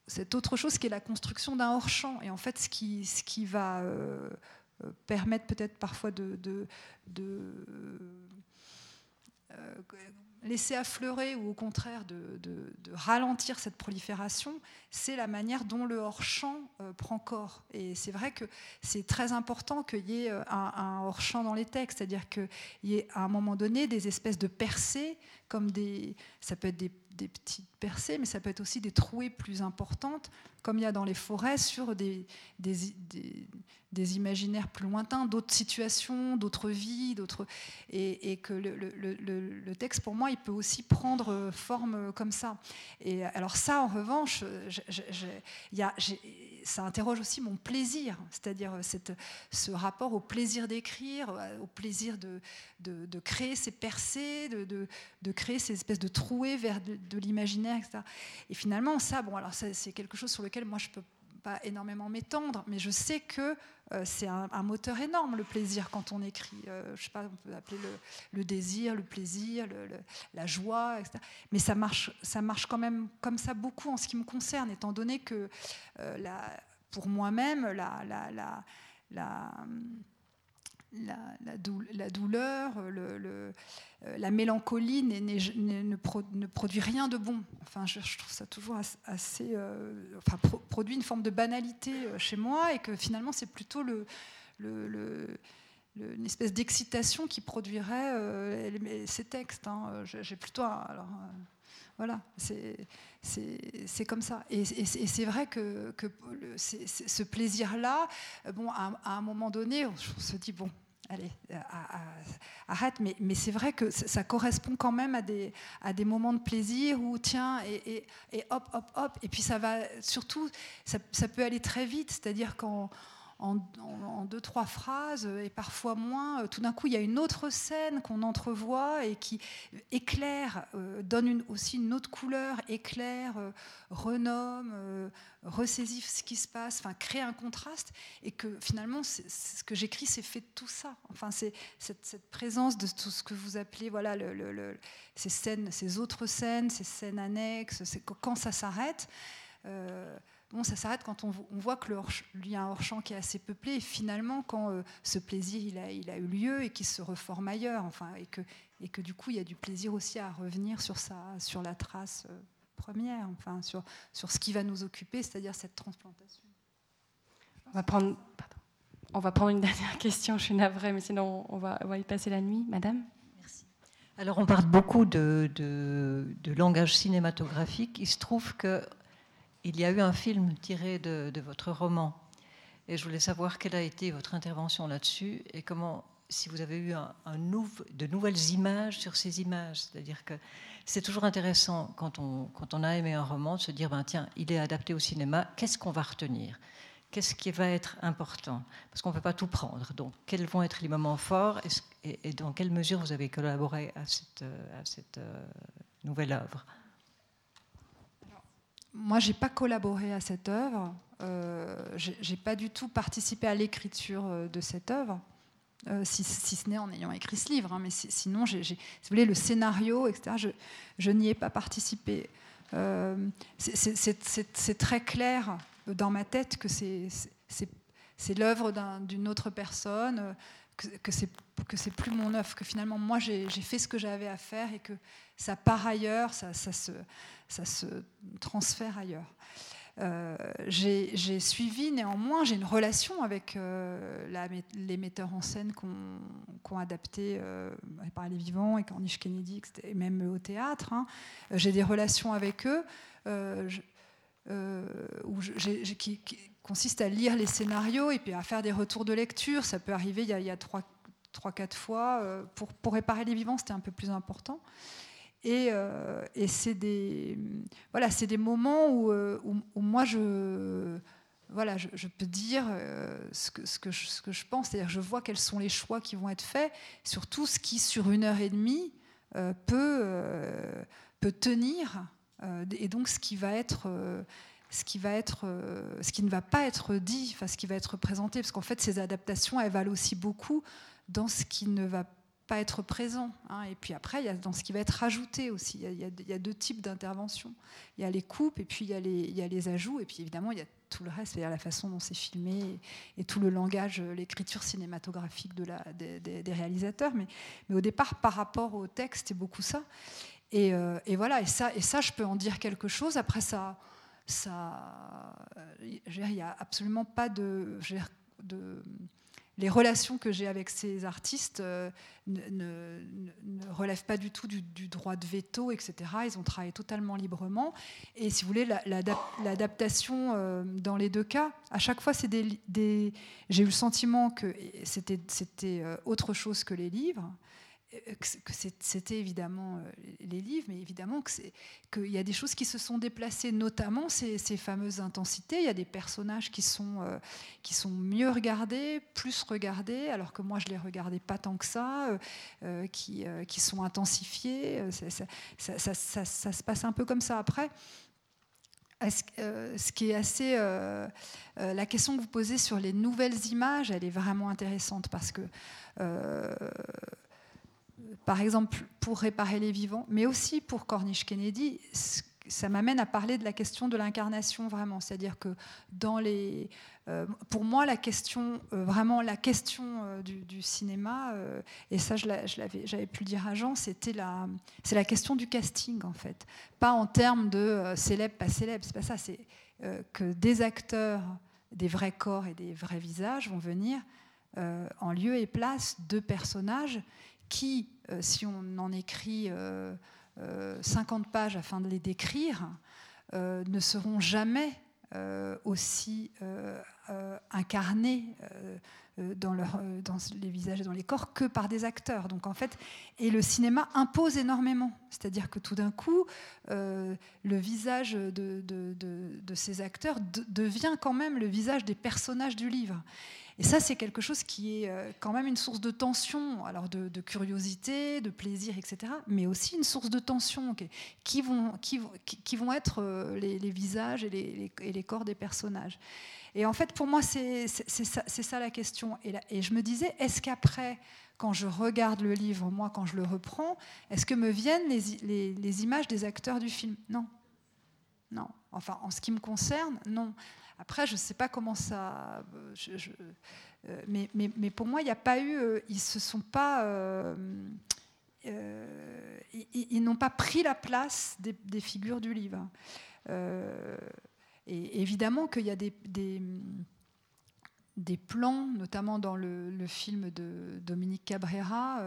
cette autre chose qui est la construction d'un hors-champ. Et en fait, ce qui va permettre peut-être parfois de laisser affleurer ou au contraire de ralentir cette prolifération, c'est la manière dont le hors-champ prend corps. Et c'est vrai que c'est très important qu'il y ait un hors-champ dans les textes, c'est-à-dire qu'il y ait à un moment donné des espèces de percées, comme ça peut être des petites percées, mais ça peut être aussi des trouées plus importantes, comme il y a dans les forêts, sur des imaginaires plus lointains, d'autres situations, d'autres vies, et que le texte, pour moi, il peut aussi prendre forme comme ça. Et alors ça, en revanche, ça interroge aussi mon plaisir, c'est-à-dire ce rapport au plaisir d'écrire, au plaisir de créer ces percées, de créer ces espèces de trouées vers de l'imaginaire, etc. Et finalement, ça, bon, alors ça, c'est quelque chose sur lequel moi je peux pas énormément m'étendre, mais je sais que c'est un moteur énorme, le plaisir, quand on écrit. Je sais pas, on peut appeler le désir, le plaisir, la joie, etc. Mais ça marche quand même comme ça beaucoup en ce qui me concerne, étant donné que pour moi-même, la douleur, la mélancolie ne produit rien de bon. Enfin, je trouve ça toujours assez... enfin, produit une forme de banalité chez moi, et que finalement, c'est plutôt une espèce d'excitation qui produirait ces textes. Hein. J'ai plutôt... alors, voilà, c'est comme ça. Et c'est vrai que ce plaisir-là, bon, à un moment donné, on se dit, bon, allez, arrête, mais c'est vrai que ça correspond quand même à des moments de plaisir où, tiens, et hop, hop, hop, et puis ça va, surtout, ça peut aller très vite, c'est-à-dire en deux, trois phrases, et parfois moins, tout d'un coup, il y a une autre scène qu'on entrevoit et qui éclaire, donne aussi une autre couleur, éclaire, renomme, ressaisit ce qui se passe, enfin, crée un contraste, et que finalement, ce que j'écris, c'est fait de tout ça. Enfin, c'est cette présence de tout ce que vous appelez, voilà, ces scènes, ces autres scènes, ces scènes annexes, quand ça s'arrête... bon, ça s'arrête quand on voit qu'il y a un hors-champ qui est assez peuplé, et finalement, quand ce plaisir il a eu lieu et qu'il se reforme ailleurs, enfin, et que du coup, il y a du plaisir aussi à revenir sur la trace première, enfin, sur ce qui va nous occuper, c'est-à-dire cette transplantation. On va prendre une dernière question, je suis navrée, mais sinon on va y passer la nuit. Madame ? Merci. Alors, on parle beaucoup de langage cinématographique. Il se trouve que il y a eu un film tiré de votre roman Et je voulais savoir quelle a été votre intervention là-dessus et comment, si vous avez eu de nouvelles images sur ces images. C'est-à-dire que c'est toujours intéressant, quand on a aimé un roman, de se dire, tiens, il est adapté au cinéma, qu'est-ce qu'on va retenir ? Qu'est-ce qui va être important ? Parce qu'on ne peut pas tout prendre. Donc, quels vont être les moments forts et dans quelle mesure vous avez collaboré à cette nouvelle œuvre ? Moi, je n'ai pas collaboré à cette œuvre. Je n'ai pas du tout participé à l'écriture de cette œuvre, si ce n'est en ayant écrit ce livre. Mais sinon, si vous voulez, le scénario, etc., je n'y ai pas participé. C'est très clair dans ma tête que c'est l'œuvre d'une autre personne, que c'est plus mon œuvre, que finalement moi j'ai fait ce que j'avais à faire et que ça part ailleurs, ça se transfère ailleurs. J'ai suivi néanmoins, j'ai une relation avec les metteurs en scène qu'ont adapté Réparer les vivants et Corniche Kennedy, et même au théâtre. J'ai des relations avec eux qui consiste à lire les scénarios et puis à faire des retours de lecture. Ça peut arriver, il y a 3-4 fois. Pour Réparer les vivants, c'était un peu plus important. Et c'est des moments où moi je peux dire ce que je pense, c'est-à-dire je vois quels sont les choix qui vont être faits, surtout ce qui sur 1h30 peut tenir, et donc ce qui ne va pas être dit, enfin ce qui va être présenté, parce qu'en fait ces adaptations elles valent aussi beaucoup dans ce qui ne va pas être présent. Et puis après, il y a dans ce qui va être ajouté aussi. Il y a deux types d'interventions. Il y a les coupes et puis il y a les ajouts. Et puis évidemment, il y a tout le reste, c'est-à-dire la façon dont c'est filmé et tout le langage, l'écriture cinématographique des réalisateurs. Mais au départ, par rapport au texte, c'est beaucoup ça. Et voilà. Et ça, je peux en dire quelque chose. Après ça, il n'y a absolument pas de les relations que j'ai avec ces artistes ne relèvent pas du tout du droit de veto, etc. Ils ont travaillé totalement librement. Et si vous voulez, l'adaptation dans les deux cas, à chaque fois, c'est j'ai eu le sentiment que c'était autre chose que les livres, que c'était évidemment les livres, mais évidemment qu'il y a des choses qui se sont déplacées, notamment ces fameuses intensités. Il y a des personnages qui sont mieux regardés, plus regardés, alors que moi je ne les regardais pas tant que ça, qui sont intensifiés. Ça se passe un peu comme ça. Après, ce qui est assez... la question que vous posez sur les nouvelles images, elle est vraiment intéressante, parce que... par exemple, pour Réparer les vivants, mais aussi pour Corniche Kennedy, ça m'amène à parler de la question de l'incarnation vraiment. C'est-à-dire que pour moi, la question, vraiment la question du cinéma, et ça j'avais pu le dire à Jean, c'est la question du casting en fait. Pas en termes de célèbre, pas célèbre, c'est pas ça. C'est que des acteurs, des vrais corps et des vrais visages vont venir en lieu et place de personnages qui, si on en écrit 50 pages afin de les décrire, ne seront jamais aussi incarnés dans les visages et dans les corps que par des acteurs. Donc en fait, et le cinéma impose énormément, c'est-à-dire que tout d'un coup, le visage de ces acteurs devient quand même le visage des personnages du livre. Et ça, c'est quelque chose qui est quand même une source de tension, alors de curiosité, de plaisir, etc., mais aussi une source de tension qui vont être les visages et les corps des personnages. Et en fait, pour moi, c'est ça la question. Et je me disais, est-ce qu'après, quand je regarde le livre, moi, quand je le reprends, est-ce que me viennent les images des acteurs du film ? Non. Non. Enfin, en ce qui me concerne, non. Après, je ne sais pas comment ça... mais pour moi, il n'y a pas eu... Ils se sont pas... ils n'ont pas pris la place des figures du livre. Et évidemment qu'il y a des plans, notamment dans le film de Dominique Cabrera,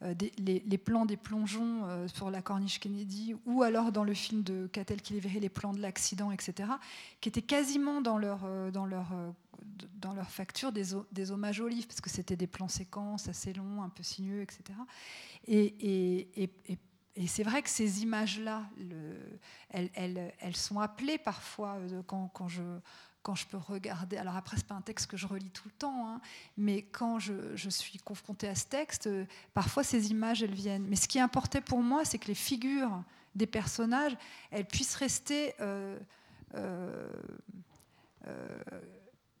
les plans des plongeons sur la Corniche Kennedy, ou alors dans le film de Katell Kilévéré, les plans de l'accident, etc., qui étaient quasiment dans leur dans leur facture des hommages aux livres, parce que c'était des plans séquences assez longs, un peu sinueux, etc. Et c'est vrai que ces images-là, elles sont appelées parfois quand je peux regarder. Alors après, ce n'est pas un texte que je relis tout le temps, hein, mais quand je suis confrontée à ce texte, parfois ces images, elles viennent. Mais ce qui importait pour moi, c'est que les figures des personnages, elles puissent rester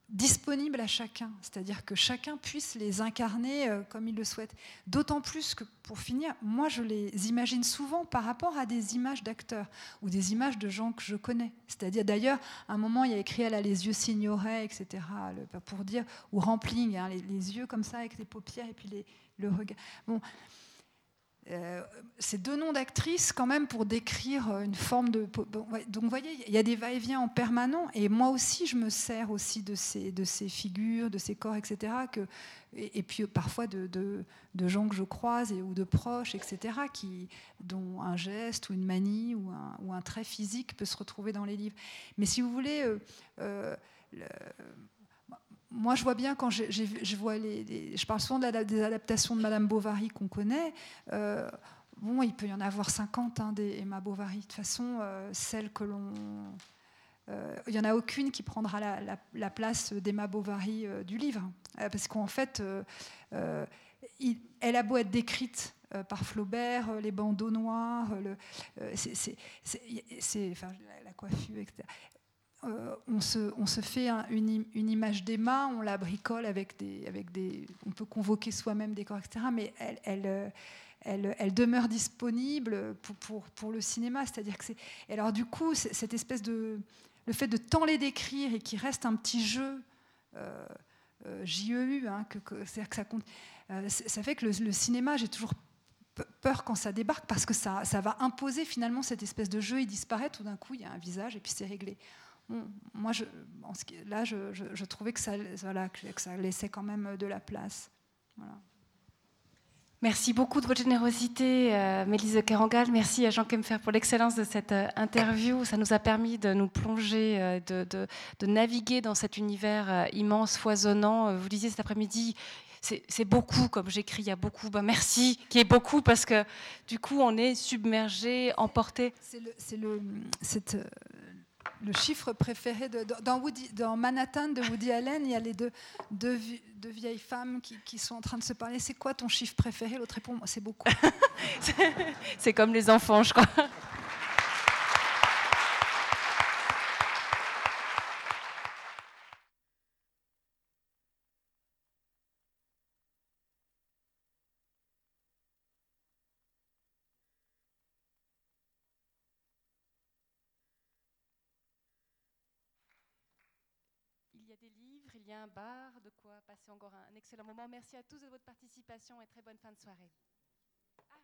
disponibles à chacun, c'est-à-dire que chacun puisse les incarner comme il le souhaite. D'autant plus que, pour finir, moi je les imagine souvent par rapport à des images d'acteurs ou des images de gens que je connais. C'est-à-dire, d'ailleurs, à un moment, il y a écrit « Elle a les yeux s'ignoraient », etc., pour dire, ou « Rampling », les yeux comme ça, avec les paupières et puis le regard. Bon. C'est deux noms d'actrices quand même pour décrire une forme de... Donc vous voyez, il y a des va-et-vient en permanent, et moi aussi je me sers aussi de ces figures, de ces corps, etc. Et puis parfois de gens que je croise ou de proches, etc., dont un geste ou une manie ou un trait physique peut se retrouver dans les livres. Mais si vous voulez... Moi, je vois bien, quand je parle souvent des adaptations de Madame Bovary qu'on connaît. Bon, il peut y en avoir 50, hein, des Emma Bovary. De toute façon, celles que l'on... Il n'y en a aucune qui prendra la place d'Emma Bovary du livre. Parce qu'en fait, elle a beau être décrite par Flaubert, les bandeaux noirs, la coiffure, etc. On se fait une image d'Emma, on la bricole avec des, on peut convoquer soi-même des corps, etc. Mais elle demeure disponible pour le cinéma, c'est-à-dire que c'est. Et alors du coup, cette espèce de, le fait de tant les décrire et qu'il reste un petit jeu JEU, hein, c'est-à-dire que ça compte, ça fait que le cinéma, j'ai toujours peur quand ça débarque, parce que ça va imposer finalement cette espèce de jeu. Il disparaît tout d'un coup, il y a un visage et puis c'est réglé. Moi, je trouvais que ça laissait quand même de la place. Voilà. Merci beaucoup de votre générosité, Maylis de Kerangal. Merci à Jean Kaempfer pour l'excellence de cette interview. Ça nous a permis de nous plonger, de naviguer dans cet univers immense, foisonnant. Vous disiez cet après-midi... C'est beaucoup, comme j'écris, il y a beaucoup. Ben merci, qui est beaucoup, parce que du coup, on est submergé, emporté. C'est le chiffre préféré dans Manhattan de Woody Allen. Il y a les deux vieilles femmes qui sont en train de se parler. C'est quoi ton chiffre préféré? L'autre répond, c'est beaucoup. c'est comme les enfants, je crois. Un bar, de quoi passer encore un excellent moment. Merci à tous de votre participation et très bonne fin de soirée.